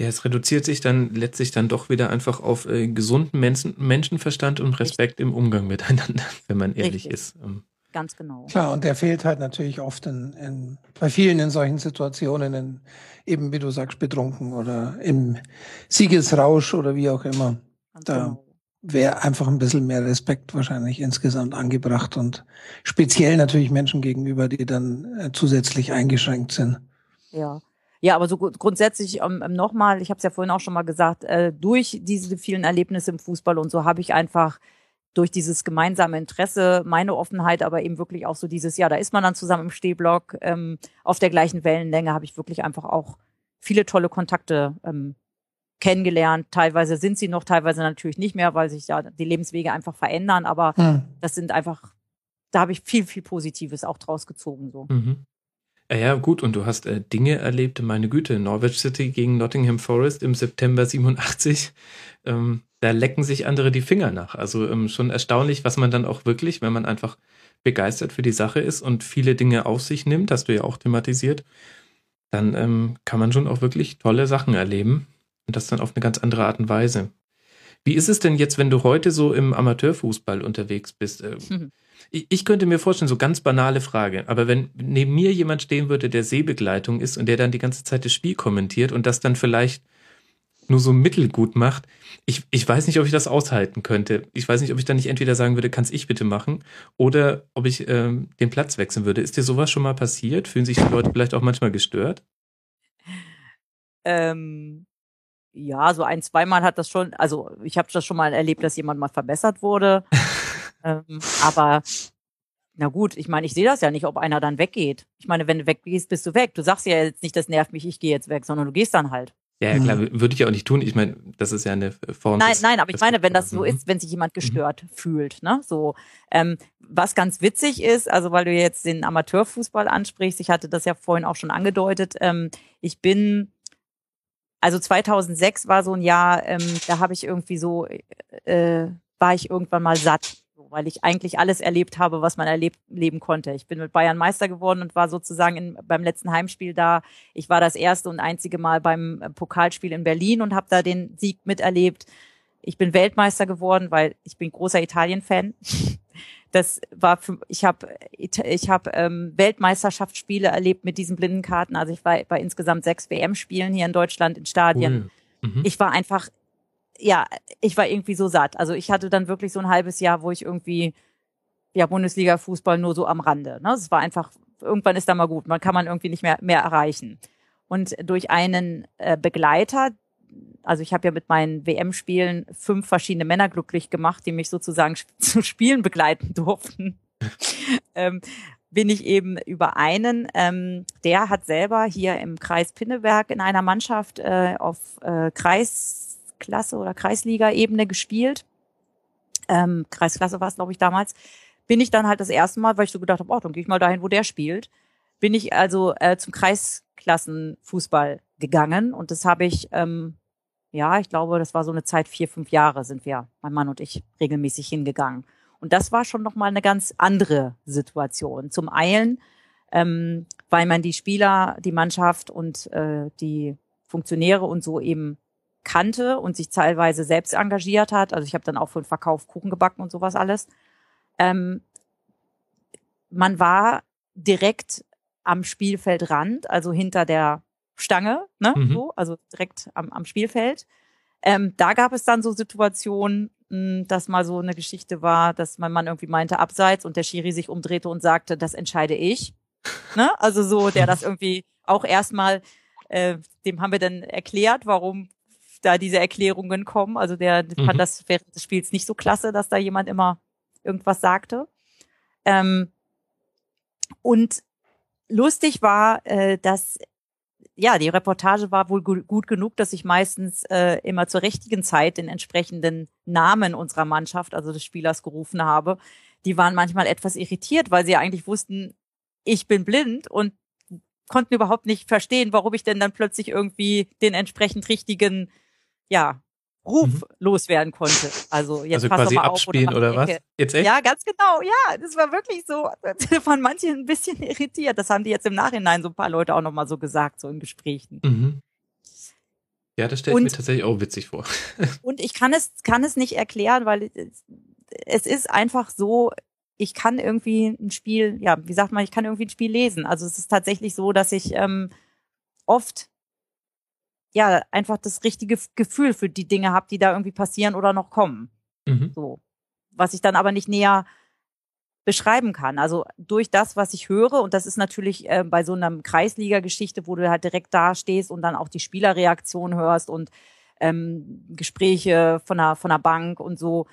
Ja, es reduziert sich dann letztlich dann doch wieder einfach auf gesunden Menschenverstand und Respekt im Umgang miteinander, wenn man ehrlich ist. Ganz genau. Klar, und der fehlt halt natürlich oft bei vielen in solchen Situationen, eben wie du sagst, betrunken oder im Siegesrausch oder wie auch immer. Ganz genau. Wäre einfach ein bisschen mehr Respekt wahrscheinlich insgesamt angebracht und speziell natürlich Menschen gegenüber, die dann zusätzlich eingeschränkt sind. Ja. Ja, aber so grundsätzlich nochmal, ich habe es ja vorhin auch schon mal gesagt, durch diese vielen Erlebnisse im Fußball und so habe ich einfach durch dieses gemeinsame Interesse, meine Offenheit, aber eben wirklich auch so dieses, ja, da ist man dann zusammen im Stehblock, auf der gleichen Wellenlänge, habe ich wirklich einfach auch viele tolle Kontakte kennengelernt. Teilweise sind sie noch, teilweise natürlich nicht mehr, weil sich ja die Lebenswege einfach verändern, aber das sind einfach, da habe ich viel, viel Positives auch draus gezogen. So. Mhm. Ja, gut, und du hast Dinge erlebt, meine Güte, Norwich City gegen Nottingham Forest im September 87, da lecken sich andere die Finger nach. Also schon erstaunlich, was man dann auch wirklich, wenn man einfach begeistert für die Sache ist und viele Dinge auf sich nimmt, hast du ja auch thematisiert, dann kann man schon auch wirklich tolle Sachen erleben und das dann auf eine ganz andere Art und Weise. Wie ist es denn jetzt, wenn du heute so im Amateurfußball unterwegs bist? Ich könnte mir vorstellen, so ganz banale Frage, aber wenn neben mir jemand stehen würde, der Sehbegleitung ist und der dann die ganze Zeit das Spiel kommentiert und das dann vielleicht nur so mittelgut macht, ich weiß nicht, ob ich das aushalten könnte. Ich weiß nicht, ob ich dann nicht entweder sagen würde, kann's ich bitte machen, oder ob ich den Platz wechseln würde. Ist dir sowas schon mal passiert? Fühlen sich die Leute vielleicht auch manchmal gestört? Ja, so ein-, zweimal hat das schon, also ich habe das schon mal erlebt, dass jemand mal verbessert wurde. Aber na gut, ich meine, ich sehe das ja nicht, ob einer dann weggeht. Ich meine, wenn du weggehst, bist du weg. Du sagst ja jetzt nicht, das nervt mich, ich gehe jetzt weg, sondern du gehst dann halt. Ja, klar, würde ich ja auch nicht tun. Ich meine, das ist ja eine Form. Nein, aber ich meine, wenn das so ist, wenn sich jemand gestört fühlt, ne, so. Was ganz witzig ist, also weil du jetzt den Amateurfußball ansprichst, ich hatte das ja vorhin auch schon angedeutet, also 2006 war so ein Jahr, da habe ich irgendwie so, war ich irgendwann mal satt, weil ich eigentlich alles erlebt habe, was man erleben konnte. Ich bin mit Bayern Meister geworden und war sozusagen beim letzten Heimspiel da. Ich war das erste und einzige Mal beim Pokalspiel in Berlin und habe da den Sieg miterlebt. Ich bin Weltmeister geworden, weil ich bin großer Italien-Fan. Das war ich habe Weltmeisterschaftsspiele erlebt mit diesen Blindenkarten. Also ich war bei insgesamt 6 WM-Spielen hier in Deutschland in Stadien. Cool. Ich war einfach, ja, ich war irgendwie so satt. Also ich hatte dann wirklich so ein halbes Jahr, wo ich irgendwie, ja, Bundesliga-Fußball nur so am Rande. Ne? Es war einfach, irgendwann ist da mal gut. Man kann man irgendwie nicht mehr erreichen. Und durch einen Begleiter, also ich habe ja mit meinen WM-Spielen 5 verschiedene Männer glücklich gemacht, die mich sozusagen zu Spielen begleiten durften, bin ich eben über einen, der hat selber hier im Kreis Pinneberg in einer Mannschaft auf Kreisklasse oder Kreisliga-Ebene gespielt. Kreisklasse war es, glaube ich, damals. Bin ich dann halt das erste Mal, weil ich so gedacht habe, oh, dann gehe ich mal dahin, wo der spielt, bin ich also zum Kreisklassenfußball gegangen und das habe ich, ich glaube, das war so eine Zeit, 4, 5 Jahre sind wir, mein Mann und ich, regelmäßig hingegangen. Und das war schon nochmal eine ganz andere Situation. Zum einen, weil man die Spieler, die Mannschaft und die Funktionäre und so eben kannte und sich teilweise selbst engagiert hat. Also ich habe dann auch für den Verkauf Kuchen gebacken und sowas alles. Man war direkt am Spielfeldrand, also hinter der Stange, ne, so, also direkt am Spielfeld. Da gab es dann so Situationen, dass mal so eine Geschichte war, dass mein Mann irgendwie meinte, abseits, und der Schiri sich umdrehte und sagte, das entscheide ich. Ne? Also so, der das irgendwie auch erstmal, dem haben wir dann erklärt, warum da diese Erklärungen kommen. Also der fand das während des Spiels nicht so klasse, dass da jemand immer irgendwas sagte. Und lustig war, dass die Reportage war wohl gut genug, dass ich meistens immer zur richtigen Zeit den entsprechenden Namen unserer Mannschaft, also des Spielers, gerufen habe. Die waren manchmal etwas irritiert, weil sie ja eigentlich wussten, ich bin blind, und konnten überhaupt nicht verstehen, warum ich denn dann plötzlich irgendwie den entsprechend richtigen, ja, Ruf loswerden konnte. Also jetzt pass quasi mal auf, abspielen oder was? Jetzt echt? Ja, ganz genau. Ja, das war wirklich so von manchen ein bisschen irritiert. Das haben die jetzt im Nachhinein so ein paar Leute auch nochmal so gesagt, so in Gesprächen. Mhm. Ja, das stelle ich mir tatsächlich auch witzig vor. Und ich kann es nicht erklären, weil es ist einfach so, ich kann irgendwie ein Spiel, ja, wie sagt man, ich kann irgendwie ein Spiel lesen. Also es ist tatsächlich so, dass ich oft ja einfach das richtige Gefühl für die Dinge habe, die da irgendwie passieren oder noch kommen. Mhm. So. Was ich dann aber nicht näher beschreiben kann. Also durch das, was ich höre, und das ist natürlich bei so einer Kreisliga-Geschichte, wo du halt direkt da stehst und dann auch die Spielerreaktion hörst und Gespräche von der Bank und so,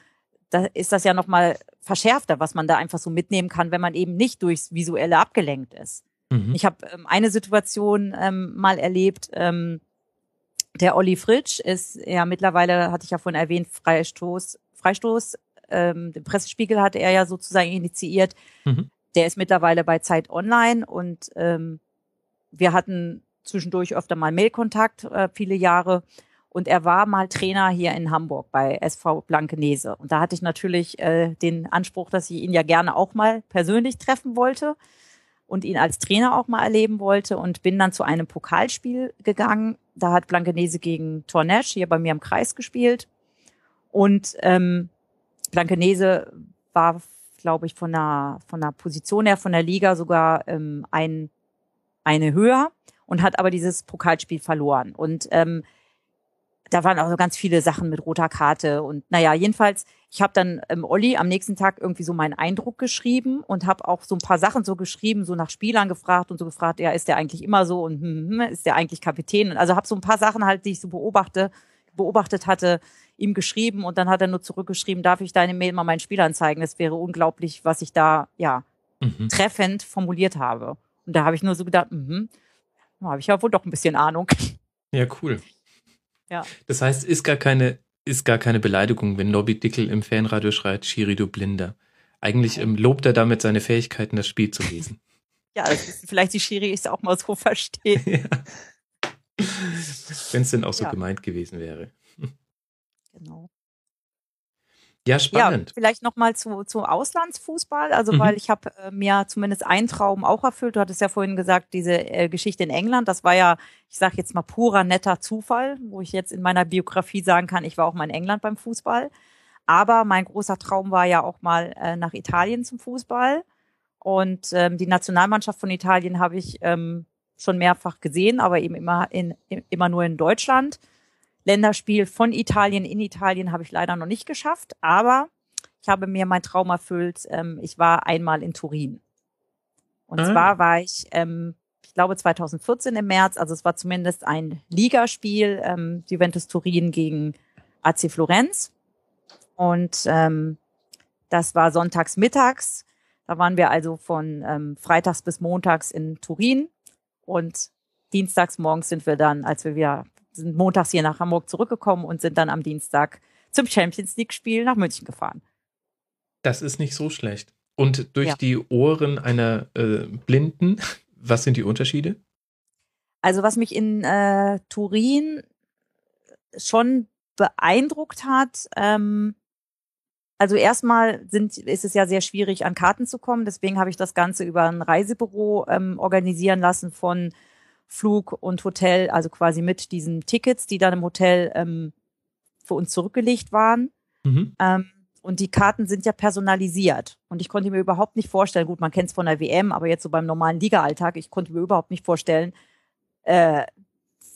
da ist das ja nochmal verschärfter, was man da einfach so mitnehmen kann, wenn man eben nicht durchs Visuelle abgelenkt ist. Mhm. Ich habe eine Situation mal erlebt, der Olli Fritsch ist ja mittlerweile, hatte ich ja vorhin erwähnt, Freistoß, den Pressespiegel hatte er ja sozusagen initiiert. Mhm. Der ist mittlerweile bei Zeit Online und wir hatten zwischendurch öfter mal Mailkontakt, viele Jahre. Und er war mal Trainer hier in Hamburg bei SV Blankenese. Und da hatte ich natürlich den Anspruch, dass ich ihn ja gerne auch mal persönlich treffen wollte und ihn als Trainer auch mal erleben wollte, und bin dann zu einem Pokalspiel gegangen. Da hat Blankenese gegen Tornesch hier bei mir im Kreis gespielt. Und Blankenese war, glaube ich, von der Position her, von der Liga sogar eine höher, und hat aber dieses Pokalspiel verloren. Und da waren auch so ganz viele Sachen mit roter Karte. Und naja, jedenfalls, ich habe dann Olli am nächsten Tag irgendwie so meinen Eindruck geschrieben und habe auch so ein paar Sachen so geschrieben, so nach Spielern gefragt und so gefragt, ja, ist der eigentlich immer so, und ist der eigentlich Kapitän? Und also habe so ein paar Sachen halt, die ich so beobachtet hatte, ihm geschrieben, und dann hat er nur zurückgeschrieben, darf ich deine Mail mal meinen Spielern zeigen? Das wäre unglaublich, was ich da ja treffend formuliert habe. Und da habe ich nur so gedacht, da habe ich ja wohl doch ein bisschen Ahnung. Ja, cool. Ja. Das heißt, ist gar keine Beleidigung, wenn Nobby Dickel im Fanradio schreit, Schiri, du Blinder. Eigentlich lobt er damit seine Fähigkeiten, das Spiel zu lesen. Ja, vielleicht die Schiris auch mal so verstehen. Ja. Wenn es denn auch so gemeint gewesen wäre. Genau. Ja, spannend. Ja, vielleicht nochmal zu Auslandsfußball, also weil ich habe mir zumindest einen Traum auch erfüllt. Du hattest ja vorhin gesagt, diese Geschichte in England, das war ja, ich sage jetzt mal, purer, netter Zufall, wo ich jetzt in meiner Biografie sagen kann, ich war auch mal in England beim Fußball. Aber mein großer Traum war ja auch mal nach Italien zum Fußball. Und die Nationalmannschaft von Italien habe ich schon mehrfach gesehen, aber eben immer nur in Deutschland. Länderspiel von Italien in Italien habe ich leider noch nicht geschafft, aber ich habe mir meinen Traum erfüllt. Ich war einmal in Turin. Und zwar war ich glaube 2014 im März, also es war zumindest ein Ligaspiel, Juventus Turin gegen AC Florenz. Und das war sonntags mittags. Da waren wir also von freitags bis montags in Turin. Und dienstags morgens sind wir dann, sind montags hier nach Hamburg zurückgekommen und sind dann am Dienstag zum Champions-League-Spiel nach München gefahren. Das ist nicht so schlecht. Und durch die Ohren einer Blinden, was sind die Unterschiede? Also was mich in Turin schon beeindruckt hat, also erstmal ist es ja sehr schwierig, an Karten zu kommen. Deswegen habe ich das Ganze über ein Reisebüro organisieren lassen von Flug und Hotel, also quasi mit diesen Tickets, die dann im Hotel für uns zurückgelegt waren. Und die Karten sind ja personalisiert. Und ich konnte mir überhaupt nicht vorstellen, gut, man kennt es von der WM, aber jetzt so beim normalen Liga-Alltag, ich konnte mir überhaupt nicht vorstellen,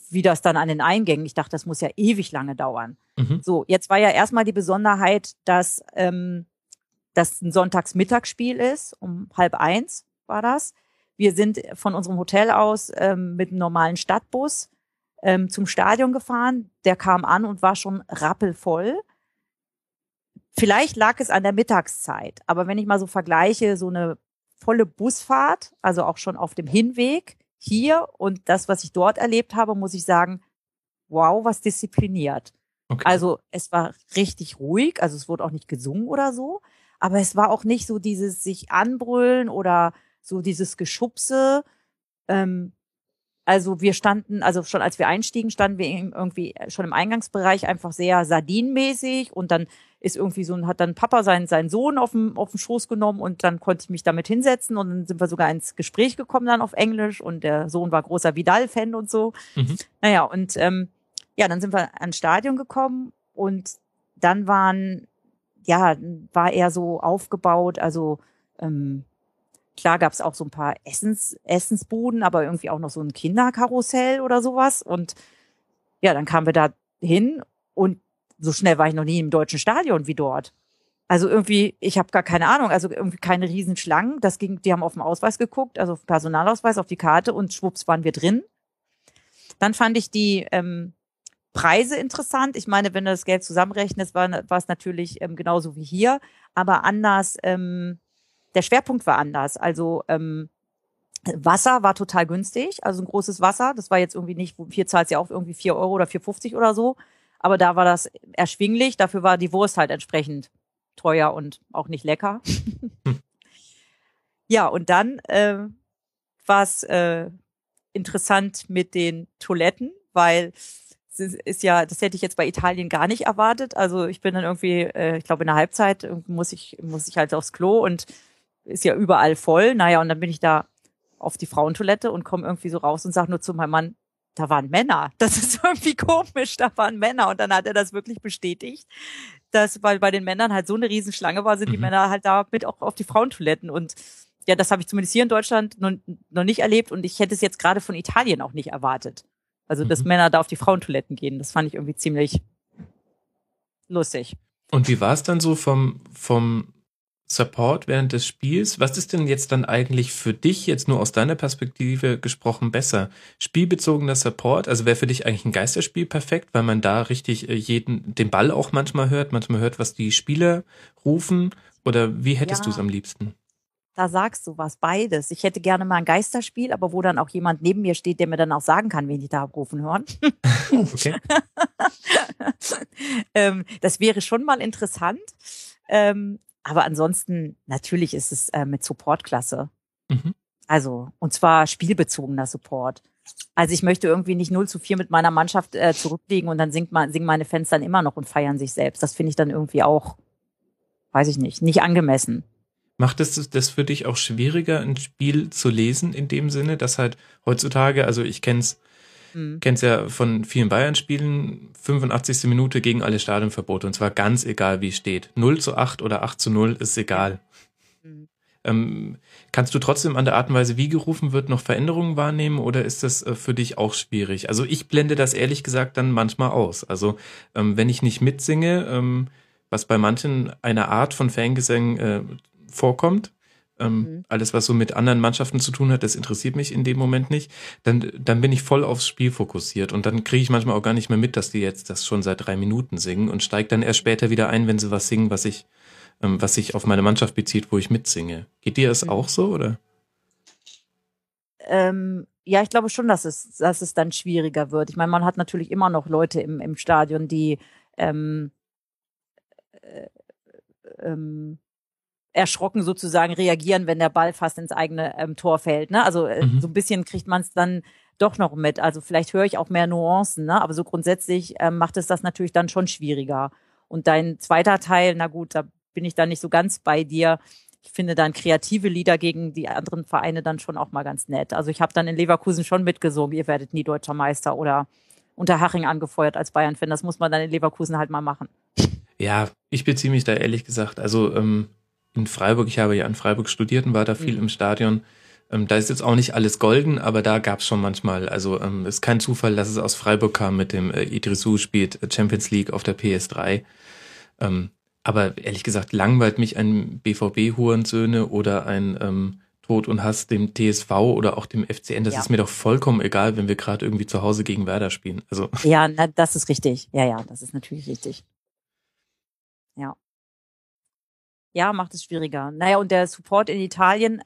wie das dann an den Eingängen. Ich dachte, das muss ja ewig lange dauern. So, jetzt war ja erstmal die Besonderheit, dass das ein Sonntagsmittagsspiel ist, um 12:30 war das. Wir sind von unserem Hotel aus mit einem normalen Stadtbus zum Stadion gefahren. Der kam an und war schon rappelvoll. Vielleicht lag es an der Mittagszeit. Aber wenn ich mal so vergleiche, so eine volle Busfahrt, also auch schon auf dem Hinweg hier und das, was ich dort erlebt habe, muss ich sagen, wow, was diszipliniert. Okay. Also es war richtig ruhig. Also es wurde auch nicht gesungen oder so. Aber es war auch nicht so dieses sich anbrüllen oder so dieses Geschubse, Also wir standen, also schon als wir einstiegen, standen wir irgendwie schon im Eingangsbereich einfach sehr sardinenmäßig und dann ist irgendwie so, hat dann Papa seinen Sohn auf den Schoß genommen und dann konnte ich mich damit hinsetzen und dann sind wir sogar ins Gespräch gekommen dann auf Englisch und der Sohn war großer Vidal-Fan und so. Mhm. Naja und ja, dann sind wir ans Stadion gekommen und dann war er so aufgebaut, also klar gab es auch so ein paar Essensbuden, aber irgendwie auch noch so ein Kinderkarussell oder sowas. Und ja, dann kamen wir da hin und so schnell war ich noch nie im deutschen Stadion wie dort. Also irgendwie, ich habe gar keine Ahnung, also irgendwie keine Riesenschlangen. Das ging, die haben auf den Ausweis geguckt, also auf den Personalausweis, auf die Karte und schwupps waren wir drin. Dann fand ich die Preise interessant. Ich meine, wenn du das Geld zusammenrechnest, war es natürlich genauso wie hier, aber anders. Der Schwerpunkt war anders. Also Wasser war total günstig, also ein großes Wasser. Das war jetzt irgendwie nicht, hier zahlst du ja auch irgendwie 4 Euro oder 4,50 oder so. Aber da war das erschwinglich. Dafür war die Wurst halt entsprechend teuer und auch nicht lecker. Ja, und dann war es interessant mit den Toiletten, weil das hätte ich jetzt bei Italien gar nicht erwartet. Also ich bin dann irgendwie, ich glaube in der Halbzeit muss ich halt aufs Klo und ist ja überall voll. Naja, und dann bin ich da auf die Frauentoilette und komme irgendwie so raus und sage nur zu meinem Mann, da waren Männer. Das ist irgendwie komisch, da waren Männer. Und dann hat er das wirklich bestätigt, dass, weil bei den Männern halt so eine Riesenschlange war, sind die Männer halt da mit auch auf die Frauentoiletten. Und ja, das habe ich zumindest hier in Deutschland noch nicht erlebt und ich hätte es jetzt gerade von Italien auch nicht erwartet. Also, dass Männer da auf die Frauentoiletten gehen, das fand ich irgendwie ziemlich lustig. Und wie war es dann so vom Support während des Spiels? Was ist denn jetzt dann eigentlich für dich, jetzt nur aus deiner Perspektive gesprochen, besser? Spielbezogener Support, also wäre für dich eigentlich ein Geisterspiel perfekt, weil man da richtig den Ball auch manchmal hört, was die Spieler rufen? Oder wie hättest du es am liebsten? Da sagst du was, beides. Ich hätte gerne mal ein Geisterspiel, aber wo dann auch jemand neben mir steht, der mir dann auch sagen kann, wen die da abrufen hören. Okay. Das wäre schon mal interessant. Aber ansonsten, natürlich ist es mit Supportklasse. Mhm. Also, und zwar spielbezogener Support. Also ich möchte irgendwie nicht 0-4 mit meiner Mannschaft zurückliegen und dann singen meine Fans dann immer noch und feiern sich selbst. Das finde ich dann irgendwie auch, weiß ich nicht angemessen. Macht es das für dich auch schwieriger, ein Spiel zu lesen in dem Sinne, dass halt heutzutage, also ich kenn's ja von vielen Bayern-Spielen, 85. Minute gegen alle Stadionverbote und zwar ganz egal, wie es steht. 0-8 oder 8-0 ist egal. Mhm. Kannst du trotzdem an der Art und Weise, wie gerufen wird, noch Veränderungen wahrnehmen oder ist das für dich auch schwierig? Also ich blende das ehrlich gesagt dann manchmal aus. Also wenn ich nicht mitsinge, was bei manchen einer Art von Fangesang vorkommt, alles was so mit anderen Mannschaften zu tun hat, das interessiert mich in dem Moment nicht, dann bin ich voll aufs Spiel fokussiert und dann kriege ich manchmal auch gar nicht mehr mit, dass die jetzt das schon seit 3 Minuten singen und steige dann erst später wieder ein, wenn sie was singen, was sich auf meine Mannschaft bezieht, wo ich mitsinge. Geht dir das auch so, oder? Ja, ich glaube schon, dass es dann schwieriger wird. Ich meine, man hat natürlich immer noch Leute im Stadion, die erschrocken sozusagen reagieren, wenn der Ball fast ins eigene Tor fällt. Ne? Also so ein bisschen kriegt man es dann doch noch mit. Also vielleicht höre ich auch mehr Nuancen, ne? Aber so grundsätzlich macht es das natürlich dann schon schwieriger. Und dein zweiter Teil, na gut, da bin ich dann nicht so ganz bei dir. Ich finde dann kreative Lieder gegen die anderen Vereine dann schon auch mal ganz nett. Also ich habe dann in Leverkusen schon mitgesungen, ihr werdet nie deutscher Meister oder Unterhaching angefeuert als Bayern-Fan. Das muss man dann in Leverkusen halt mal machen. Ja, ich beziehe mich da ehrlich gesagt, also in Freiburg, ich habe ja in Freiburg studiert und war da viel im Stadion. Da ist jetzt auch nicht alles golden, aber da gab es schon manchmal, also ist kein Zufall, dass es aus Freiburg kam mit dem Idrissou spielt Champions League auf der PS3. Aber ehrlich gesagt langweilt mich ein BVB-Hurensöhne oder ein Tod und Hass dem TSV oder auch dem FCN. Das ist mir doch vollkommen egal, wenn wir gerade irgendwie zu Hause gegen Werder spielen. Also. Ja, das ist richtig. Ja, das ist natürlich richtig. Ja. Ja, macht es schwieriger. Naja, und der Support in Italien,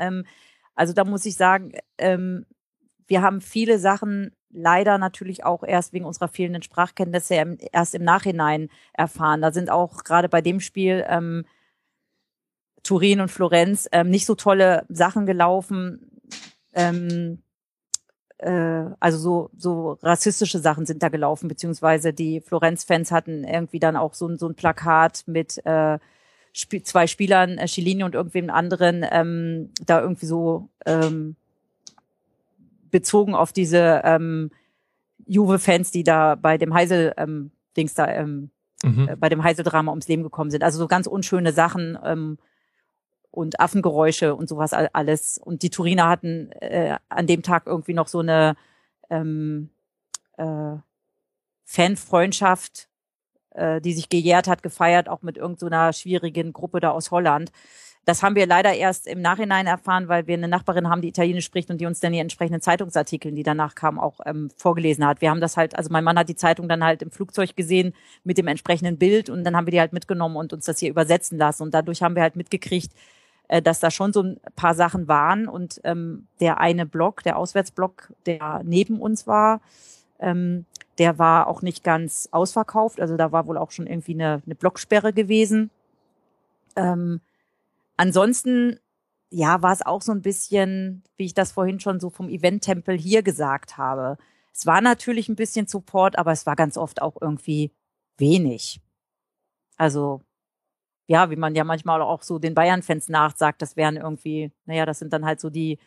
also da muss ich sagen, wir haben viele Sachen leider natürlich auch erst wegen unserer fehlenden Sprachkenntnisse erst im Nachhinein erfahren. Da sind auch gerade bei dem Spiel Turin und Florenz nicht so tolle Sachen gelaufen, also so rassistische Sachen sind da gelaufen, beziehungsweise die Florenz-Fans hatten irgendwie dann auch so ein Plakat mit zwei Spielern, Chiellini und irgendwem anderen, da irgendwie so bezogen auf diese Juve-Fans, die da bei dem Heysel-Dings da bei dem Heysel-Drama ums Leben gekommen sind. Also so ganz unschöne Sachen und Affengeräusche und sowas alles. Und die Turiner hatten an dem Tag irgendwie noch so eine Fanfreundschaft, die sich gejährt hat, gefeiert, auch mit irgendeiner schwierigen Gruppe da aus Holland. Das haben wir leider erst im Nachhinein erfahren, weil wir eine Nachbarin haben, die Italienisch spricht und die uns dann die entsprechenden Zeitungsartikel, die danach kamen, auch vorgelesen hat. Wir haben das halt, also mein Mann hat die Zeitung dann halt im Flugzeug gesehen mit dem entsprechenden Bild und dann haben wir die halt mitgenommen und uns das hier übersetzen lassen. Und dadurch haben wir halt mitgekriegt, dass da schon so ein paar Sachen waren. Und der eine Block, der Auswärtsblock, der neben uns war, der war auch nicht ganz ausverkauft. Also da war wohl auch schon irgendwie eine Blocksperre gewesen. Ansonsten, ja, war es auch so ein bisschen, wie ich das vorhin schon so vom Event-Tempel hier gesagt habe. Es war natürlich ein bisschen Support, aber es war ganz oft auch irgendwie wenig. Also, ja, wie man ja manchmal auch so den Bayern-Fans nachsagt, das wären irgendwie, naja, das sind dann halt so die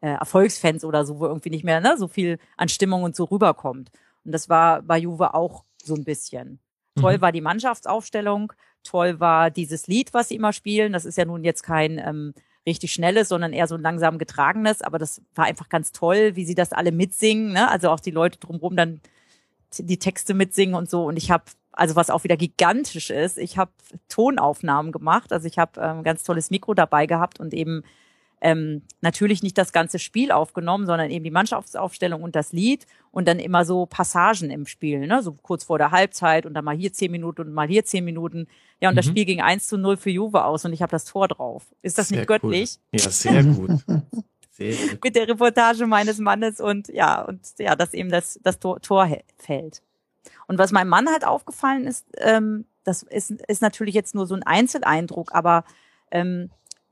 Erfolgsfans oder so, wo irgendwie nicht mehr so viel an Stimmung und so rüberkommt. Und das war bei Juve auch so ein bisschen. Toll war die Mannschaftsaufstellung, toll war dieses Lied, was sie immer spielen. Das ist ja nun jetzt kein richtig schnelles, sondern eher so ein langsam getragenes. Aber das war einfach ganz toll, wie sie das alle mitsingen, ne? Also auch die Leute drumherum dann die Texte mitsingen und so. Und ich habe, also was auch wieder gigantisch ist, ich habe Tonaufnahmen gemacht. Also ich habe ein ganz tolles Mikro dabei gehabt und eben natürlich nicht das ganze Spiel aufgenommen, sondern eben die Mannschaftsaufstellung und das Lied und dann immer so Passagen im Spiel, ne? So kurz vor der Halbzeit und dann mal hier 10 Minuten und mal hier 10 Minuten. Ja, und das Spiel ging 1:0 für Juve aus und ich habe das Tor drauf. Ist das sehr nicht göttlich? Cool. Ja, sehr gut. Sehr, sehr gut. Mit der Reportage meines Mannes und ja, dass eben das Tor fällt. Und was meinem Mann halt aufgefallen ist, das ist natürlich jetzt nur so ein Einzeleindruck, aber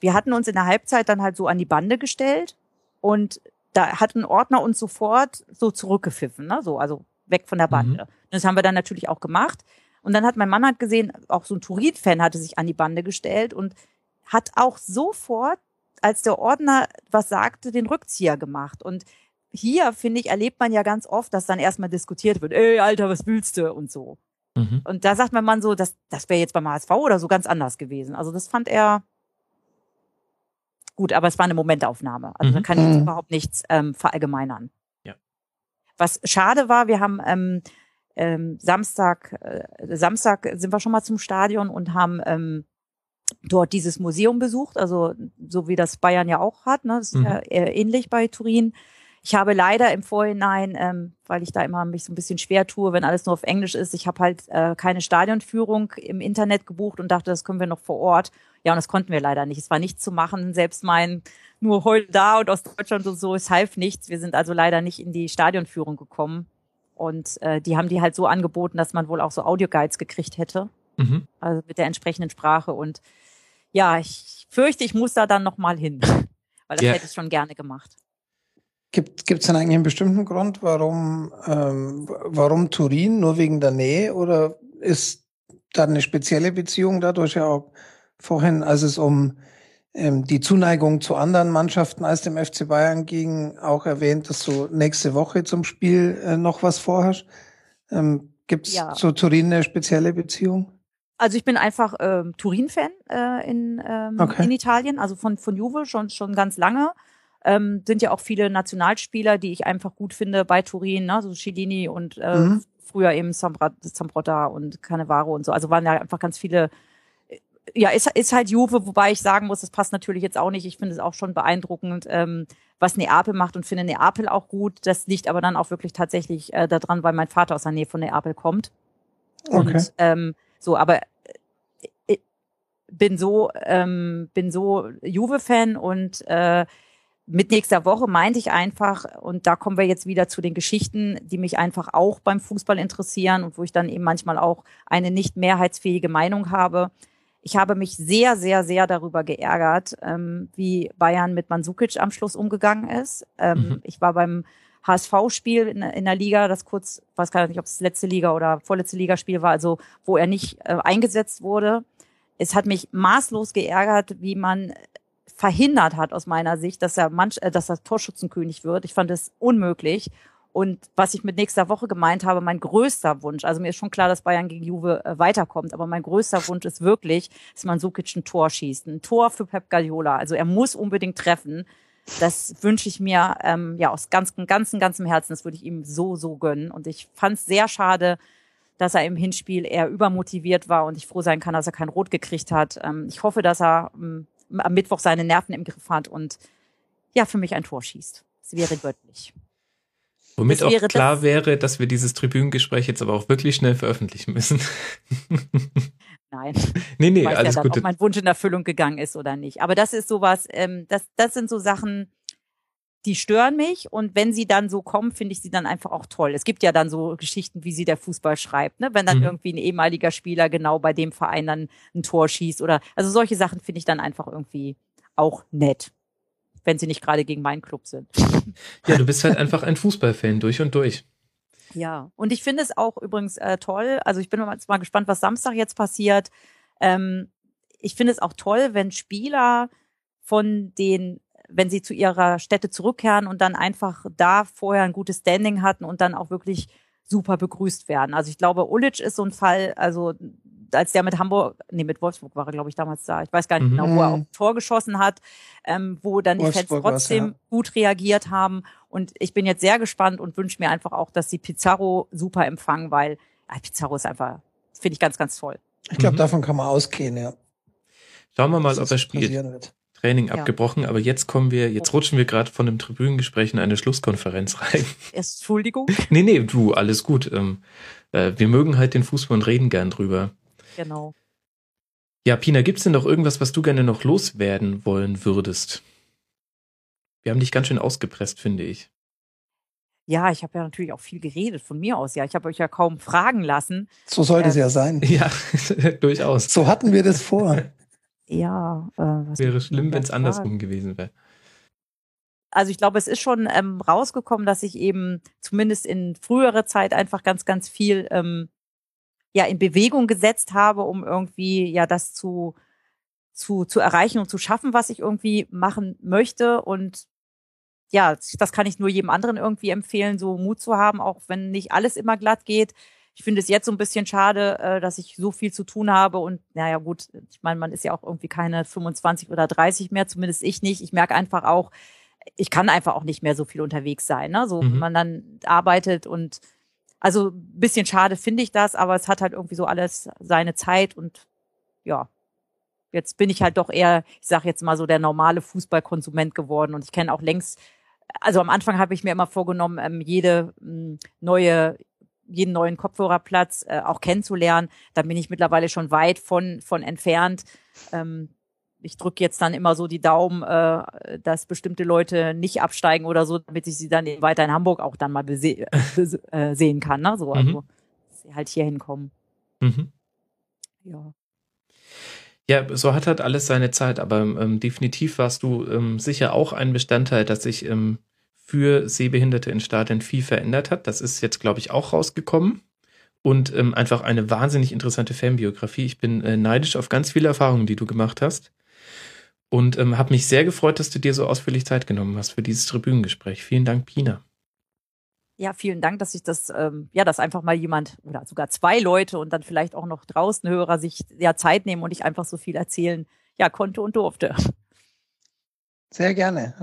wir hatten uns in der Halbzeit dann halt so an die Bande gestellt und da hat ein Ordner uns sofort so zurückgepfiffen, ne? So, also weg von der Bande. Und das haben wir dann natürlich auch gemacht. Und dann hat mein Mann halt gesehen, auch so ein Turin-Fan hatte sich an die Bande gestellt und hat auch sofort, als der Ordner was sagte, den Rückzieher gemacht. Und hier, finde ich, erlebt man ja ganz oft, dass dann erstmal diskutiert wird, ey, Alter, was willst du? Und so. Und da sagt mein Mann so, das wäre jetzt beim HSV oder so ganz anders gewesen. Also das fand er gut, aber es war eine Momentaufnahme. Also man kann jetzt überhaupt nichts verallgemeinern. Ja. Was schade war, wir haben Samstag sind wir schon mal zum Stadion und haben dort dieses Museum besucht, also so wie das Bayern ja auch hat, ne? Das ist ja ähnlich bei Turin. Ich habe leider im Vorhinein, weil ich da immer mich so ein bisschen schwer tue, wenn alles nur auf Englisch ist, ich habe halt keine Stadionführung im Internet gebucht und dachte, das können wir noch vor Ort. Ja, und das konnten wir leider nicht. Es war nichts zu machen. Selbst mein nur heute da und aus Deutschland und so, es half nichts. Wir sind also leider nicht in die Stadionführung gekommen. Und die haben die halt so angeboten, dass man wohl auch so Audioguides gekriegt hätte. Also mit der entsprechenden Sprache. Und ja, ich fürchte, ich muss da dann nochmal hin. Weil das hätte ich schon gerne gemacht. Gibt's denn eigentlich einen bestimmten Grund, warum Turin, nur wegen der Nähe, oder ist da eine spezielle Beziehung dadurch ja auch vorhin, als es um die Zuneigung zu anderen Mannschaften als dem FC Bayern ging, auch erwähnt, dass so nächste Woche zum Spiel noch was vorherrscht. Gibt's zu Turin eine spezielle Beziehung? Also ich bin einfach Turin-Fan in Italien, also von Juve schon ganz lange. Sind ja auch viele Nationalspieler, die ich einfach gut finde bei Turin, ne? So Chiellini und früher eben Zambrotta und Cannavaro und so. Also waren da einfach ganz viele. Ja, ist halt Juve, wobei ich sagen muss, das passt natürlich jetzt auch nicht. Ich finde es auch schon beeindruckend, was Neapel macht und finde Neapel auch gut. Das liegt aber dann auch wirklich tatsächlich daran, weil mein Vater aus der Nähe von Neapel kommt. Okay. Und aber ich bin so Juve-Fan und mit nächster Woche meinte ich einfach, und da kommen wir jetzt wieder zu den Geschichten, die mich einfach auch beim Fußball interessieren und wo ich dann eben manchmal auch eine nicht mehrheitsfähige Meinung habe. Ich habe mich sehr, sehr, sehr darüber geärgert, wie Bayern mit Mandzukic am Schluss umgegangen ist. Ich war beim HSV-Spiel in der Liga, das kurz, weiß gar nicht, ob es letzte Liga oder vorletzte Ligaspiel war, also wo er nicht eingesetzt wurde. Es hat mich maßlos geärgert, wie man verhindert hat aus meiner Sicht, dass er Torschützenkönig wird. Ich fand es unmöglich. Und was ich mit nächster Woche gemeint habe, mein größter Wunsch, also mir ist schon klar, dass Bayern gegen Juve weiterkommt, aber mein größter Wunsch ist wirklich, dass Mandzukic ein Tor schießt. Ein Tor für Pep Guardiola. Also er muss unbedingt treffen. Das wünsche ich mir ja aus ganzem Herzen. Das würde ich ihm so gönnen. Und ich fand es sehr schade, dass er im Hinspiel eher übermotiviert war und ich froh sein kann, dass er kein Rot gekriegt hat. Ich hoffe, dass er am Mittwoch seine Nerven im Griff hat und ja, für mich ein Tor schießt. Es wäre göttlich. Womit auch klar wäre, dass wir dieses Tribünengespräch jetzt aber auch wirklich schnell veröffentlichen müssen. Nein. Nee, alles gut. Ob mein Wunsch in Erfüllung gegangen ist oder nicht. Aber das ist sowas, das sind so Sachen, die stören mich. Und wenn sie dann so kommen, finde ich sie dann einfach auch toll. Es gibt ja dann so Geschichten, wie sie der Fußball schreibt, ne? Wenn dann irgendwie ein ehemaliger Spieler genau bei dem Verein dann ein Tor schießt oder, also solche Sachen finde ich dann einfach irgendwie auch nett. Wenn sie nicht gerade gegen meinen Club sind. Ja, du bist halt einfach ein Fußballfan durch und durch. Ja, und ich finde es auch übrigens toll. Also ich bin mal gespannt, was Samstag jetzt passiert. Ich finde es auch toll, wenn Spieler wenn sie zu ihrer Stätte zurückkehren und dann einfach da vorher ein gutes Standing hatten und dann auch wirklich super begrüßt werden. Also ich glaube, Ulic ist so ein Fall, also als der mit Wolfsburg war er, glaube ich, damals da. Ich weiß gar nicht genau, wo er auch ein Tor geschossen hat, wo dann Wolfsburg die Fans trotzdem gut reagiert haben. Und ich bin jetzt sehr gespannt und wünsche mir einfach auch, dass sie Pizarro super empfangen, weil Pizarro ist einfach, finde ich, ganz toll. Ich glaube, davon kann man ausgehen, ja. Schauen wir mal, ob er spielt. Training abgebrochen, aber jetzt rutschen wir gerade von dem Tribünengespräch in eine Schlusskonferenz rein. Entschuldigung? Nee, du, alles gut. Wir mögen halt den Fußball und reden gern drüber. Genau. Ja, Pina, gibt's denn noch irgendwas, was du gerne noch loswerden wollen würdest? Wir haben dich ganz schön ausgepresst, finde ich. Ja, ich habe ja natürlich auch viel geredet von mir aus. Ja, ich habe euch ja kaum fragen lassen. So sollte es ja sein. Ja, durchaus. So hatten wir das vor. Ja. Wäre schlimm, wenn es andersrum gewesen wäre. Also ich glaube, es ist schon rausgekommen, dass ich eben zumindest in früherer Zeit einfach ganz viel in Bewegung gesetzt habe, um irgendwie das zu erreichen und zu schaffen, was ich irgendwie machen möchte. Und ja, das kann ich nur jedem anderen irgendwie empfehlen, so Mut zu haben, auch wenn nicht alles immer glatt geht. Ich finde es jetzt so ein bisschen schade, dass ich so viel zu tun habe. Und naja gut, ich meine, man ist ja auch irgendwie keine 25 oder 30 mehr, zumindest ich nicht. Ich merke einfach auch, ich kann einfach auch nicht mehr so viel unterwegs sein, ne? So, wenn man dann arbeitet und also ein bisschen schade finde ich das, aber es hat halt irgendwie so alles seine Zeit und ja, jetzt bin ich halt doch eher, ich sag jetzt mal so, der normale Fußballkonsument geworden und ich kenne auch längst, also am Anfang habe ich mir immer vorgenommen, jeden neuen Kopfhörerplatz auch kennenzulernen, da bin ich mittlerweile schon weit von entfernt. Ich drücke jetzt dann immer so die Daumen, dass bestimmte Leute nicht absteigen oder so, damit ich sie dann weiter in Hamburg auch dann mal sehen kann. Ne? So, also, dass sie halt hier hinkommen. Mhm. Ja. Ja, so hat halt alles seine Zeit, aber definitiv warst du sicher auch ein Bestandteil, dass sich für Sehbehinderte in Stadien viel verändert hat. Das ist jetzt, glaube ich, auch rausgekommen. Und einfach eine wahnsinnig interessante Fanbiografie. Ich bin neidisch auf ganz viele Erfahrungen, die du gemacht hast. Und habe mich sehr gefreut, dass du dir so ausführlich Zeit genommen hast für dieses Tribünengespräch. Vielen Dank, Pina. Ja, vielen Dank, dass ich das, dass einfach mal jemand oder sogar zwei Leute und dann vielleicht auch noch draußen Hörer sich Zeit nehmen und ich einfach so viel erzählen konnte und durfte. Sehr gerne.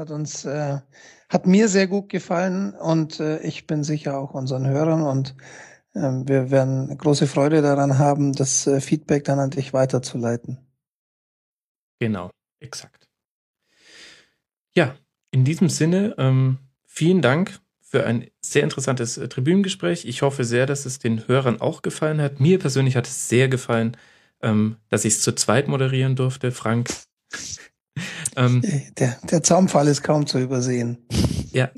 Hat mir sehr gut gefallen und ich bin sicher auch unseren Hörern und wir werden große Freude daran haben, das Feedback dann an dich weiterzuleiten. Genau, exakt. Ja, in diesem Sinne, vielen Dank für ein sehr interessantes Tribünengespräch. Ich hoffe sehr, dass es den Hörern auch gefallen hat. Mir persönlich hat es sehr gefallen, dass ich es zu zweit moderieren durfte. Frank. Der Zaunfall ist kaum zu übersehen. Ja.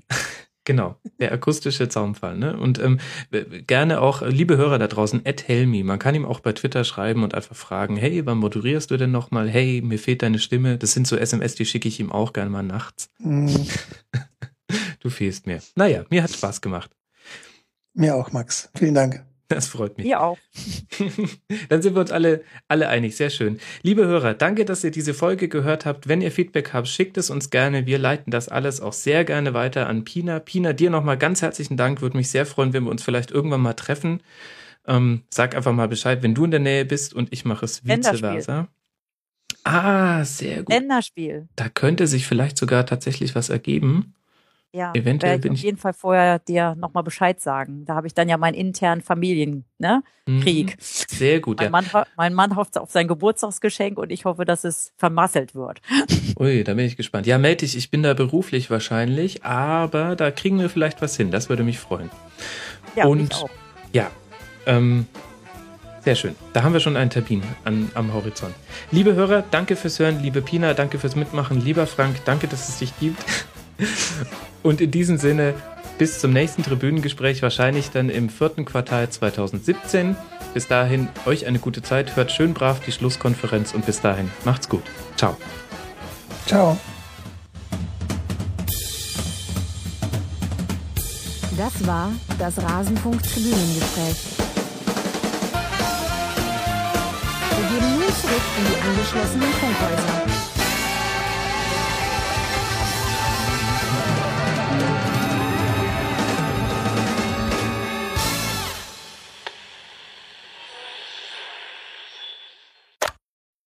Genau, der akustische Zaunfall. Ne? Und gerne auch, liebe Hörer da draußen, @Helmi, man kann ihm auch bei Twitter schreiben und einfach fragen, hey, wann moderierst du denn nochmal? Hey, mir fehlt deine Stimme. Das sind so SMS, die schicke ich ihm auch gerne mal nachts. Du fehlst mir. Naja, mir hat Spaß gemacht. Mir auch, Max. Vielen Dank. Das freut mich. Ihr auch. Dann sind wir uns alle einig. Sehr schön. Liebe Hörer, danke, dass ihr diese Folge gehört habt. Wenn ihr Feedback habt, schickt es uns gerne. Wir leiten das alles auch sehr gerne weiter an Pina. Pina, dir nochmal ganz herzlichen Dank. Würde mich sehr freuen, wenn wir uns vielleicht irgendwann mal treffen. Sag einfach mal Bescheid, wenn du in der Nähe bist und ich mache es vice versa. Ah, sehr gut. Länderspiel. Da könnte sich vielleicht sogar tatsächlich was ergeben. Ja, eventuell werde ich auf jeden Fall vorher dir nochmal Bescheid sagen. Da habe ich dann ja meinen internen Familienkrieg. Sehr gut, ja. Mein Mann hofft auf sein Geburtstagsgeschenk und ich hoffe, dass es vermasselt wird. Ui, da bin ich gespannt. Ja, meld dich, ich bin da beruflich wahrscheinlich, aber da kriegen wir vielleicht was hin. Das würde mich freuen. Ja, und mich auch. Ja, sehr schön. Da haben wir schon einen Termin am Horizont. Liebe Hörer, danke fürs Hören. Liebe Pina, danke fürs Mitmachen. Lieber Frank, danke, dass es dich gibt. Und in diesem Sinne, bis zum nächsten Tribünengespräch, wahrscheinlich dann im 4. Quartal 2017. Bis dahin, euch eine gute Zeit, hört schön brav die Schlusskonferenz und bis dahin, macht's gut. Ciao. Ciao. Das war das Rasenfunk-Tribünengespräch. Wir gehen nun zurück in die angeschlossenen Funkhäuser.